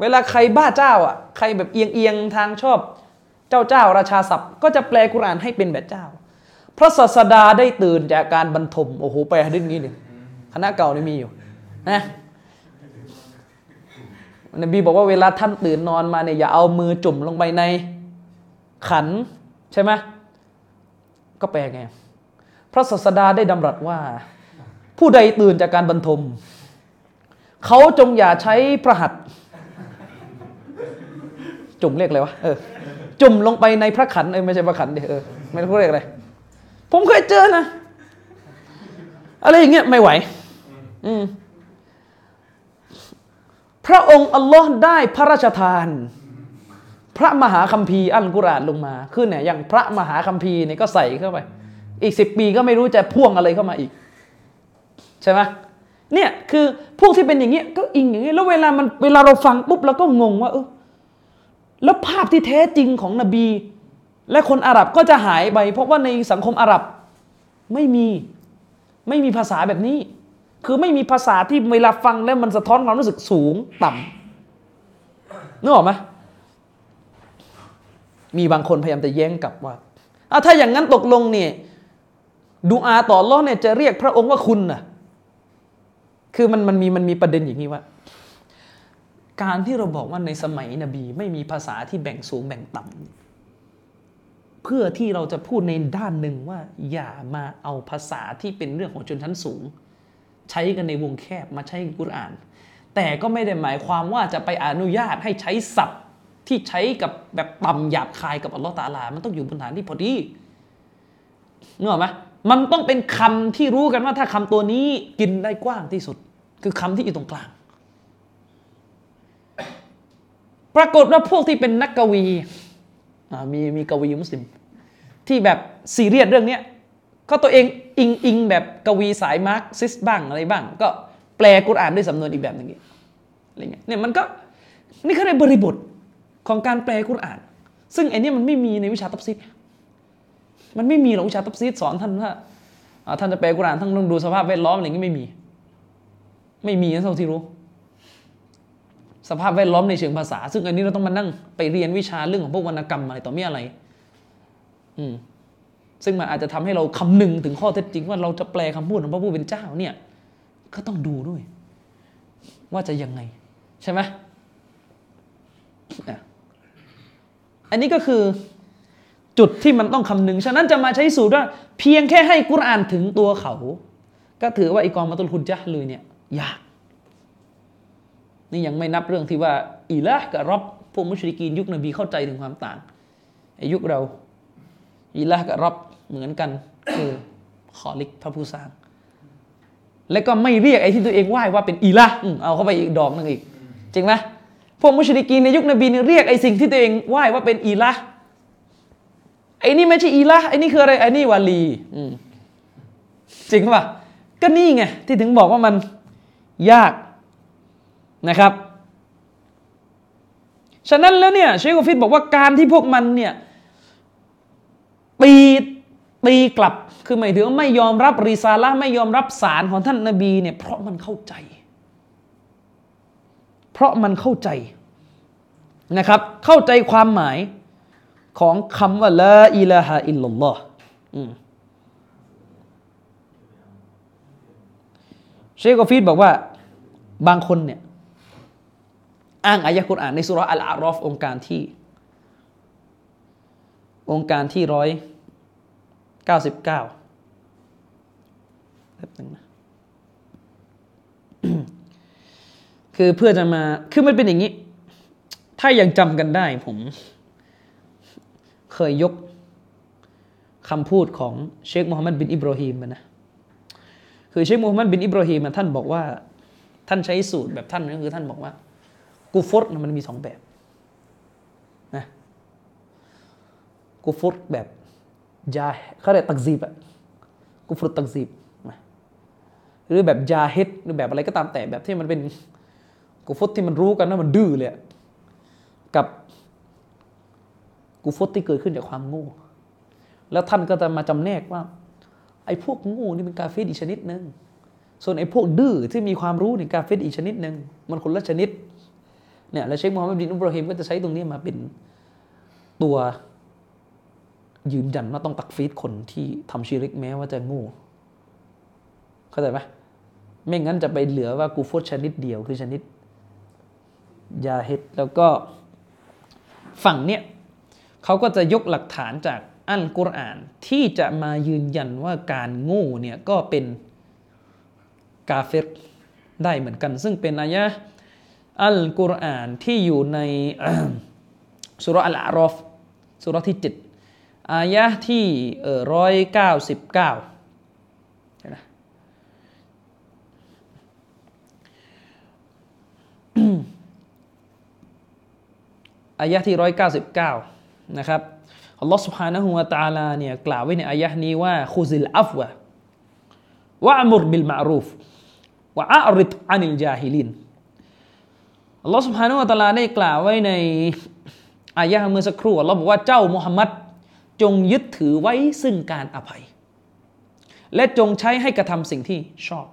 เวลาใครบ้าเจ้าอ่ะใครแบบเอียงเอียงทางชอบเจ้าเจ้าราชาศัพท์ก็จะแปลกุรอานให้เป็นแบบเจ้าพระศาสดาได้ตื่นจากการบรรทมโอ้โหแปลดิ้นงี้ดิคณะเก่านี่มีอยู่นะนบีบอกว่าเวลาท่านตื่นนอนมาเนี่ยอย่าเอามือจุ่มลงไปในขันใช่ไหมก็แปลไงพระศาสดาได้ดำรัสว่าผู้ใดตื่นจากการบรรทมเขาจงอย่าใช้พระหัตถ์จุ่มเรียกอะไรวะเออจุ่มลงไปในพระขันเออไม่ใช่พระขันดิเออไม่รู้เรียกอะไรผมเคยเจอนะอะไรอย่างเงี้ยไม่ไหวอืมพระองค์อัลเลาะห์ได้พระราชทานพระมหาคัมภีร์อัลกุรอานลงมาขึ้นเนี่ยอย่างพระมหาคัมภีร์เนี่ยก็ใส่เข้าไปอีกสิบปีก็ไม่รู้จะพ่วงอะไรเข้ามาอีกใช่ไหมเนี่ยคือพวกที่เป็นอย่างเงี้ยก็อิงอย่างเงี้ยแล้วเวลามันเวลาเราฟังปุ๊บเราก็งงว่าเออแล้วภาพที่แท้จริงของนบีและคนอาหรับก็จะหายไปเพราะว่าในสังคมอาหรับไม่มีไม่มีภาษาแบบนี้คือไม่มีภาษาที่เวลาฟังแล้วมันสะท้อนความรู้สึกสูงต่ำนึกออกไหมมีบางคนพยายามจะแย้งกลับว่าอ้าวถ้าอย่างนั้นตกลงเนี่ยดุอาต่ออัลเลาะห์เนี่ยจะเรียกพระองค์ว่าคุณน่ะคือมันมันมีมันมีประเด็นอย่างนี้ว่าการที่เราบอกว่าในสมัยนบีไม่มีภาษาที่แบ่งสูงแบ่งต่ำเพื่อที่เราจะพูดในด้านหนึ่งว่าอย่ามาเอาภาษาที่เป็นเรื่องของชนชั้นสูงใช้กันในวงแคบมาใช้กุรอานแต่ก็ไม่ได้หมายความว่าจะไปอนุญาตให้ใช้ศัพท์ที่ใช้กับแบบต่ำหยาบคายกับอัลเลาะห์ตะอาลามันต้องอยู่บนฐานที่พอดีนึกออกไหมมันต้องเป็นคำที่รู้กันว่าถ้าคำตัวนี้กินได้กว้างที่สุดคือคำที่อยู่ตรงกลางปรากฏว่าพวกที่เป็นนักกวีมีมีกวีมุสลิมที่แบบซีเรียสเรื่องนี้ก็ตัวเองอิงอิงแบบกวีสายมาร์กซิสบ้างอะไรบ้างก็แปลกุรอานด้วยสำนวนอีกแบบนึงอะไรเงี้ยเนี่ยมันก็ นี่คือในบริบทของการแปลกุรอานซึ่งไอ้นี่มันไม่มีในวิชาตัฟซีรมันไม่มีหรอกวิชาตัฟซีรสอนท่านว่าท่านจะแปลกุรอานท่านต้องดูสภาพแวดล้อมอะไรอย่างนี้ไม่มีไม่มีนะเท่าที่รู้สภาพแวดล้อมในเชิงภาษาซึ่งอันนี้เราต้องมานั่งไปเรียนวิชาเรื่องของพวกวรรณกรรมอะไรต่อมีอะไรอืมซึ่งมันอาจจะทำให้เราคำนึงถึงข้อเท็จจริงว่าเราจะแปลคำพูดของพระผู้เป็นเจ้าเนี่ยก็ต้องดูด้วยว่าจะยังไงใช่ไหมอันนี้ก็คือจุดที่มันต้องคำนึงฉะนั้นจะมาใช้สูตรว่าเพียงแค่ให้กุรอานถึงตัวเขาก็ถือว่าอิกอมะตุลหุจญะห์เลยเนี่ยยากนี่ยังไม่นับเรื่องที่ว่าอิละฮ์กับร็อบพวกมุชริกีนยุคนบีเข้าใจถึงความต่างไอ้ยุคเราอิละฮ์กับร็อบเหมือนกันคือขอลิกพระผู้สร้างแล้วก็ไม่เรียกไอ้ที่ตัวเองไหว้ว่าเป็นอิละฮ์เอาเข้าไปอีกดอกนึงอีกจริงไหมพวกมุชริกีนในยุคนบีเนี่ยเรียกไอ้สิ่งที่ตัวเองไหว้ว่าเป็นอิละฮ์ไอ้นี่ไม่ใช่อิละฮ์ไอ้นี่คืออะไรไอ้นี่วาลีจริงป่ะก็นี่ไงที่ถึงบอกว่ามันยากนะครับฉะนั้นแล้วเนี่ยเชคกอฟิดบอกว่าการที่พวกมันเนี่ยตีตีกลับคือหมายถึงไม่ยอมรับริซาละห์ไม่ยอมรับสารของท่านนบีเนี่ยเพราะมันเข้าใจเพราะมันเข้าใจนะครับเข้าใจความหมายของคำว่าลาอิลาฮะอิลลัลลอฮ์เชคกอฟิดบอกว่าบางคนเนี่ยอ้างอายะห์กุรอานในซูเราะห์อัลอาอ์รอฟองค์การที่องค์การที่หนึ่งร้อยเก้าสิบเก้าแป๊บนึงนะ คือเพื่อจะมาคือมันเป็นอย่างนี้ถ้ายังจำกันได้ผมเคยยกคำพูดของเชคมูฮัมหมัดบินอิบรอฮีมมานะคือเชคมูฮัมหมัดบินอิบรอฮีมท่านบอกว่าท่านใช้สูตรแบบท่านก็คือท่านบอกว่ากุฟรมันมีสองแบบนะกุฟรแบบจาเขาเรียกตักซีบอะกุฟรตักซีบนะหรือแบบจาฮิดหรือแบบอะไรก็ตามแต่แบบที่มันเป็นกุฟรที่มันรู้กันว่ามันดื้อเลยกับกุฟรที่เกิดขึ้นจากความโง่แล้วท่านก็จะมาจำแนกว่าไอ้พวกโง่นี่เป็นกาเฟรอีกชนิดนึงส่วนไอ้พวกดื้อที่มีความรู้เนี่ยกาเฟรอีกชนิดนึงมันคนละชนิดเนี่ยแล้วเชคมูฮัมหมัดบินอิบรอฮีมก็จะใช้ตรงนี้มาเป็นตัวยืนยันว่าต้องตักฟีดคนที่ทำชิริกแม้ว่าจะงูเข้าใจไหมไม่งั้นจะไปเหลือว่ากูฟดชนิดเดียวคือชนิดยาเฮดแล้วก็ฝั่งเนี้ยเขาก็จะยกหลักฐานจากอัลกุรอานที่จะมายืนยันว่าการงูเนี่ยก็เป็นกาเฟรได้เหมือนกันซึ่งเป็นอายะห์อัลกุรอานที่อยู่ในซูเราะห์อัลอาอ์รอฟซูเราะห์ที่เจ็ดอายะห์ที่เอ่อหนึ่งร้อยเก้าสิบเก้าเห็นมั้ยอายะห์ที่หนึ่งร้อยเก้าสิบเก้านะครับอัลเลาะห์ซุบฮานะฮูวะตะอาลาเนี่ยกล่าวไว้ในอายะห์นี้ว่าคุซิลอัฟวะวะอัมรบิลมารูฟวะอะอริดอานิลญาฮิลินอัลลอฮฺซุบฮานะฮูวะตะอาลาได้กล่าวไว้ในอายะห์เมื่อสักครู่อัลลอฮฺบอกว่าเจ้ามุฮัมมัดจงยึดถือไว้ซึ่งการอภัยและจงใช้ให้กระทำสิ่งที่ชอบ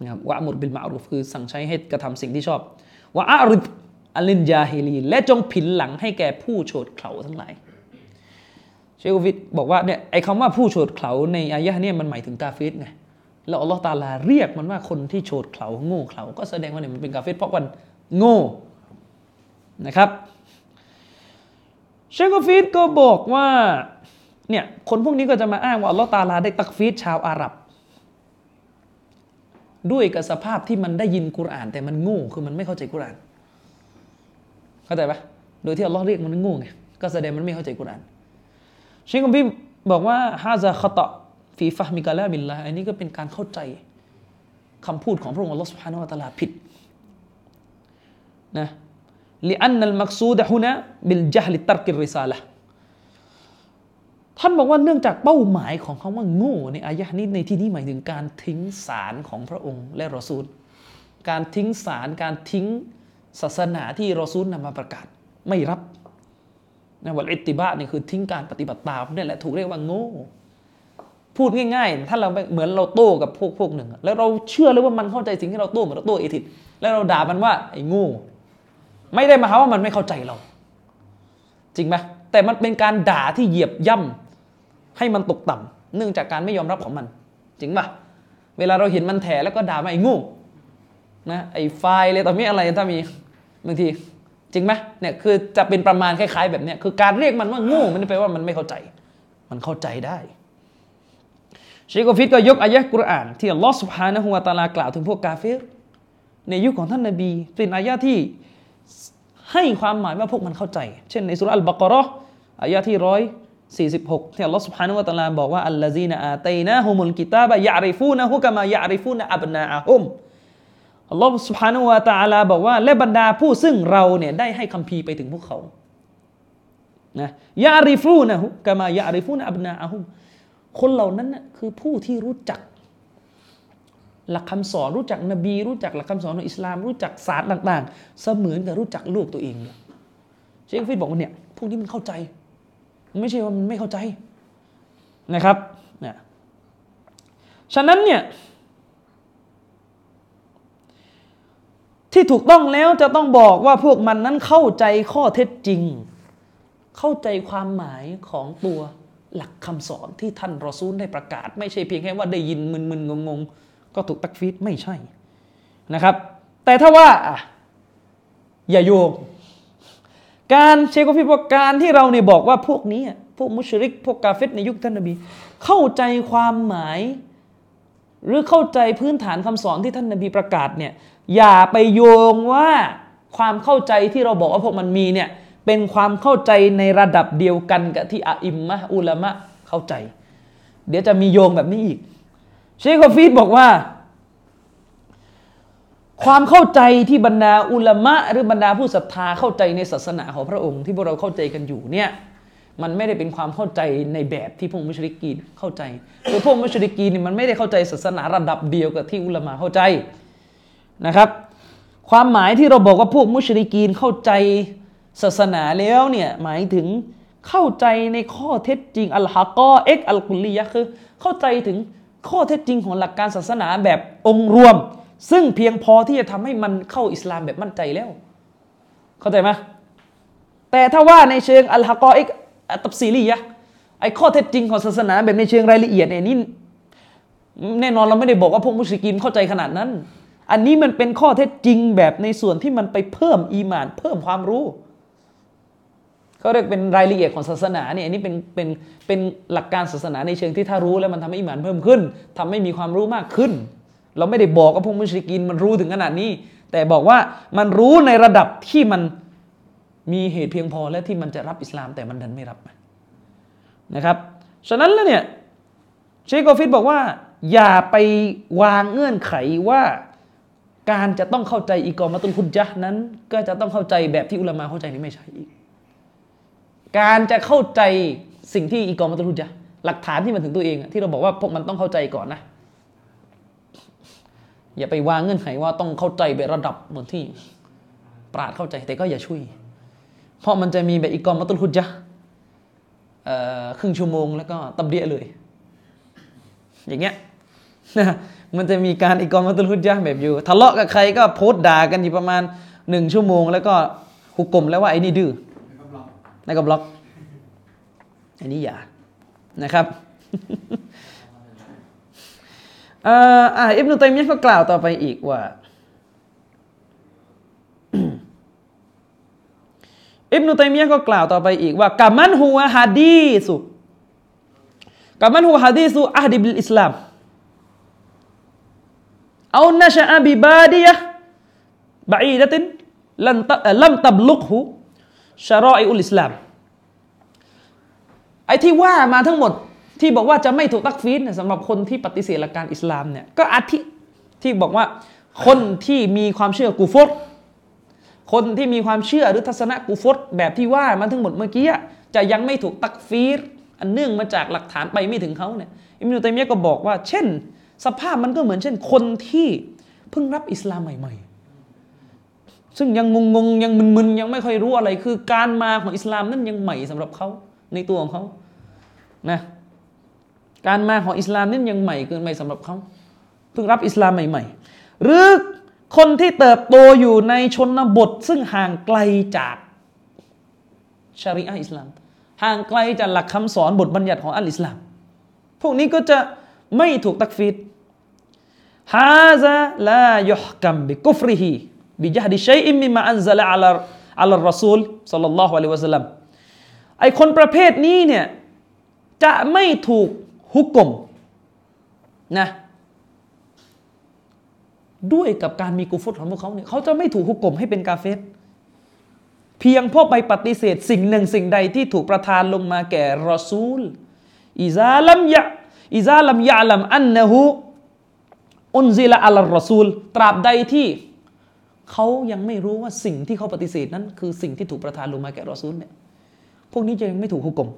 นะครับวะอัมรบิลมารูฟคือสั่งใช้ให้กระทำสิ่งที่ชอบวะอะริดอันิลญาฮิลีนและจงผินหลังให้แก่ผู้โฉดเขลาทั้งหลายเชควิทบอกว่าเนี่ยไอ้คำว่าผู้โฉดเขลาในอายะห์เนี่ยมันหมายถึงกาเฟรไงแล้วอัลลอฮฺตะอาลาเรียกมันว่าคนที่โฉดเขลาโง่เขลาก็แสดงว่าเนี่ยมันเป็นกาเฟรเพราะวันโง่นะครับเชคกอฟีดก็บอกว่าเนี่ยคนพวกนี้ก็จะมาอ้างว่าอัลเลาะห์ตะอาลาได้ตักฟีดชาวอาหรับด้วยกับสภาพที่มันได้ยินกุรอานแต่มันโง่คือมันไม่เข้าใจกุรอานเข้าใจปะโดยที่อัลเลาะห์เรียกมันโง่ไงก็แสดงมันไม่เข้าใจกุรอานเชคกอฟีดบอกว่าฮาซาคอตอฟีฟะห์มิกะลามิลลาห์อันนี้ก็เป็นการเข้าใจคำพูดของพระองค์อัลเลาะห์ซุบฮานะฮูวะตะอาลาผิดนะ لأن المقصود هنا بالجهل ترك الرسالة ท่านบอกว่าเนื่องจากเป้าหมายของคำว่าโง่ในอายะห์นี้ในที่นี้หมายถึงการทิ้งสารของพระองค์และรอซูลการทิ้งสารการทิ้ง ศาสนาที่รอซูลนำมาประกาศไม่รับนะวัลอิตติบะนี่คือทิ้งการปฏิบัติตามนี่แหละถูกเรียกว่าโง่พูดง่ายๆถ้าเราเหมือนเราโต้กับพวกพวกหนึ่งแล้วเราเชื่อเลยว่ามันเข้าใจสิ่งที่เราโต้เหมือนเราโต้เอทิดแล้วเราด่ามันว่าไอ้โง่ไม่ได้มาหาว่ามันไม่เข้าใจเราจริงไหมแต่มันเป็นการด่าที่เหยียบย่ำให้มันตกต่ำเนื่องจากการไม่ยอมรับของมันจริงป่ะเวลาเราเห็นมันแถแล้วก็ด่ามาไอ้โง่นะไอ้ไฟเลยตอนนี้อะไรถ้ามีบางทีจริงไหมเนี่ยคือจะเป็นประมาณคล้ายๆแบบเนี้ยคือการเรียกมันว่าโง่มันไม่ได้แปลว่ามันไม่เข้าใจมันเข้าใจได้เชคกอฟิดก็ยกอายะห์กุรอานที่อัลลอฮฺซุบฮานะฮูวะตะอาลากล่าวถึงพวกกาเฟรในยุค ของท่านนบีเป็นอายะห์ที่ให้ความหมายว่าพวกมันเข้าใจเช่นในซูเราะห์อัลบะเกาะเราะห์อายะห์ที่หนึ่งร้อยสี่สิบหกที่อัลลอฮฺซุบฮานะฮูวะตะอาลาบอกว่าอัลลซีนะอาตัยนาฮุมุลกิตาบะยะอริฟูนะฮุกะมายะอริฟูนะอับนาอะฮุมอัลลอฮฺซุบฮานะฮูวะตะอาลาบอกว่าและบรรดาผู้ซึ่งเราเนี่ยได้ให้คัมภีร์ไปถึงพวกเขานะยะอริฟูนะฮุกะมายะอริฟูนะอับนาอะฮุมคนเหล่านั้นน่ะคือผู้ที่รู้จักหลักคำสอนรู้จักนบีรู้จักหลักคำสอนของอิสลามรู้จักศาสตร์ต่างๆเสมือนกับรู้จักลูกตัวเองเนี่ยเชคฟิดบอกว่าเนี่ยพวกนี้มันเข้าใจไม่ใช่ว่ามันไม่เข้าใจนะครับเนี่ยฉะนั้นเนี่ยที่ถูกต้องแล้วจะต้องบอกว่าพวกมันนั้นเข้าใจข้อเท็จจริงเข้าใจความหมายของตัวหลักคำสอนที่ท่านรอซูลได้ประกาศไม่ใช่เพียงแค่ว่าได้ยินมึนๆงงๆก็ถูกตักฟีดไม่ใช่นะครับแต่ถ้าว่าอย่าโยงการเชคกอฟิดบอกการที่เราเนี่ยบอกว่าพวกนี้พวกมุชริกพวกกาเฟรในยุคท่านนบีเข้าใจความหมายหรือเข้าใจพื้นฐานคำสอนที่ท่านนบีประกาศเนี่ยอย่าไปโยงว่าความเข้าใจที่เราบอกว่าพวกมันมีเนี่ยเป็นความเข้าใจในระดับเดียวกันกับที่อาอิมมะห์อุลามะห์เข้าใจเดี๋ยวจะมีโยงแบบนี้อีกเชคกอฟีดบอกว่าความเข้าใจที่บรรดาอุลามะห์หรือบรรดาผู้ศรัทธาเข้าใจในศาสนาของพระองค์ที่พวกเราเข้าใจกันอยู่เนี่ยมันไม่ได้เป็นความเข้าใจในแบบที่พวกมุชริกีนเข้าใจคือพวกมุชริกีนเนี่ยมันไม่ได้เข้าใจศาสนาระดับเดียวกับที่อุลามะห์เข้าใจนะครับความหมายที่เราบอกว่าพวกมุชริกีนเข้าใจศาสนาแล้วเนี่ยหมายถึงเข้าใจในข้อเท็จจริงอัลฮะกอเอ็กอัลกุลลียะคือเข้าใจถึงข้อเท็จจริงของหลักการศาสนาแบบองค์รวมซึ่งเพียงพอที่จะทำให้มันเข้าอิสลามแบบมั่นใจแล้วเข้าใจไหมแต่ถ้าว่าในเชิงอัลฮะกอเอ็กอัตับซีลียะไอข้อเท็จจริงของศาสนาแบบในเชิงรายละเอียดเนี่ยนี่แน่นอนเราไม่ได้บอกว่าพวกมุชริกีนเข้าใจขนาดนั้นอันนี้มันเป็นข้อเท็จจริงแบบในส่วนที่มันไปเพิ่มอีหม่านเพิ่มความรู้ก็เรียกเป็นรายละเอียดของศาสนาเนี่ยอันนี้เป็นเป็นเป็นหลักการศาสนาในเชิงที่ถ้ารู้แล้วมันทำให้อิหม่านเพิ่มขึ้นทำให้มีความรู้มากขึ้นเราไม่ได้บอกว่าพวกมุชริกีนมันรู้ถึงขนาดนี้แต่บอกว่ามันรู้ในระดับที่มันมีเหตุเพียงพอและที่มันจะรับอิสลามแต่มันดันไม่รับนะครับฉะนั้นแล้วเนี่ยเชคกอฟิดบอกว่าอย่าไปวางเงื่อนไขว่าการจะต้องเข้าใจอิกอมะตุลฮุจญะห์นั้นก็จะต้องเข้าใจแบบที่อุลามะเข้าใจนี่ไม่ใช่อีกการจะเข้าใจสิ่งที่อิกอมะตุลฮุจญะห์หลักฐานที่มันถึงตัวเองที่เราบอกว่าพวกมันต้องเข้าใจก่อนนะอย่าไปวางเงื่อนไขว่าต้องเข้าใจไประดับเหมือนที่ปราชญ์เข้าใจแต่ก็อย่าช่วยเพราะมันจะมีแบบอิกอมะตุลฮุจญะห์เอ่อครึ่งชั่วโมงแล้วก็ตับเดียเลยอย่างเงี้ยมันจะมีการอิกอมะตุลฮุจญะห์แบบอยู่ทะเลาะกับใครก็โพสต์ด่ากันอยู่ประมาณหนึ่งชั่วโมงแล้วก็หุกมแล้วว่าไอ้นี่ดื้อนั่นก็บล็อกอันนี้อย่านะครับเอ่ออ่ะอิบนุตัยมียะห์ก็กล่าวต่อไปอีกว่าอิบนุตัยมียะห์ก็กล่าวต่อไปอีกว่ากะมันฮุวะฮะดีซุกะมันฮุวะฮะดีซุอะห์ดิบิลอิสลามเอานะชะอะบิบาดียะห์บะอีดะตินลันลัมตับลุกฮุชะรออิอุลอิสลามไอ้ที่ว่ามาทั้งหมดที่บอกว่าจะไม่ถูกตักฟีดเนี่ยสำหรับคนที่ปฏิเสธหลักการอิสลามเนี่ยก็อาทิที่บอกว่าคนที่มีความเชื่อกูฟรคนที่มีความเชื่อหรือทัศนะกูฟรแบบที่ว่ามาทั้งหมดเมื่อกี้จะยังไม่ถูกตักฟีดอันเนื่องมาจากหลักฐานไปไม่ถึงเขาเนี่ยอิบนุตัยมียะห์ก็บอกว่าเช่นสภาพมันก็เหมือนเช่นคนที่เพิ่งรับอิสลามใหม่ๆ ซึ่งยังงงๆยังมึนๆยังไม่ค่อยรู้อะไรคือการมาของอิสลามนั้นยังใหม่สำหรับเขาในตัวของเขานะการมาของอิสลามนั้นยังใหม่เกินไปสำหรับเขาเพิ่งรับอิสลามใหม่ๆหรือคนที่เติบโตอยู่ในชนบทซึ่งห่างไกลจากชะรีอะห์อิสลามห่างไกลจากหลักคำสอนบทบัญญัติของอัลอิสลามพวกนี้ก็จะไม่ถูกตักฟีรฮาซาลายุฮกัมบิกุฟริฮิบิญะฮดิชัยอิมมิมะอันซะละอะลาอะลารอซูลศ็อลลัลลอฮุอะลัยฮิวะซัลลัมไอ้คนประเภทนี้เนี่ยจะไม่ถูกฮุกกมนะด้วยกับการมีกุฟรของพวกเขาเนี่ยเขาจะไม่ถูกฮุกกมให้เป็นกาเฟรเพียงเพราะไปปฏิเสธสิ่งหนึ่งสิ่งใดที่ถูกประทานลงมาแก่รอซูลอิซาลัมยะอิซาลัมยะลัมอันนะฮูอุนซิละอะลัรรอซูลตราบใดที่เขายังไม่รู้ว่าสิ่งที่เขาปฏิเสธนั้นคือสิ่งที่ถูกประทานลงมาแก่รอซูลเนี่ยพวกนี้จะยังไม่ถูกฮุกกม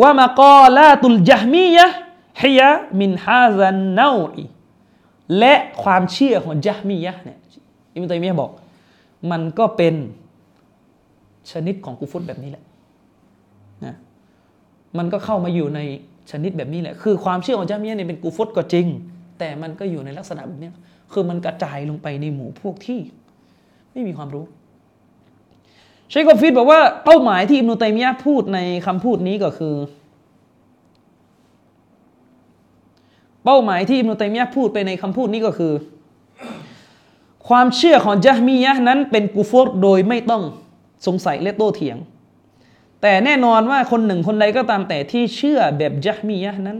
วะมะกอลาตุลญะฮมียะห์ฮิยะมินฮาซาเนาอีและความเชื่อของญะฮมียะห์เนี่ยอิบนุตัยมียะห์บอกมันก็เป็นชนิดของกุฟรแบบนี้แหละนะมันก็เข้ามาอยู่ในชนิดแบบนี้แหละคือความเชื่อของญะฮมียะห์เนี่ยเป็นกุฟรก็จริงแต่มันก็อยู่ในลักษณะแบบนี้คือมันกระจายลงไปในหมู่พวกที่ไม่มีความรู้เชคกอฟีดบอกว่าเป้าหมายที่อิบนุตัยมียะห์พูดในคำพูดนี้ก็คือเป้าหมายที่อิบนุตัยมียะห์พูดไปในคำพูดนี้ก็คือความเชื่อของญะฮมียะห์นั้นเป็นกุฟรโดยไม่ต้องสงสัยและโต้เถียงแต่แน่นอนว่าคนหนึ่งคนใดก็ตามแต่ที่เชื่อแบบญะฮมียะห์นั้น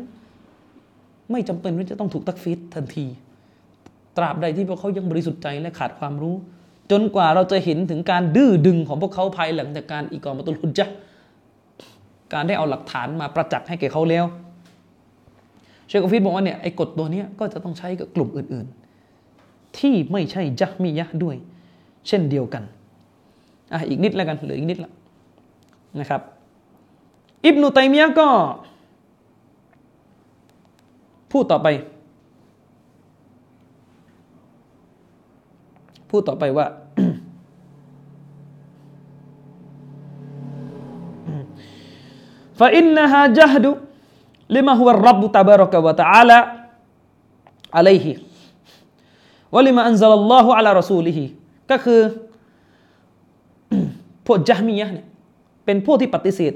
ไม่จำเป็นว่าจะต้องถูกตักฟีรทันทีตราบใดที่พวกเขายังบริสุทธิ์ใจและขาดความรู้จนกว่าเราจะเห็นถึงการดื้อดึงของพวกเขาภายหลังจากการอิกอมะตุลฮุจญะห์การได้เอาหลักฐานมาประจักษ์ให้แก่เขาแล้วเชคกอฟีดบอกว่าเนี่ยไอ้กฎตัวนี้ก็จะต้องใช้กับกลุ่มอื่นๆที่ไม่ใช่ญะฮมียะห์ด้วยเช่นเดียวกันอ่ะอีกนิดแล้วกันเหลืออีกนิดละนะครับอิบนุตัยมียะห์ก็พูดต่อไปพูดต่อไปว่า فإنها جهد لما هو الرب تبارك وتعالى عليه ولما أنزل الله على رسوله ก็คือพวกญะฮ์มียะห์เนี่ยเป็นพวกที่ปฏิเสธ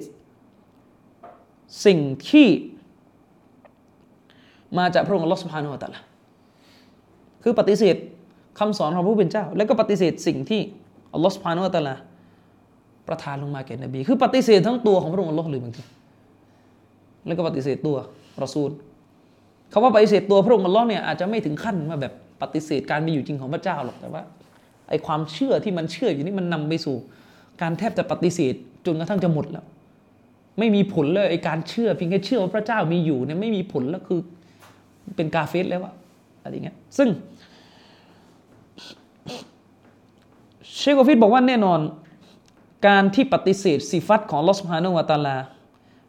สิ่งที่มาจากพระองค์อัลเลาะห์ซุบฮานะฮูวะตะอาลาคือปฏิเสธคำสอนของผู้เป็นเจ้าแล้วก็ปฏิเสธสิ่งที่อัลเลาะห์ซุบฮานะฮูวะตะอาลาประทานลงมาแก่นบีคือปฏิเสธทั้งตัวของพระองค์อัลเลาะห์เลยบางทีแล้วก็ปฏิเสธตัวรอซูลคำว่าปฏิเสธตัวพระองค์อัลเลาะห์เนี่ยอาจจะไม่ถึงขั้นว่าแบบปฏิเสธการมีอยู่จริงของพระเจ้าหรอกแต่ว่าไอ้ความเชื่อที่มันเชื่ออยู่นี่มันนำไปสู่การแทบจะปฏิเสธจนกระทั่งจะหมดแล้วไม่มีผลเลยไอ้การเชื่อเพียงแค่เชื่อว่าพระเจ้ามีอยู่เนี่ยไม่มีผลแล้วคือเป็นกาเฟรแล้วอะอะไรอย่างเงี้ยซึ่งเชคกอฟีดบอกว่าแน่นอนการที่ปฏิเสธสิฟัตของอัลเลาะห์ซุบฮานะฮูวะตะอาลา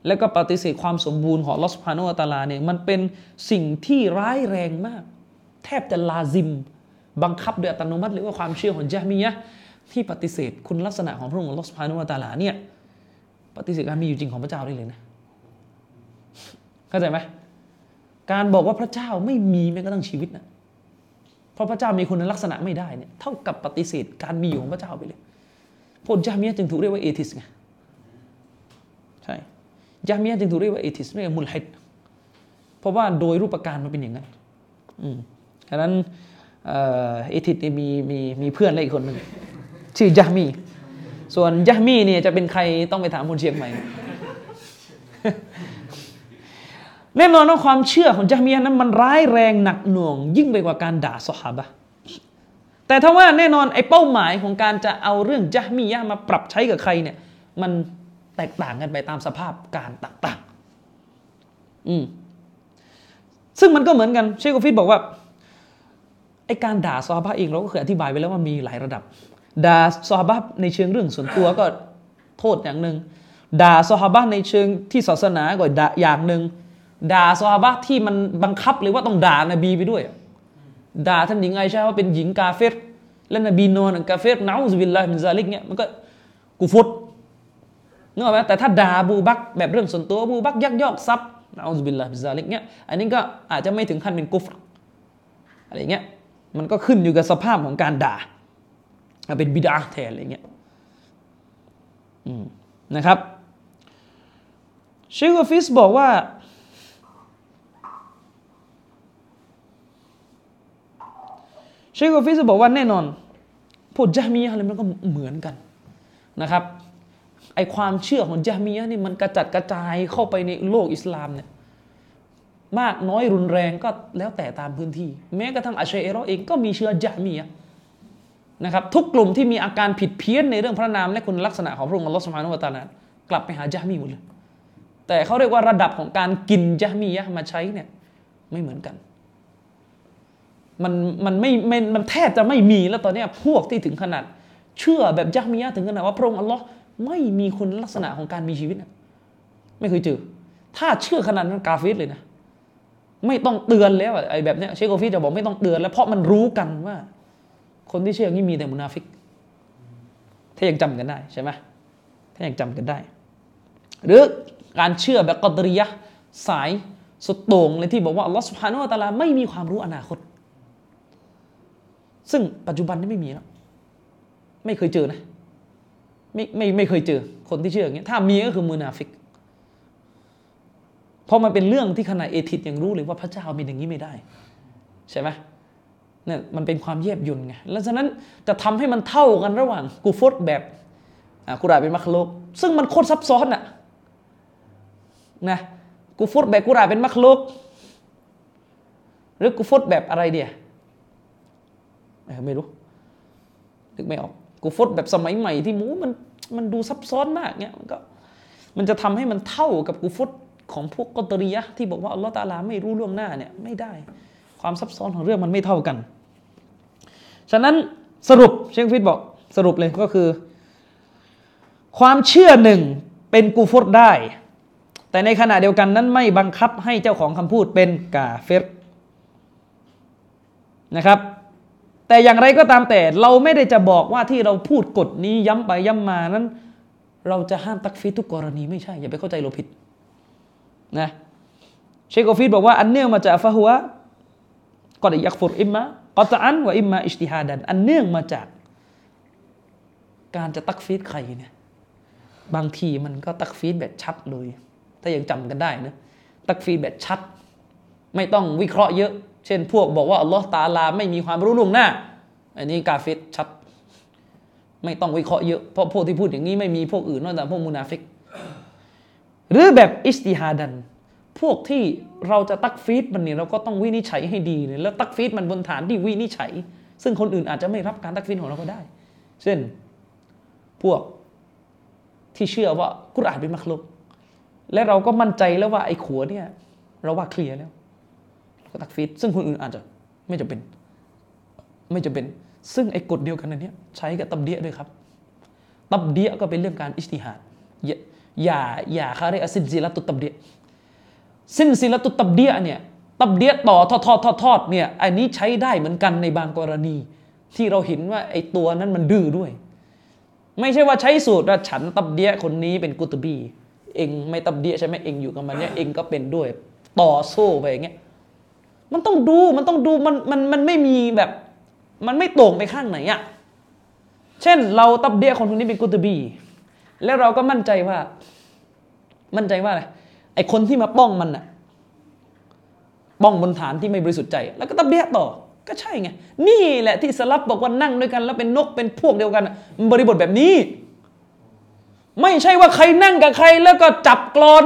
และก็ปฏิเสธความสมบูรณ์ของอัลเลาะห์ซุบฮานะฮูวะตะอาลาเนี่ยมันเป็นสิ่งที่ร้ายแรงมากแทบจะลาซิมบังคับโดยอัตโนมัติหรือว่าความเชื่อของญะฮ์มียะห์ที่ปฏิเสธคุณลักษณะของพระองค์อัลเลาะห์ซุบฮานะฮูวะตะอาลาเนี่ยปฏิเสธการมีอยู่จริงของพระเจ้าได้เลยนะเข้าใจมั้ยการบอกว่าพระเจ้าไม่มีแม้กระทั่งชีวิตนะเพราะพระเจ้ามีคุณลักษณะไม่ได้เนี่ยเท่ากับปฏิเสธการมีอยู่ของพระเจ้าไปเลยพวกญะฮ์มียะห์จึงถูกเรียกว่าเอทิสไงใช่ญะฮ์มียะห์จึงถูกเรียกว่าเอทิสเรียกมุลฮิดเพราะว่าโดยรูปการมันเป็นอย่างนั้นอืมฉะนั้นเอ่อเอทิสเนี่ยมีมีมีเพื่อนได้อีกคนนึงชื่อญะฮ์มีส่วนญะฮ์มีเนี่ยจะเป็นใครต้องไปถามคนเชียงใหม่ แน่นอนว่าความเชื่อของญะฮ์มียะห์นั้นมันร้ายแรงหนักหน่วงยิ่งไปกว่าการด่าซอฮาบะห์แต่ถ้าว่าแน่นอนไอ้เป้าหมายของการจะเอาเรื่องญะฮ์มียะห์มาปรับใช้กับใครเนี่ยมันแตกต่างกันไปตามสภาพการต่างๆอืมซึ่งมันก็เหมือนกันเชคกอฟีดบอกว่าไอ้การด่าซอฮาบะห์เองเราก็เคยอธิบายไปแล้วว่ามีหลายระดับด่าซอฮาบะห์ในเชิงเรื่องส่วนตัวก็โทษอย่างนึงด่าซอฮาบะห์ในเชิงที่ศาสนาก็อย่างนึงด่าซอฮาบะห์ที่มันบังคับเลยว่าต้องด่านบีไปด้วยด่าท่านหญิงไอชาว่าเป็นหญิงกาเฟร แล้วนบีนอนกาเฟรนะอูซุบิลลาฮิมินซาลิกเนี่ยมันก็กุฟรนึกออกมั้ยแต่ถ้าด่าบูบักแบบเรื่องส่วนตัวบูบักยักยอกทรัพย์นะอูซุบิลลาฮิมินซาลิกเนี่ยอันนี้ก็อาจจะไม่ถึงขั้นเป็นกุฟรอะไรเงี้ยมันก็ขึ้นอยู่กับสภาพของการด่าเป็นบิดอะห์แทนอะไรเงี้ยอืมนะครับเชคกอฟิสบอกว่าเชคกอฟิสบอกว่าแน่นอนพวกญะฮ์มียะห์อะไรมันก็เหมือนกันนะครับไอความเชื่อของญะฮ์มียะห์นี่มันกระจัดกระจายเข้าไปในโลกอิสลามเนี่ยมากน้อยรุนแรงก็แล้วแต่ตามพื้นที่แม้กระทั่งอัชอะอิเราะห์เองก็มีเชื้อญะฮ์มียะห์นะครับทุกกลุ่มที่มีอาการผิดเพี้ยนในเรื่องพระนามและคุณลักษณะของพระองค์อัลเลาะห์ซุบฮานะฮูวะตะอาลากลับไปหาญะฮ์มียะห์หมดเลยแต่เขาเรียกว่าระดับของการกินญะฮ์มียะห์มาใช้เนี่ยไม่เหมือนกันมันมันไม่มันมันแทบจะไม่มีแล้วตอนนี้พวกที่ถึงขนาดเชื่อแบบญะฮ์มียะห์ถึงขนาดว่าพระองค์อัลเลาะห์ไม่มีคุณลักษณะของการมีชีวิตไม่เคยเจอถ้าเชื่อขนาดนั้นกาฟิรเลยนะไม่ต้องเตือนแล้วไอ้แบบเนี้ยเชคกอฟิจะบอกไม่ต้องเตือนแล้วเพราะมันรู้กันว่าคนที่เชื่ออย่างนี้มีแต่มุนาฟิกถ้ายังจำกันได้ใช่ไหมถ้ายังจำกันได้หรือการเชื่อแบบกอดริยะห์สายสุดโต่งเลยที่บอกว่าอัลเลาะห์ซุบฮานะฮูวะตะอาลาไม่มีความรู้อนาคตซึ่งปัจจุบันนี่ไม่มีแล้วไม่เคยเจอนะไม่ไม่ไม่เคยเจอคนที่เชื่ออย่างนี้ถ้ามีก็คือมุนาฟิกเพราะมันเป็นเรื่องที่ขณะเอทิสยังรู้เลยว่าพระเจ้ามีอย่างนี้ไม่ได้ใช่ไหมเนี่ยมันเป็นความแยบยลไงแล้วฉะนั้นจะทำให้มันเท่ากันระหว่างกูฟรแบบอ่ากุรอานเป็นมัคลุกซึ่งมันโคตรซับซ้อนอะนะกูฟรแบบกุรอานเป็นมัคลุกหรือกูฟรแบบอะไรเดียไม่รู้นึกไม่ออกกูฟรแบบสมัยใหม่ที่มูมันมันดูซับซ้อนมากเนี่ยมันก็มันจะทำให้มันเท่ากับกูฟรของพวกกอฎริยะห์ที่บอกว่าอัลเลาะห์ตะอาลาไม่รู้ล่วงหน้าเนี่ยไม่ได้ความซับซ้อนของเรื่องมันไม่เท่ากันฉะนั้นสรุปเชคฟิดบอกสรุปเลยก็คือความเชื่อหนึ่งเป็นกูฟรได้แต่ในขณะเดียวกันนั้นไม่บังคับให้เจ้าของคำพูดเป็นกาเฟรนะครับแต่อย่างไรก็ตามแต่เราไม่ได้จะบอกว่าที่เราพูดกฎนี้ย้ำไปย้ำมานั้นเราจะห้ามตักฟีรทุกกรณีไม่ใช่อย่าไปเข้าใจเราผิดนะเชคกอฟีดบอกว่าอันเนื่องมาจากฟะฮุวะกอดยักฟุรอิมมะกอตอันวะอิมมะอิจติฮาดันอันเนื่องมาจากการจะตักฟีรใครเนี่ยบางทีมันก็ตักฟีรแบบชัดเลยถ้ายังจำกันได้นะตักฟีรแบบชัดไม่ต้องวิเคราะห์เยอะเช่นพวกบอกว่าอัลเลาะห์ตะอาลาไม่มีความรู้ล่วงหน้าอันนี้กาเฟรชัดไม่ต้องวิเคราะห์เยอะเพราะพวกที่พูดอย่างนี้ไม่มีพวกอื่นนอกจากพวกมุนาฟิกหรือแบบอิจติฮาดันพวกที่เราจะตักฟีดมันเนี่ยเราก็ต้องวินิจฉัยให้ดีเลยแล้วตักฟีดมันบนฐานที่วินิจฉัยซึ่งคนอื่นอาจจะไม่รับการตักฟีดของเราก็ได้เช่นพวกที่เชื่อว่ากุรอานเป็นมัคลุกและเราก็มั่นใจแล้วว่าไอ้ขัวเนี่ยเราว่าเคลียร์แล้วก็ตักฟีดซึ่งคนอื่นอาจจะไม่จำเป็นไม่จำเป็นซึ่งไอ้กฎเดียวกันนี้ใช้กับตับเดียด้วยครับตับเดียก็เป็นเรื่องการอิจติฮาดอย่าอย่าเขาเรียกซินซิละตุตับเดียซินซิละตุตับเดียเนี่ยตับเดียต่อทอดๆๆเนี่ยอันนี้ใช้ได้เหมือนกันในบางกรณีที่เราเห็นว่าไอ้ตัวนั้นมันดื้อด้วยไม่ใช่ว่าใช้สูตรว่าฉันตับเดียคนนี้เป็นกุตบีเองไม่ตับเดียใช่ไหมเองอยู่กับมันเนี่ยเองก็เป็นด้วยต่อโซ่ไปอย่างเงี้ยมันต้องดูมันต้องดูมันมันมันไม่มีแบบมันไม่ตรงไปข้างไหนอ่ะเช่นเราตับเดียคนคนนี้เป็นกุตบีแล้วเราก็มั่นใจว่ามั่นใจว่าอะไรไอ้คนที่มาป้องมันน่ะป้องบนฐานที่ไม่บริสุทธิ์ใจแล้วก็ตับเดียต่อก็ใช่ไงนี่แหละที่สลับบอกว่านั่งด้วยกันแล้วเป็นนกเป็นพวกเดียวกันบริบทแบบนี้ไม่ใช่ว่าใครนั่งกับใครแล้วก็จับกลอน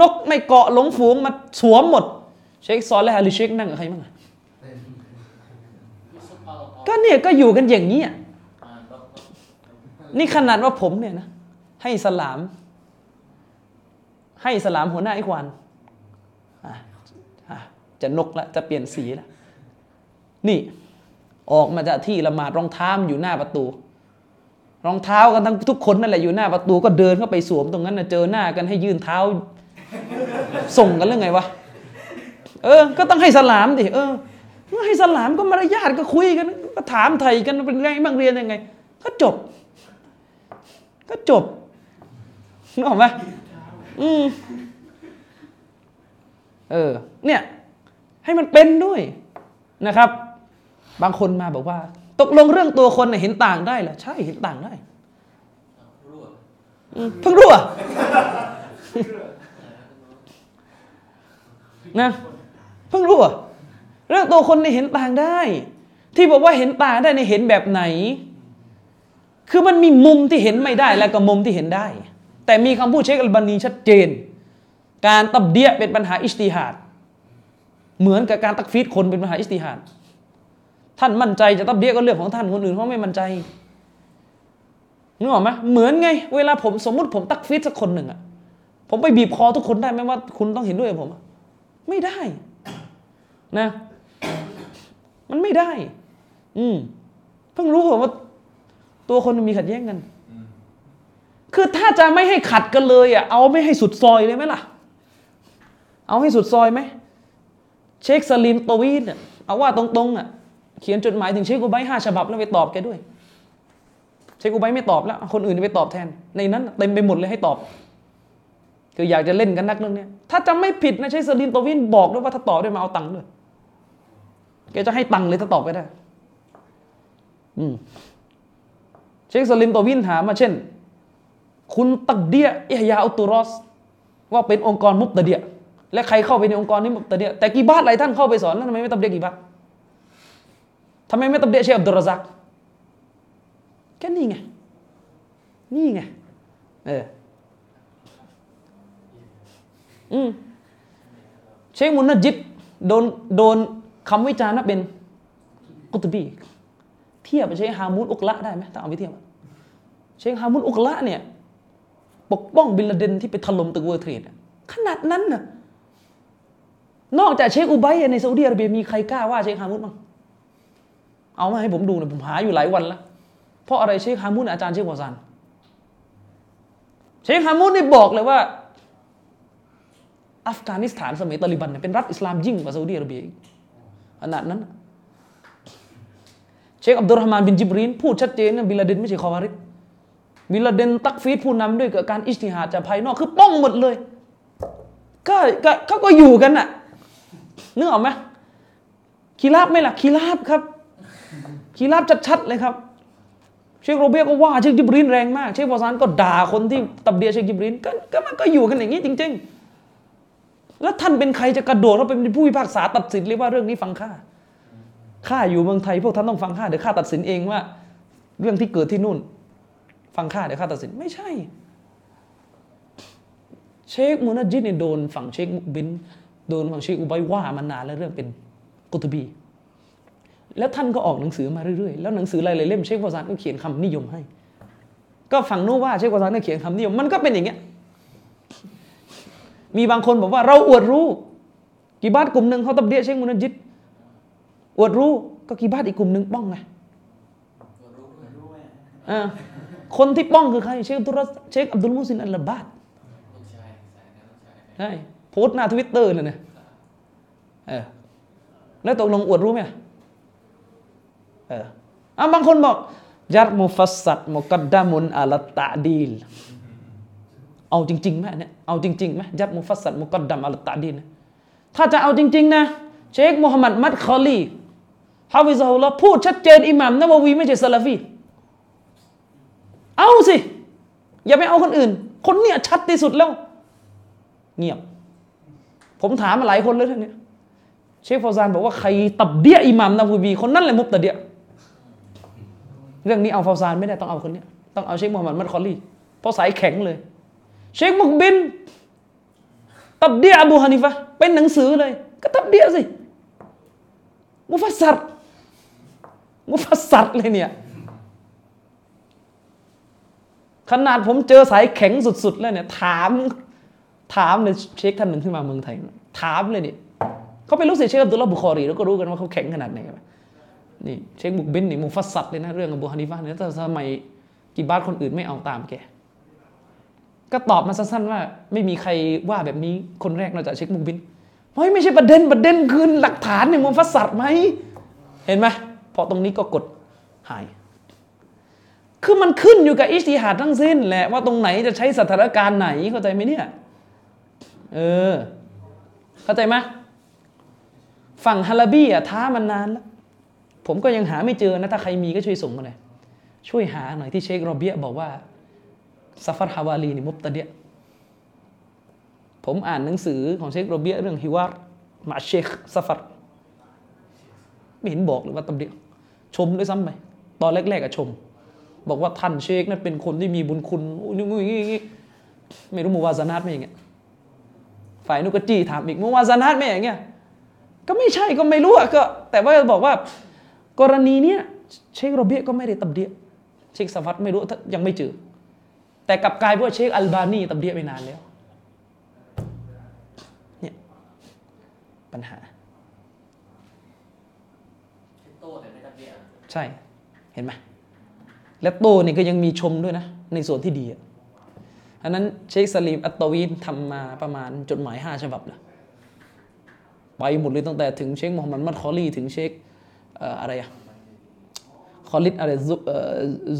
นกไม่เกาะหลงฝูงมาสวมหมดเชคซอลและฮาลิเชคนั่งกับใครบ้างก็เนี่ยก็อยู่กันอย่างนี้นี่ขนาดว่าผมเนี่ยนะให้สลามให้สลามหัวหน้าไอ้ควานจะนกละจะเปลี่ยนสีละนี่ออกมาจากที่ละหมาดรองเท้าอยู่หน้าประตูรองเท้ากันทั้งทุกคนนั่นแหละอยู่หน้าประตูก็เดินเข้าไปสวมตรงนั้นนะเจอหน้ากันให้ยื่นเท้า ส่งกันเรื่องไงวะเออก็ต้องให้สลามดิเออ ให้สลามก็มารยาทก็คุยกันก็ถามไถ่กันเป็นไงบ้างเรียนยังไงก็จบก็จบนึกออกไหมอืมเออเนี่ยให้มันเป็นด้วยนะครับบางคนมาบอกว่าตกลงเรื่องตัวคนเนี่ยเห็นต่างได้เหรอใช่เห็นต่างได้เพิ่งรู้อ่ะนะเพิ่งรู้อ่ะเรื่องตัวคนเนี่ยเห็นต่างได้ที่บอกว่าเห็นต่างได้เนี่ยเห็นแบบไหนคือมันมีมุมที่เห็นไม่ได้แล้วก็มุมที่เห็นได้แต่มีคำพูดเชคอัลบานีชัดเจนการตับเดียเป็นปัญหาอิจติฮาดเหมือนกับการตักฟีดคนเป็นปัญหาอิจติฮาดท่านมั่นใจจะตับเดียก็เรื่องของท่านคนอื่นเขาไม่มั่นใจนึกออกไหมเหมือนไงเวลาผมสมมุติผมตักฟีดสักคนหนึ่งอะผมไปบีบคอทุกคนได้ไหมว่าคุณต้องเห็นด้วยผมไม่ได้นะมันไม่ได้อืมเพิ่งรู้ว่าตัวคนมีขัดแย้งกันคือถ้าจะไม่ให้ขัดกันเลยอ่ะเอาไม่ให้สุดซอยเลยไหมล่ะเอาให้สุดซอยไหมเชคสลิมตวีดเนี่ยเอาว่าตรงๆอ่ะเขียนจดหมายถึงเชคอุบัยห้าฉบับแล้วไปตอบแกด้วยเชคอุบัยไม่ตอบแล้วคนอื่นไปตอบแทนในนั้นเต็มไปหมดเลยให้ตอบคืออยากจะเล่นกันนักเรื่องนี้ถ้าจะไม่ผิดนะเชคสลิมตวีดบอกด้วยว่าถ้าตอบได้มาเอาตังค์ด้วยแกจะให้ตังค์เลยถ้าตอบไปได้อืมเชคสลิมตวีดถามมาเช่นคุณตักเดียอิฮยาอุตุรอสว่าเป็นองค์กรมุบตะเดียและใครเข้าไปในองค์กรนี้มุบตะเดียแต่กีบาตหลายท่านเข้าไปสอนแล้วทำไมไม่ตับเดียกีบาตทำไมไม่ตับเดียเชคอับดุลรอซักแค่นี้ไงนี่ไงเอออืมเชคมุนนะจิดโดนโดนคำวิจารณ์ว่าเป็นกุตบีเทียบไปเชคฮามูดอุกละได้ไหมถ้าเอาไปเทียบเชคฮามูดอุกละเนี่ยปกป้องบินลาเดนที่ไปถล่มตึกเวิร์ลด์เทรดขนาดนั้นน่ะนอกจากเชคอุบัยในซาอุดิอาระเบียมีใครกล้าว่าเชคฮามุดบ้างเอามาให้ผมดูนะผมหาอยู่หลายวันแล้วเพราะอะไรเชคฮามุดอาจารย์เชคหัวซันเชคฮามุดได้บอกเลยว่าอัฟกานิสถานสมัยตาลิบันเป็นรัฐอิสลามยิ่งกว่าซาอุดิอาระเบียขนาดนั้นเชคอับดุลเราะห์มานบินจิบรีนพูดชัดเจนบินลาเดนไม่ใช่คอวาริดบินลาเดนตักฟีดผู้นำด้วยกับการอิจติฮาดจากภายนอกคือป้องหมดเลยก็เขาก็อยู่กันน่ะนึกออกไหมคีราบไหมล่ะคีราบครับคีราบชัดๆเลยครับเชคโรเบียก็ว่าเชคจิบรีนแรงมากเชควาซานก็ด่าคนที่ตับเดียเชคจิบรีนก็ก็มันก็อยู่กันอย่างนี้จริงๆแล้วท่านเป็นใครจะกระโดดเราเป็นผู้พิพากษาตัดสินเลยว่าเรื่องนี้ฟังข้าข้าอยู่เมืองไทยพวกท่านต้องฟังข้าเดี๋ยวข้าตัดสินเองว่าเรื่องที่เกิดที่นู่นฟังข้าเดี๋ยวข้าตัดสินไม่ใช่เชคมุนาจิดเนี่ยโดนฝั่งเชคมุบินโดนฝั่งเชคอุบัยว่ามานานแล้วเรื่องเป็นกุตบีแล้วท่านก็ออกหนังสือมาเรื่อยๆแล้วหนังสือหลายๆเล่มเชคฟาซานก็เขียนคำนิยมให้ก็ฝั่งนู้นว่าเชคฟาซานก็เขียนคำนิยมมันก็เป็นอย่างเงี้ยมีบางคนบอกว่าเราอวดรู้กีบาตกลุ่มหนึ่งเขาตับเดียเชคมุนาจิดอวดรู้ก็กีบาตอีกกลุ่มหนึ่งป้องไงอ่าคนที่ป้องคือใครเชคอับดุลรอซเชคอับดุลมุซินอัลลาบาดใช่โพสต์หน้า Twitter เลยนะเออแล้วตกลงอวดรู้ไหมเอออ่ะบางคนบอกยัดมุฟัสซัดมุกัดดามุนอะลัตตะดีลเอาจริงๆมั้ยเนี่ยเอาจริงๆมั้ยยัดมุฟัสซัดมุกัดดามอะลัตตะดีลถ้าจะเอาจริงๆนะเชคมูฮัมหมัดมัดคอลีฮะวิซะฮุลลอฮ์พูดชัดเจนอิหม่ามนะวะวีไม่ใช่ซะลาฟีเอาสิอย่าไปเอาคนอื่นคนเนี่ยชัดที่สุดแล้วเงียบผมถามมาหลายคนแล้วท่านเนี่ยเชคฟาวซานบอกว่าใครตับเดียอิหม่ามนะบูบีคนนั้นแหละมุบตะเดียเรื่องนี้เอาฟาวซานไม่ได้ต้องเอาคนเนี้ยต้องเอาเชคมูฮัมหมัดมัดคอลีเพราะสายแข็งเลยเชคมุกบินตับเดียอบูฮานิฟะห์เป็นหนังสือเลยก็ตับเดียสิมุฟัสซัรมุฟัสซัรเลยเนี่ยขนาดผมเจอสายแข็งสุดๆแล้วเนี่ยถามถามเลยเชคท่านหนึ่งที่มาเมืองไทยถามเลยนี่เขาเป็นลูกศิษย์เชคอับดุลลอฮ์บุคอรีแล้วก็รู้กันว่าเขาแข็งขนาดไหนกันนี่เชคมุกบินนี่มุฟัสซัดเลยนะเรื่องอบูฮานิฟะห์เนี่ยแต่สมัยกีบาตคนอื่นไม่เอาตามแกก็ตอบมาสั้นๆว่าไม่มีใครว่าแบบนี้คนแรกนอกจากเชคมุกบิน ไม่ไม่ใช่ประเด็นประเด็นคือหลักฐานเนี่ยมุฟัสซัรไหมเห็นไหมพอตรงนี้ก็กดหายคือมันขึ้นอยู่กับอิจติฮาดทั้งสิ้นแหละว่าตรงไหนจะใช้สถานการณ์ไหนเข้าใจไหมเนี่ยเออเข้าใจไหมฝั่งฮาลาบีอ่ะท้ามันนานแล้วผมก็ยังหาไม่เจอนะถ้าใครมีก็ช่วยส่งมาหน่อยช่วยหาหน่อยที่เชคโรเบียบอกว่าซาฟัรฮาวาลีนี่มุบตะเดียผมอ่านหนังสือของเชคโรเบียเรื่องฮิวาร์มาเชคซาฟัรไม่เห็นบอกเลยว่าตะเดียชมด้วยซ้ำไปตอนแรกๆก็ชมบอกว่าท่านเชคนั้นเป็นคนที่มีบุญคุณไม่รู้มุวาซานาตไม่อย่างเงี้ยฝ่ายนุกจีถามอีกมุวาซานาตไม่อย่างเงี้ยก็ไม่ใช่ก็ไม่รู้อะก็แต่ว่าบอกว่ากรณีเนี้ยเชคโรเบียก็ไม่ได้ตับเดียเชคซาฟัดไม่รู้ยังไม่เจอแต่กลับกลายเป็นว่าเชคอัลบานีตับเดียไปนานแล้วเนี่ยปัญหาโต้แต่ไม่ตับเดียใช่เห็นไหมและโต้นี่ก็ยังมีชมด้วยนะในส่วนที่ดีอ่ะอันนั้นเชคสลีมอัตตวีนทำมาประมาณจดหมายห้าฉบับนะไปหมดเลยตั้งแต่ถึงเชคมูฮัมหมัดมัดคอลีถึงเชคอะไรอะคอลิดอะไรซุบ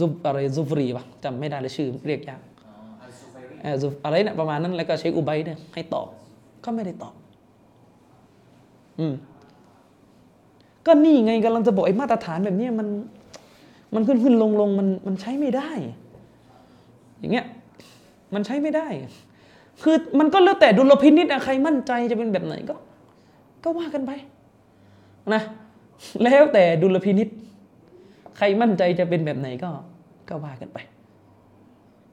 ซุบอะไรซุฟรีป่ะจำไม่ได้เลยชื่อเรียกยากอะไรเนี่ยประมาณนั้นแล้วก็เชคอุบัยเนี่ยให้ตอบก็ไม่ได้ตอบอืมก็นี่ไงกำลังจะบอกไอ้มาตรฐานแบบนี้มันมันขึ้นขึ้นลงลงมันมันใช้ไม่ได้อย่างเงี้ยมันใช้ไม่ได้คือมันก็แล้วแต่ดุลพินิจนะใครมั่นใจจะเป็นแบบไหนก็ก็ว่ากันไปนะแล้วแต่ดุลพินิจใครมั่นใจจะเป็นแบบไหนก็ก็ว่ากันไป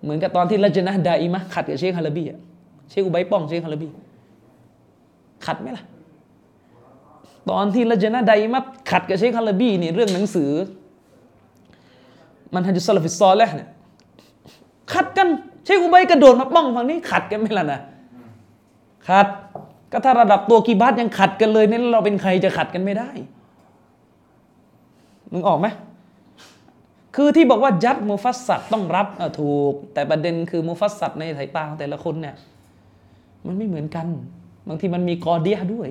เหมือนกับตอนที่ละจนะดาอิมะห์ขัดกับเชคฮาลาบีอ่ะเชคอุบัยป้องเชคฮาลาบีขัดไหมล่ะตอนที่ละจนะดาอิมะห์ขัดกับเชคฮาลาบีนี่เรื่องหนังสือมันฮัจญุสซะลาฟิสซอลิห์เนี่ยขัดกันเชคอุบัยกระโดดมาป้องฝั่งนี้ขัดกันไหมล่ะนะขัดก็ถ้าระดับตัวกีบาตยังขัดกันเลยนี่เราเป็นใครจะขัดกันไม่ได้มึงออกไหมคือที่บอกว่ายัดมุฟัสซัดต้องรับถูกแต่ประเด็นคือมุฟัสซัดในสายตาของแต่ละคนเนี่ยมันไม่เหมือนกันบางทีมันมีกอเดียด้วย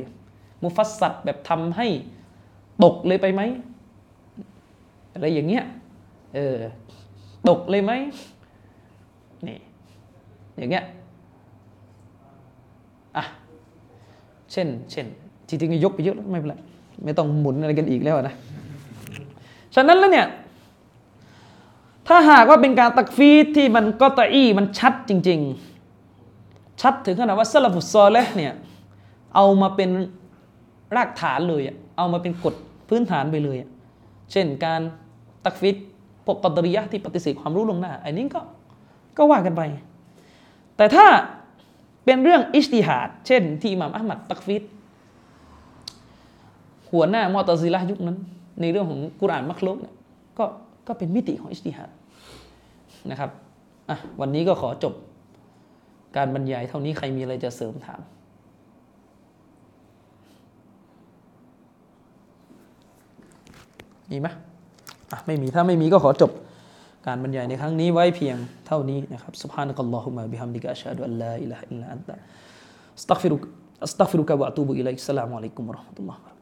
มุฟัสซัดแบบทำให้ตกเลยไปไหมอะไรอย่างเงี้ยเออตกเลยไหมนี่อย่างเงี้ยอ่ะเช่นเช่นจริงๆยกไปเยอะแล้วไม่เป็นไรไม่ต้องหมุนอะไรกันอีกแล้วนะฉะนั้นแล้วเนี่ยถ้าหากว่าเป็นการตักฟีดที่มันก็ตะอี้มันชัดจริงๆชัดถึงขนาดว่าซะละฟุสซอลิห์เนี่ยเอามาเป็นรากฐานเลยอ่ะเอามาเป็นกฎพื้นฐานไปเลยอ่ะเช่นการตักฟีดพวกกอฎอริยะห์ที่ปฏิเสธความรู้ล่วงหน้าอันนี้ก็ก็ว่ากันไปแต่ถ้าเป็นเรื่องอิจติฮาดเช่นที่อิหม่ามอะห์มัดตักฟีดหัวหน้ามุอ์ตะซิละห์ยุคนั้นในเรื่องของกุรอานมักลุกเนี่ยก็ก็เป็นมิติของอิจติฮาดนะครับอ่ะวันนี้ก็ขอจบการบรรยายเท่านี้ใครมีอะไรจะเสริมถามมีไหมอ่ะไม่มีถ้าไม่มีก็ขอจบการบรรยายในครั้งนี้ไว้เพียงเท่านี้นะครับซุบฮานะกัลลอฮุมะบิฮัมดิกะอัชฮะดุอัลลาอิลาฮะอิลลันตะอัสตัฆฟิรุกะอัสตัฆฟิรุกะวะอะตูบุอิลัยกะสลามุอะลัยกุมวะเราะห์มะตุลลอฮ์